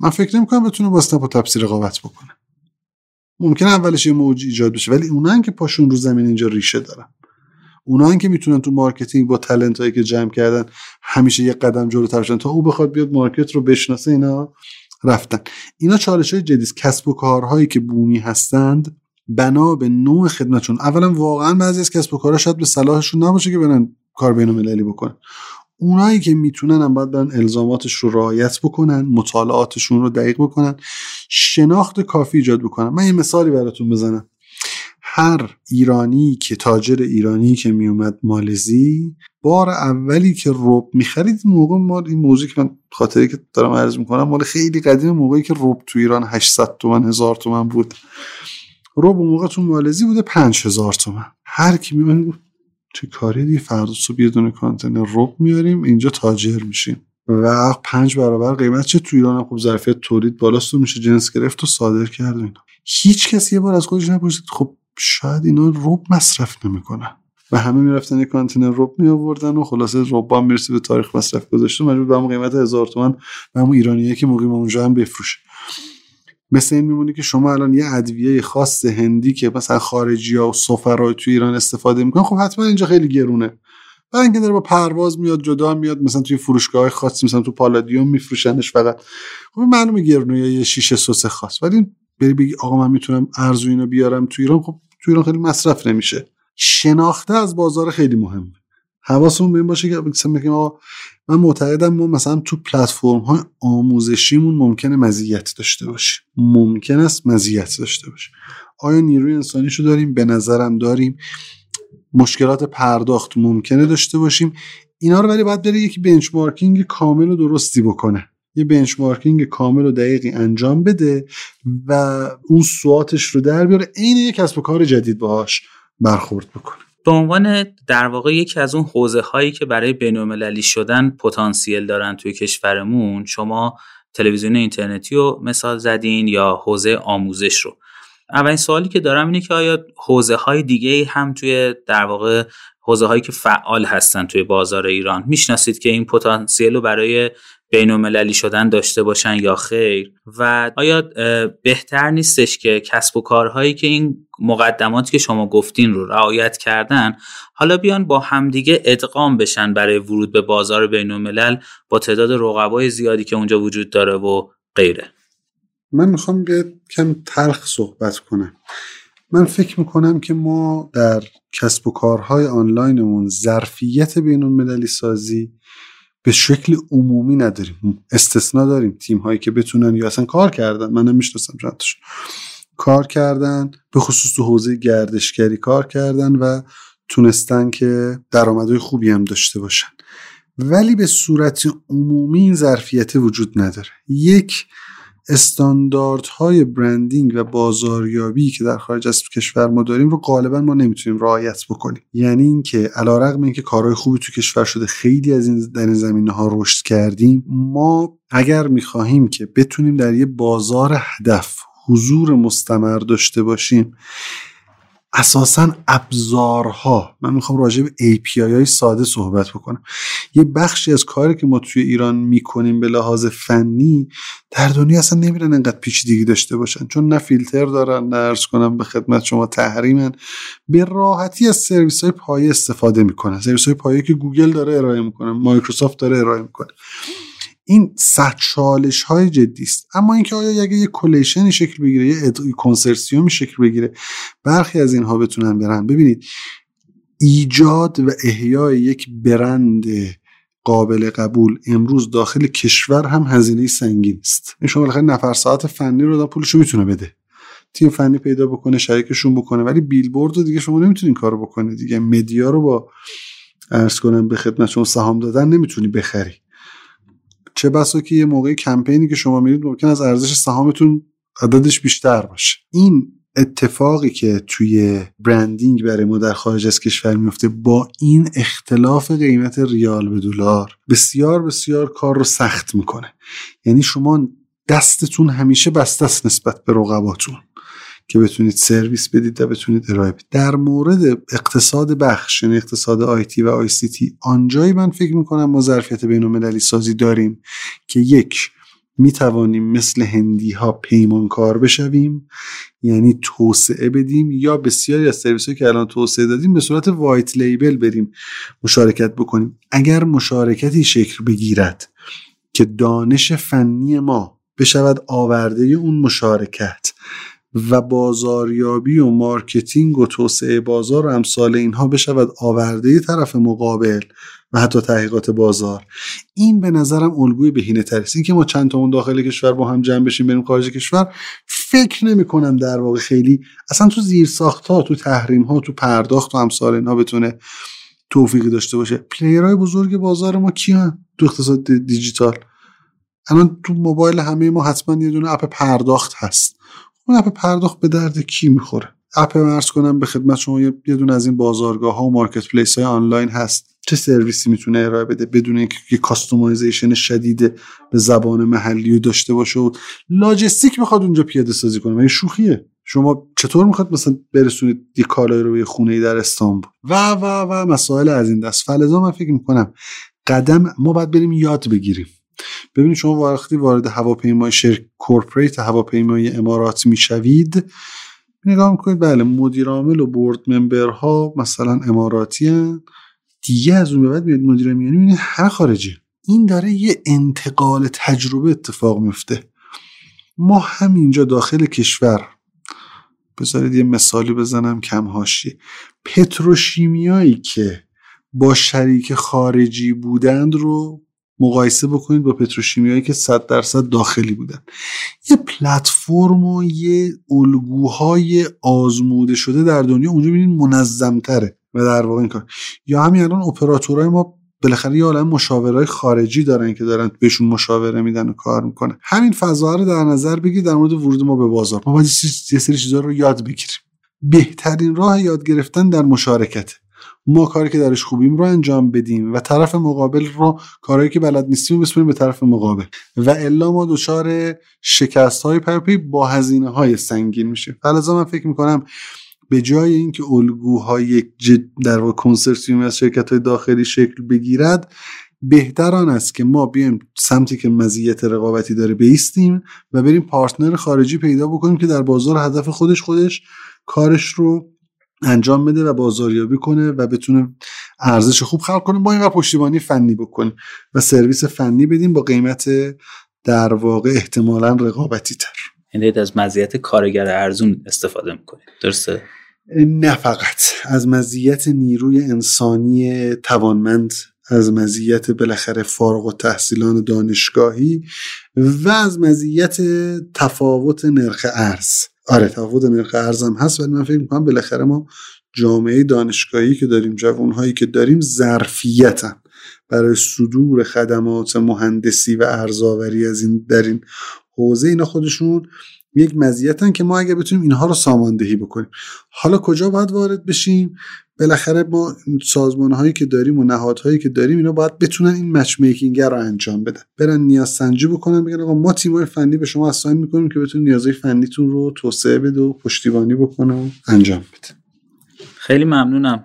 من فکر نمی‌کنم بتونه با اسنپ و تپسی رقابت بکنه. ممکنه اولش یه موج ایجاد بشه، ولی اونان که پاشون رو زمین اینجا ریشه دارن، اونان که میتونن تو مارکتینگ با تالنت هایی که جمع کردن همیشه یه قدم جلوتر شن تا او بخواد بیاد مارکت رو بشناسه، اینا رفتن. اینا چالش‌های جدیه. کسب و کارهایی که بومی هستند بنا به نوع خدمتشون، اولا واقعا بعضی از کسب و کارها شاید به صلاحشون نباشه که برن کار بین‌المللی بکنن. اونایی که میتونن هم باید برن الزاماتش رو رعایت بکنن، مطالعاتشون رو دقیق بکنن، شناخت کافی ایجاد بکنن. من یه مثالی براتون بزنم. هر ایرانی که تاجر ایرانی که میومد مالزی، بار اولی که رب میخرید، موقع ما این موضوعی که من خاطری که دارم عرض میکنم مال خیلی قدیم، موقعی که رب تو ایران هشتصد تومان هزار تومان بود، رب اون موقع تو مالزی بوده پنج هزار تومان. هر کی میمونه چه کاری دیگه، فردا صبح یه دونه کانتینر رب میاریم اینجا تاجر میشیم و پنج برابر قیمت. چه تو ایران هم خب ظرفیت تولید بالاست و میشه جنس گرفت و صادر کرد. اینا هیچ کسی یه بار از خودش نپرسید خب شاید اینا رب مصرف نمیکنن و همه میرفتن یه کانتینر رب میآوردن و خلاصه ربام میرسه به تاریخ مصرف گذاشته، مجبور بهم قیمت هزار تومان به همون ایرانیه که مقیم اونجا هم بفروشه. مثل این میمونه که شما الان یه ادویه خاص هندی که مثلا خارجی‌ها و سفرای تو ایران استفاده میکنن، خب حتما اینجا خیلی گرونه. بعد اینکه داره با پرواز میاد، جدا میاد، مثلا توی فروشگاه‌های خاص، مثلا تو پالادیوم میفروشنش فقط. خب معلومه گرونه، یا یه شیشه سس خاص. ولی بری بگی آقا من میتونم ارزو اینو بیارم تو ایران، خب تو ایران خیلی مصرف نمیشه. شناخته از بازار خیلی مهمه. حواسمون به این باشه که مثلا میگم آقا من معتقدم ما مثلا تو پلتفرم‌های آموزشیمون ممکنه مزیت داشته باشه. ممکن است مزیت داشته باشه. آیا نیروی انسانیشو داریم؟ به نظرم داریم. مشکلات پرداخت ممکنه داشته باشیم. اینا رو ولی باید بره یک بنچمارکینگ کامل و درستی بکنه. یه بنچمارکینگ کامل و دقیقی انجام بده و اون سواتش رو در بیاره، عین یک کسب و کار جدید باهاش برخورد بکنه. به عنوان در واقع یکی از اون حوزه‌هایی که برای بین‌المللی شدن پتانسیل دارن توی کشورمون، شما تلویزیون اینترنتی رو مثال زدین یا حوزه آموزش رو. اولین سوالی که دارم اینه که آیا حوزه‌های دیگه‌ای هم توی در واقع حوزه‌هایی که فعال هستن توی بازار ایران میشناسید که این پتانسیل رو برای بین‌المللی شدن داشته باشن یا خیر؟ و آیا بهتر نیستش که کسب و کارهایی که این مقدماتی که شما گفتین رو رعایت کردن حالا بیان با همدیگه ادغام بشن برای ورود به بازار بین‌الملل با تعداد رقبای زیادی که اونجا وجود داره و غیره؟ من میخوام کم تلخ صحبت کنم. من فکر میکنم که ما در کسب و کارهای آنلاینمون ظرفیت بین‌المللی سازی به شکل عمومی نداریم. استثنا داریم، تیم هایی که بتونن یا اصلا کار کردن، من نمیشناسم چندتاشون کار کردن، به خصوص تو حوزه گردشگری کار کردن و تونستن که درآمدهای خوبی هم داشته باشن. ولی به صورت عمومی این ظرفیت وجود نداره. یک، استانداردهای برندینگ و بازاریابی که در خارج از کشور ما داریم رو غالبا ما نمیتونیم رعایت بکنیم. یعنی اینکه علیرغم اینکه کارهای خوبی تو کشور شده، خیلی از این در این زمینه‌ها رشد کردیم، ما اگر می‌خواهیم که بتونیم در یه بازار هدف حضور مستمر داشته باشیم، اساساً ابزارها، من میخوام راجع به ای پی آی های ساده صحبت بکنم. یه بخشی از کاری که ما توی ایران میکنیم به لحاظ فنی در دنیا اصلا نمیرن انقدر پیچیدگی داشته باشن، چون نه فیلتر دارن، نه عرض کنم به خدمت شما تحریمن. به راحتی از سرویس های پایه استفاده میکنن، سرویس های پایه که گوگل داره ارائه میکنه، مایکروسافت داره ارائه میکنه. این صد چالش های جدی است. اما اینکه آیا اگه یه کلیشنی شکل بگیره، یه اد... کنسرسیومی شکل بگیره، برخی از اینها بتونن برن. ببینید، ایجاد و احیای یک برند قابل قبول امروز داخل کشور هم هزینه سنگین است. این شما بالاخره نفر ساعت فنی رو دادن، پولشو میتونه بده، تیم فنی پیدا بکنه، شریکشون بکنه. ولی بیلبورد رو دیگه شما نمیتونین کارو بکنه دیگه. مدیا رو با عرض کنم به خدمت شما سهام دادن نمیتونی بخری. چه بسا که یه موقعی کمپینی که شما میرید ممکن از ارزش سهامتون عددش بیشتر باشه. این اتفاقی که توی برندینگ برای ما در خارج از کشور میفته با این اختلاف قیمت ریال به دلار بسیار بسیار کار رو سخت میکنه. یعنی شما دستتون همیشه بسته است نسبت به رقباتون که بتونید سرویس بدید و بتونید ارائه بدید. در مورد اقتصاد بخش، یعنی اقتصاد آیتی و آی سی تی، آنجایی من فکر میکنم ما ظرفیت بین‌المللی سازی داریم که یک، میتوانیم مثل هندی ها پیمانکار بشویم، یعنی توسعه بدیم، یا بسیاری از سرویس هایی که الان توسعه دادیم به صورت وایت لیبل بریم مشارکت بکنیم. اگر مشارکتی شکل بگیرد که دانش فنی ما بشود آورده اون مشارکت و بازاریابی و مارکتینگ و توسعه بازار و امثال اینها بشود آورده طرف مقابل و حتی تحقیقات بازار، این به نظرم الگوی بهینه تر است. این که ما چند تا اون داخل کشور با هم جمع بشیم بریم خارج کشور، فکر نمی کنم در واقع خیلی اصلا تو زیر ساخت ها، تو تحریم ها، تو پرداخت و امثال اینها بتونه توفیقی داشته باشه. پلیرهای بزرگ بازار ما کیان تو اقتصاد دیجیتال؟ الان تو موبایل همه ما حتما یه دونه اپ پرداخت هست. اون اپ پرداخت به درد کی میخوره؟ اپ مرز کنم به خدمت شما یه دونه از این بازارگاه ها و مارکت پلیس های آنلاین هست، چه سرویسی میتونه ارائه بده بدون اینکه کاستومایزیشن شدید به زبان محلی داشته باشه و لاجستیک بخواد اونجا پیاده سازی کنه؟ مگه شوخیه؟ شما چطور میخواد مثلا برسونید یه کالای رو به خونه‌ای در استانبول و و و مسائل از این دست؟ فلذا من فکر میکنم قدم ما باید بریم یاد بگیریم. ببینید شما وقتی وارد هواپیمای شرکت کورپوریت هواپیمای امارات میشوید، نگاه میکنید بله مدیر عامل و بورد ممبرها مثلا اماراتی هستند، دیگه از اون به بعد میاد مدیر میانی میبینید هر خارجی. این داره یه انتقال تجربه اتفاق میفته. ما همینجا داخل کشور، بذارید یه مثالی بزنم کم حاشیه، پتروشیمیایی که با شریک خارجی بودند رو مقایسه بکنید با پتروشیمیایی که صد درصد داخلی بودن. یه پلتفرم و یه الگوهای آزموده شده در دنیا اونجا ببینید منظم‌تره و در واقع این کار. یا همین الان اپراتورهای ما بالاخره یه عالم مشاورهای خارجی دارن که دارن بهشون مشاوره میدن و کار میکنن. همین فضا رو در نظر بگیرید در مورد ورود ما به بازار. ما باید یه سری چیزا رو یاد بگیریم. بهترین راه یاد گرفتن در مشارکت، ما کاری که درش خوبیم رو انجام بدیم و طرف مقابل رو کارهایی که بلد نیستیم بسپاریم به طرف مقابل، و الا ما دچار شکست‌های پرپی با هزینه‌های سنگین میشه. فلذا من فکر می‌کنم به جای اینکه الگوهای در واقع کنسرسیوم از شرکت‌های داخلی شکل بگیرد، بهتر آن است که ما بیایم سمتی که مزیت رقابتی داره بیستیم و بریم پارتنر خارجی پیدا بکنیم که در بازار هدف خودش خودش کارش رو انجام بده و بازاریابی کنه و بتونه ارزش خوب خلق کنه. با اینقدر پشتیبانی فنی بکنیم و سرویس فنی بدیم با قیمت در واقع احتمالاً رقابتی تر. یعنی از مزیت کارگر ارزون استفاده میکنیم، درسته؟ نه فقط از مزیت نیروی انسانی توانمند، از مزیت بالاخره فارغ التحصیلان دانشگاهی و از مزیت تفاوت نرخ ارز. آره تفاوت نرخ ارزم هست، ولی من فکر می‌کنم بالاخره ما جامعه دانشگاهی که داریم، جوانهایی که داریم، ظرفیتن برای صدور خدمات مهندسی و ارزآوری از این در این حوزه. اینا خودشون یک مزیتن که ما اگه بتونیم اینها رو ساماندهی بکنیم. حالا کجا باید وارد بشیم؟ بالاخره ما سازمان‌هایی که داریم و نهادهایی که داریم اینا باید بتونن این مچ میکینگ رو انجام بدن، برن نیازسنجی بکنن، بگن آقا ما تیم‌های فنی به شما اساین می‌کنیم که بتونید نیازهای فنیتون رو توسعه بده و پشتیبانی بکنه و انجام بده. خیلی ممنونم،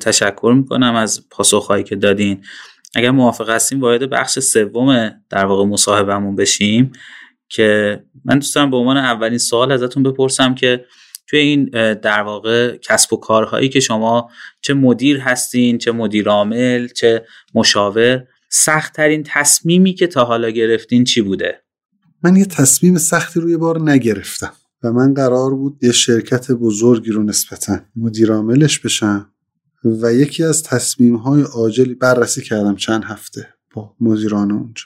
تشکر می‌کنم از پاسخ‌هایی که دادین. اگر موافق هستین وارد بخش سوم در واقع مصاحبهمون بشیم که من دوست دارم به عنوان اولین سوال ازتون بپرسم که توی این در واقع کسب و کارهایی که شما چه مدیر هستین، چه مدیر عامل، چه مشاور، سخت‌ترین تصمیمی که تا حالا گرفتین چی بوده؟ من یه تصمیم سختی روی بار نگرفتم و من قرار بود یه شرکت بزرگی رو نسبتاً مدیر عاملش بشم و یکی از تصمیم‌های عاجلی بررسی کردم چند هفته با مدیران اونجا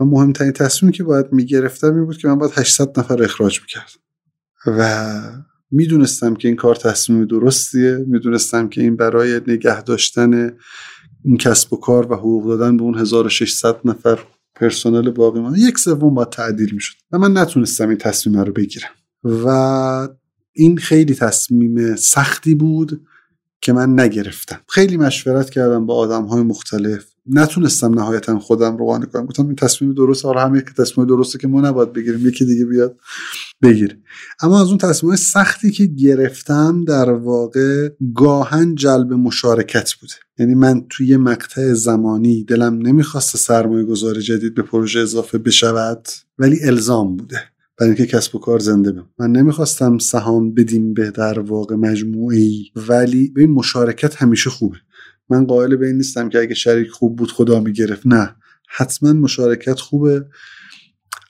و مهمترین تصمیمی که باید میگرفتم این بود که من باید هشتصد نفر اخراج میکردم و میدونستم که این کار تصمیم درستیه، میدونستم که این برای نگه داشتن این کسب و کار و حقوق دادن به اون هزار و ششصد نفر پرسنل باقی مانده یک سوم باید تعدیل میشد و من نتونستم این تصمیم رو بگیرم و این خیلی تصمیم سختی بود که من نگرفتم. خیلی مشورت کردم با آدم‌های مختلف، نتونستم نهایتاً خودم رو قانع کنم. گفتم این تصمیم درسته، حالا هم یک تصمیم درسته که ما نباید بگیریم، یکی دیگه بیاد بگیره. اما از اون تصمیم‌های سختی که گرفتم در واقع گاهن جلب مشارکت بوده. یعنی من توی مقطع زمانی دلم نمی‌خواست سرمایه‌گذار جدید به پروژه اضافه بشود، ولی الزام بوده برای اینکه کسب و کار زنده بمونه. من نمیخواستم سهام بدیم به در واقع مجموعی، ولی به این مشارکت همیشه خوبه. من قائل به این نیستم که اگه شریک خوب بود خدا میگرفت، نه، حتما مشارکت خوبه.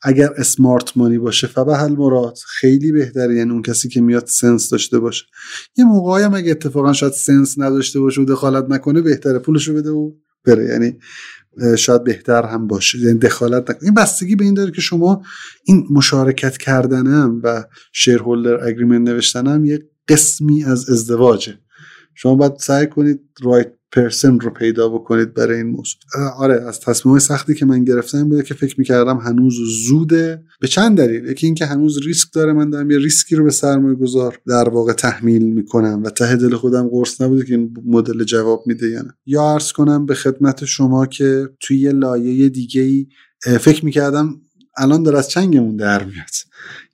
اگر اسمارت مانی باشه فبحل مراد خیلی بهتره، یعنی اون کسی که میاد سنس داشته باشه. یه موقعی هم اگه اتفاقا شاید سنس نداشته باشه و دخالت نکنه بهتره، پولشو بده و بره، یعنی شاید بهتر هم باشه، یعنی دخالت نکنه. این بستگی به این داره که شما این مشارکت کردنم و شیرهولدر اگریمنت نوشتنم یه قسمی از ازدواجه. شما باید سعی کنید رایت پرسن رو پیدا بکنید برای این موضوع. آره، از تصمیم‌های سختی که من گرفتم بوده که فکر می‌کردم هنوز زوده، به چند دلیل. یکی اینکه هنوز ریسک داره، من دارم یه ریسکی رو به سرمایه‌گذار در واقع تحمیل می‌کنم و ته دل خودم قرص نبوده که این مدل جواب میده یا نه. یا عرض کنم به خدمت شما که توی یه لایه دیگه‌ای فکر می‌کردم الان داره از چنگمون در میاد،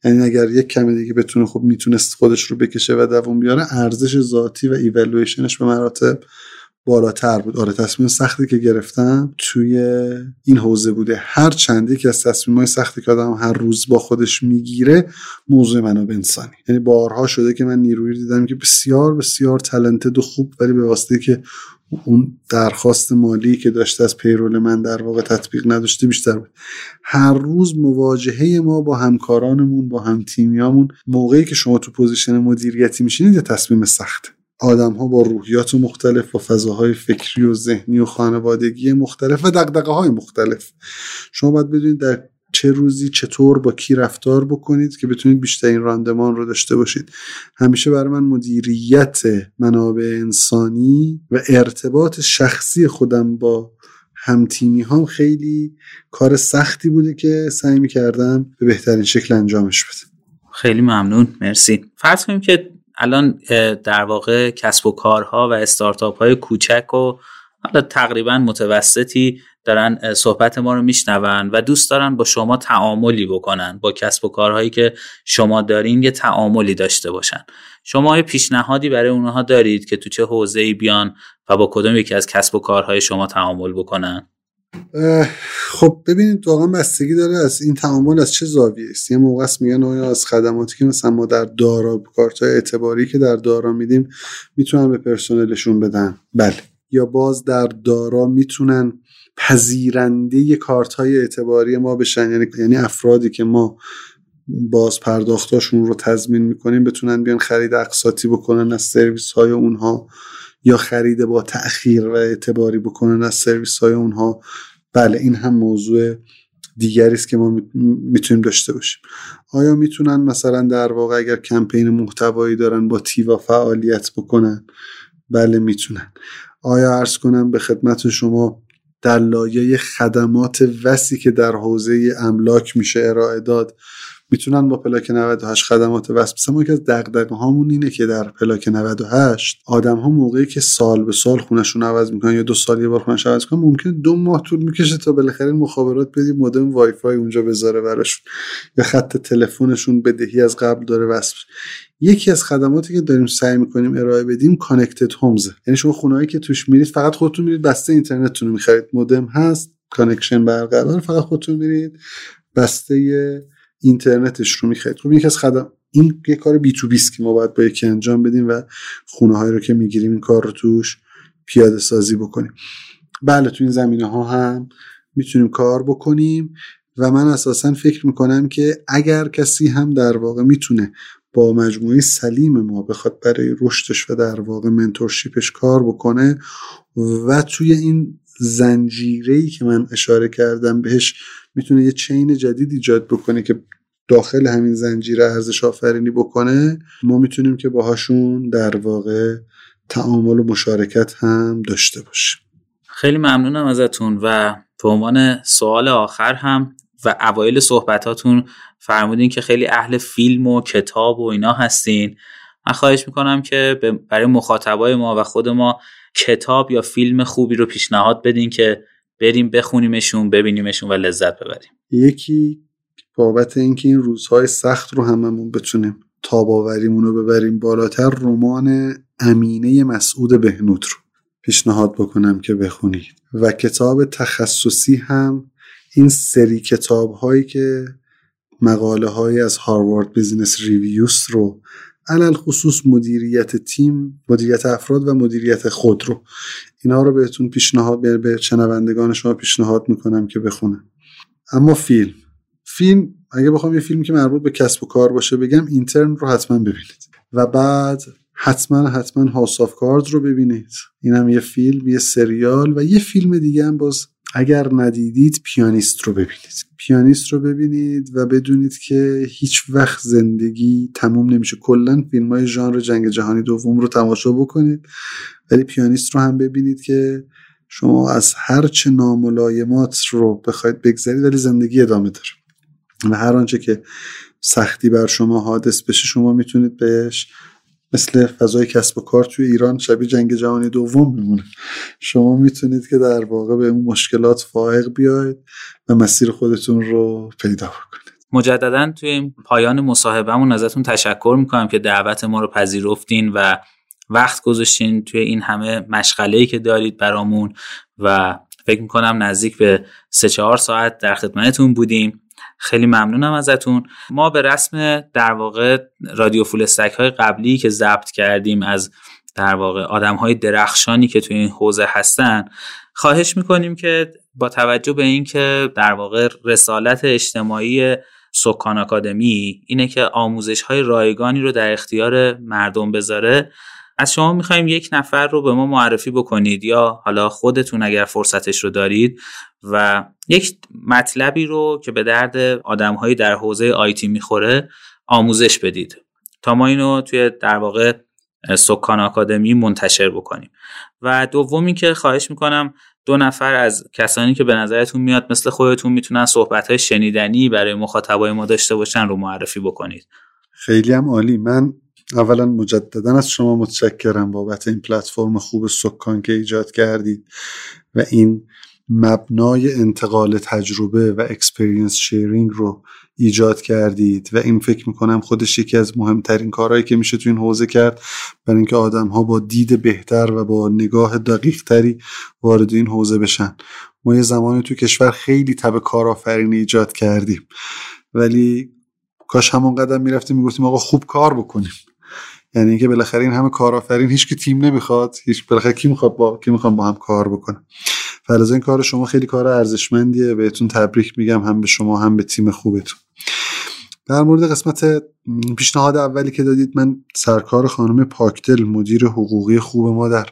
یعنی اگر یک کم دیگه بتونه خب میتونست خودش رو بکشه و دوام بیاره، ارزش ذاتی و ایوالویشنش به مراتب بالاتر بود. آره، تصمیم سختی که گرفتم توی این حوزه بوده. هر چندی که از تصمیم‌های سختی که آدم هر روز با خودش میگیره موضوع منابع انسانی، یعنی بارها شده که من نیرویی دیدم که بسیار بسیار تالنتد و خوب، ولی به واسطه که اون درخواست مالی که داشته از پیرول من در واقع تطبیق نداشته بیشتر بود. هر روز مواجهه ما با همکارانمون، با هم تیمیامون، موقعی که شما تو پوزیشن مدیریتی میشینید یه تصمیم سخته. آدم ها با روحیات مختلف و فضاهای فکری و ذهنی و خانوادگی مختلف و دغدغه های مختلف، شما باید بدونید در چه روزی چطور با کی رفتار بکنید که بتونید بیشترین راندمان رو داشته باشید. همیشه برای من مدیریت منابع انسانی و ارتباط شخصی خودم با همتیمی هم خیلی کار سختی بوده که سعی می‌کردم به بهترین شکل انجامش بدم. خیلی ممنون، مرسی. فرض کنیم که الان در واقع کسب و کارها و استارتاپ های کوچک و حالا تقریبا متوسطی دارن صحبت ما رو میشنون و دوست دارن با شما تعاملی بکنن، با کسب و کارهایی که شما دارین یه تعاملی داشته باشن. شما یه پیشنهادی برای اونها دارید که تو چه حوزه‌ای بیان و با کدوم یکی از کسب و کارهای شما تعامل بکنن؟ خب ببینید، واقعا بستگی داره از این تعامل از چه زاویه است. یه موقع است میگن آیا از خدماتی که مثلا ما در دارا، کارت‌های اعتباری که در دارا میدیم میتونن به پرسنلشون بدن، بله. یا باز در دارا میتونن پذیرنده کارت‌های اعتباری ما بشن، یعنی افرادی که ما باز پرداختاشون رو تضمین میکنیم بتونن بیان خرید اقساطی بکنن از سرویس‌های اونها، یا خرید با تأخیر و اعتباری بکنن از سرویس‌های اونها. بله، این هم موضوع دیگری است که ما میتونیم داشته باشیم. آیا میتونن مثلا در واقع اگر کمپین محتوایی دارن با تیوا فعالیت بکنن؟ بله میتونن. آیا عرض کنم به خدمت شما در لایه خدمات وسیع که در حوزه املاک میشه ارائه داد، میتونن با پلاک نود و هشت خدمات وسیع. مثلا ما یکی از دغدغه هامون اینه که در پلاک نود و هشت آدم ها موقعی که سال به سال خونشون عوض میکنن یا دو سال یه بار خونش عوض کنن، ممکنه دو ماه طول میکشه تا بالاخره مخابرات بدی مودم وای فای اونجا بذاره براشون، یا خط تلفنشون بدهی از قبل داره وصل. یکی از خدماتی که داریم سعی میکنیم ارائه بدیم کانکتد هومز، یعنی شما خونه‌ای که توش میرید فقط خودتون میرید بسته اینترنتتون رو میخرید، مودم هست، کانکشن برقرار، فقط خودتون میرید بسته اینترنتش رو میخرید. خب یکی از خدم این یه کار بی تو بی است که ما باید با یکی انجام بدیم و خونه‌هایی رو که میگیریم این کار رو توش پیاده سازی بکنیم. بله، تو این زمینه‌ها هم میتونیم کار بکنیم و من اساساً فکر میکنم که اگر کسی هم در واقع میتونه با مجموعه سلیم ما بخواد برای رشدش و در واقع منتورشیپش کار بکنه و توی این زنجیره‌ای که من اشاره کردم بهش میتونه یه چین جدید ایجاد بکنه که داخل همین زنجیره ارزش آفرینی بکنه، ما میتونیم که باهاشون در واقع تعامل و مشارکت هم داشته باشیم. خیلی ممنونم ازتون و به عنوان سوال آخر هم و اوایل صحبتاتون فرمودین که خیلی اهل فیلم و کتاب و اینا هستین. من خواهش میکنم که برای مخاطبای ما و خود ما کتاب یا فیلم خوبی رو پیشنهاد بدین که بریم بخونیمشون، ببینیمشون و لذت ببریم. یکی بابت اینکه این روزهای سخت رو هممون بتونیم تاباوریمون رو ببریم بالاتر، رمان امینه مسعود بهنوت رو پیشنهاد بکنم که بخونید. و کتاب تخصصی هم این سری کتاب هایی که مقاله هایی از هاروارد بیزینس ریویوز رو علل خصوص مدیریت تیم، مدیریت افراد و مدیریت خود رو، اینا رو بهتون پیشنهاد به شنوندگان شما پیشنهاد میکنم که بخونن. اما فیلم فیلم اگه بخوام یه فیلم که مربوط به کسب و کار باشه بگم، اینترن رو حتما ببینید و بعد حتما حتما هاوس آف کارد رو ببینید. اینم یه فیلم، یه سریال. و یه فیلم دیگه هم باز اگر ندیدید پیانیست رو ببینید. پیانیست رو ببینید و بدونید که هیچ وقت زندگی تموم نمیشه. کلا فیلم‌های ژانر جنگ جهانی دوم رو تماشا بکنید، ولی پیانیست رو هم ببینید که شما از هر چه ناملایمات رو بخواید بگذرید ولی زندگی ادامه داره و هر آنچه که سختی بر شما حادث بشه شما میتونید بهش، مثل فضای کسب و کار توی ایران شبیه جنگ جهانی دوم میمونه، شما میتونید که در واقع به اون مشکلات فائق بیاید و مسیر خودتون رو پیدا بکنید. مجددا توی پایان مصاحبهمون ازتون تشکر میکنم که دعوت ما رو پذیرفتین و وقت گذاشتین توی این همه مشغله‌ای که دارید برامون و فکر میکنم نزدیک به سه چهار ساعت در خدمتتون بودیم. خیلی ممنونم ازتون. ما به رسم در واقع رادیو فول استک های قبلی که ضبط کردیم از در واقع آدم های درخشانی که توی این حوزه هستن خواهش میکنیم که با توجه به این که در واقع رسالت اجتماعی سکان آکادمی اینه که آموزش های رایگانی رو در اختیار مردم بذاره، از شما میخواییم یک نفر رو به ما معرفی بکنید یا حالا خودتون اگر فرصتش رو دارید و یک مطلبی رو که به درد آدم‌های در حوزه آیتی میخوره آموزش بدید تا ما اینو توی در واقع سکان آکادمی منتشر بکنیم. و دومی که خواهش میکنم دو نفر از کسانی که به نظرتون میاد مثل خودتون میتونن صحبت‌های شنیدنی برای مخاطبای ما داشته باشن رو معرفی بکنید. خیلی هم عالی. من اولا مجددا از شما متشکرم بابت این پلتفرم خوب سکان که ایجاد کردید و این مبنای انتقال تجربه و اکسپریانس شیرینگ رو ایجاد کردید و این فکر میکنم خودش یکی از مهمترین کارهایی که میشه تو این حوزه کرد، برای اینکه آدم‌ها با دید بهتر و با نگاه دقیق تری وارد این حوزه بشن. ما یه زمانی تو کشور خیلی تب کارآفرینی ایجاد کردیم ولی کاش همون قدم میرفتیم میگفتیم آقا خوب کار بکنیم، یعنی اینکه بالاخره این همه کارآفرین هیچ کی تیم نمیخواد، هیچ بالاخره کی میخواد با کی میخوام با هم کار بکنم. فعلا این کار شما خیلی کار ارزشمندیه، بهتون تبریک میگم، هم به شما هم به تیم خوبتون. در مورد قسمت پیشنهاد اولی که دادید، من سرکار خانم پاکتل مدیر حقوقی خوب ما در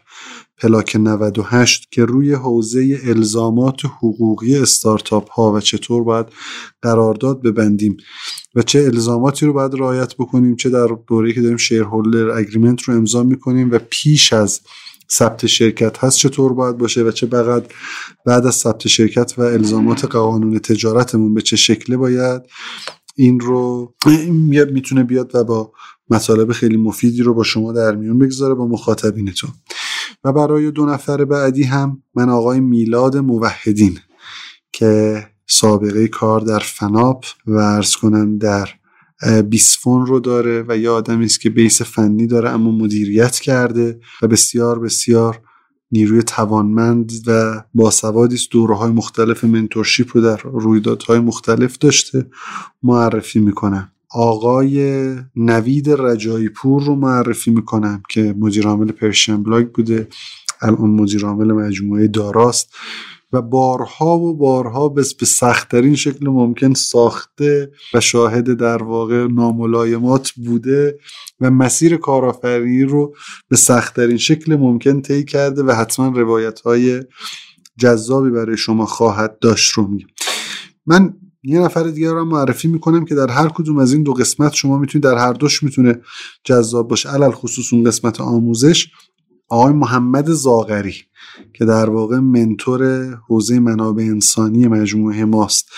پلاک نود و هشت که روی حوزه الزامات حقوقی استارتاپ ها و چطور باید قرارداد ببندیم و چه الزاماتی رو باید رعایت بکنیم، چه در دوره‌ای که داریم شیرهولدر اگریمنت رو امضا میکنیم و پیش از ثبت شرکت هست چطور باید باشه و چه بعد بعد از ثبت شرکت و الزامات قانون تجارتمون به چه شکله باید، این رو این میتونه بیاد و با مطالب خیلی مفیدی رو با شما در میون بگذاره با مخاطبینتون. و برای دو نفر بعدی هم من آقای میلاد موحدین که سابقه کار در فناپ و عرض کنم در بیسفون رو داره و یه آدمی است که بیس فنی داره اما مدیریت کرده و بسیار بسیار نیروی توانمند و باسوادی است، دوره‌های مختلف منتورشیپ رو در رویدادهای مختلف داشته، معرفی میکنم. آقای نوید رجایپور رو معرفی میکنم که مدیر عامل پرشن بلاگ بوده، الان مدیر عامل مجموعه داراست و بارها و بارها به سخت‌ترین شکل ممکن ساخته و شاهد در واقع ناملایمات بوده و مسیر کارآفرینی رو به سخت‌ترین شکل ممکن طی کرده و حتما روایت‌های جذابی برای شما خواهد داشت رو میگم. من یه نفر دیگه رو معرفی میکنم که در هر کدوم از این دو قسمت شما میتونید، در هر دوش میتونه جذاب باشه، علل خصوص اون قسمت آموزش. آقای محمد زاغری که در واقع منتور حوزه منابع انسانی مجموعه ماست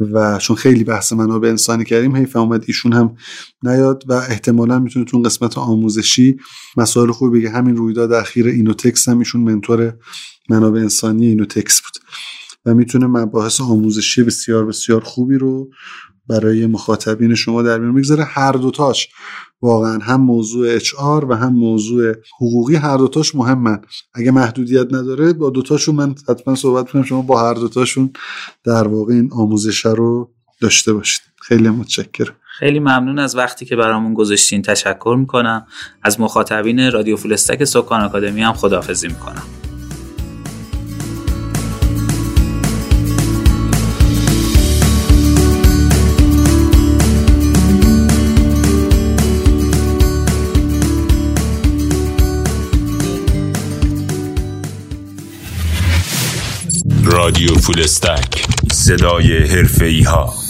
و چون خیلی بحث منابع انسانی کردیم حیف اومد ایشون هم نیاد و احتمالاً میتونه تو قسمت آموزشی مسائل خوبی بگه. همین رویداد اخیر اینوتکس هم ایشون منتور منابع انسانی اینوتکس بود و میتونه مباحث آموزشی بسیار بسیار خوبی رو برای مخاطبین شما در میون بگذاره. هر دوتاش واقعا هم موضوع اچ آر و هم موضوع حقوقی، هر دوتاش مهمن. اگه محدودیت نداره با دوتاشون من حتما صحبت کنم، شما با هر دوتاشون در واقع این آموزش رو داشته باشید. خیلی متشکرم. خیلی ممنون از وقتی که برامون گذاشتین. تشکر میکنم از مخاطبین رادیو فول استک سکان آکادمی هم خداحافظی میکنم. رادیو فول استک، صدای حرفه‌ای ها.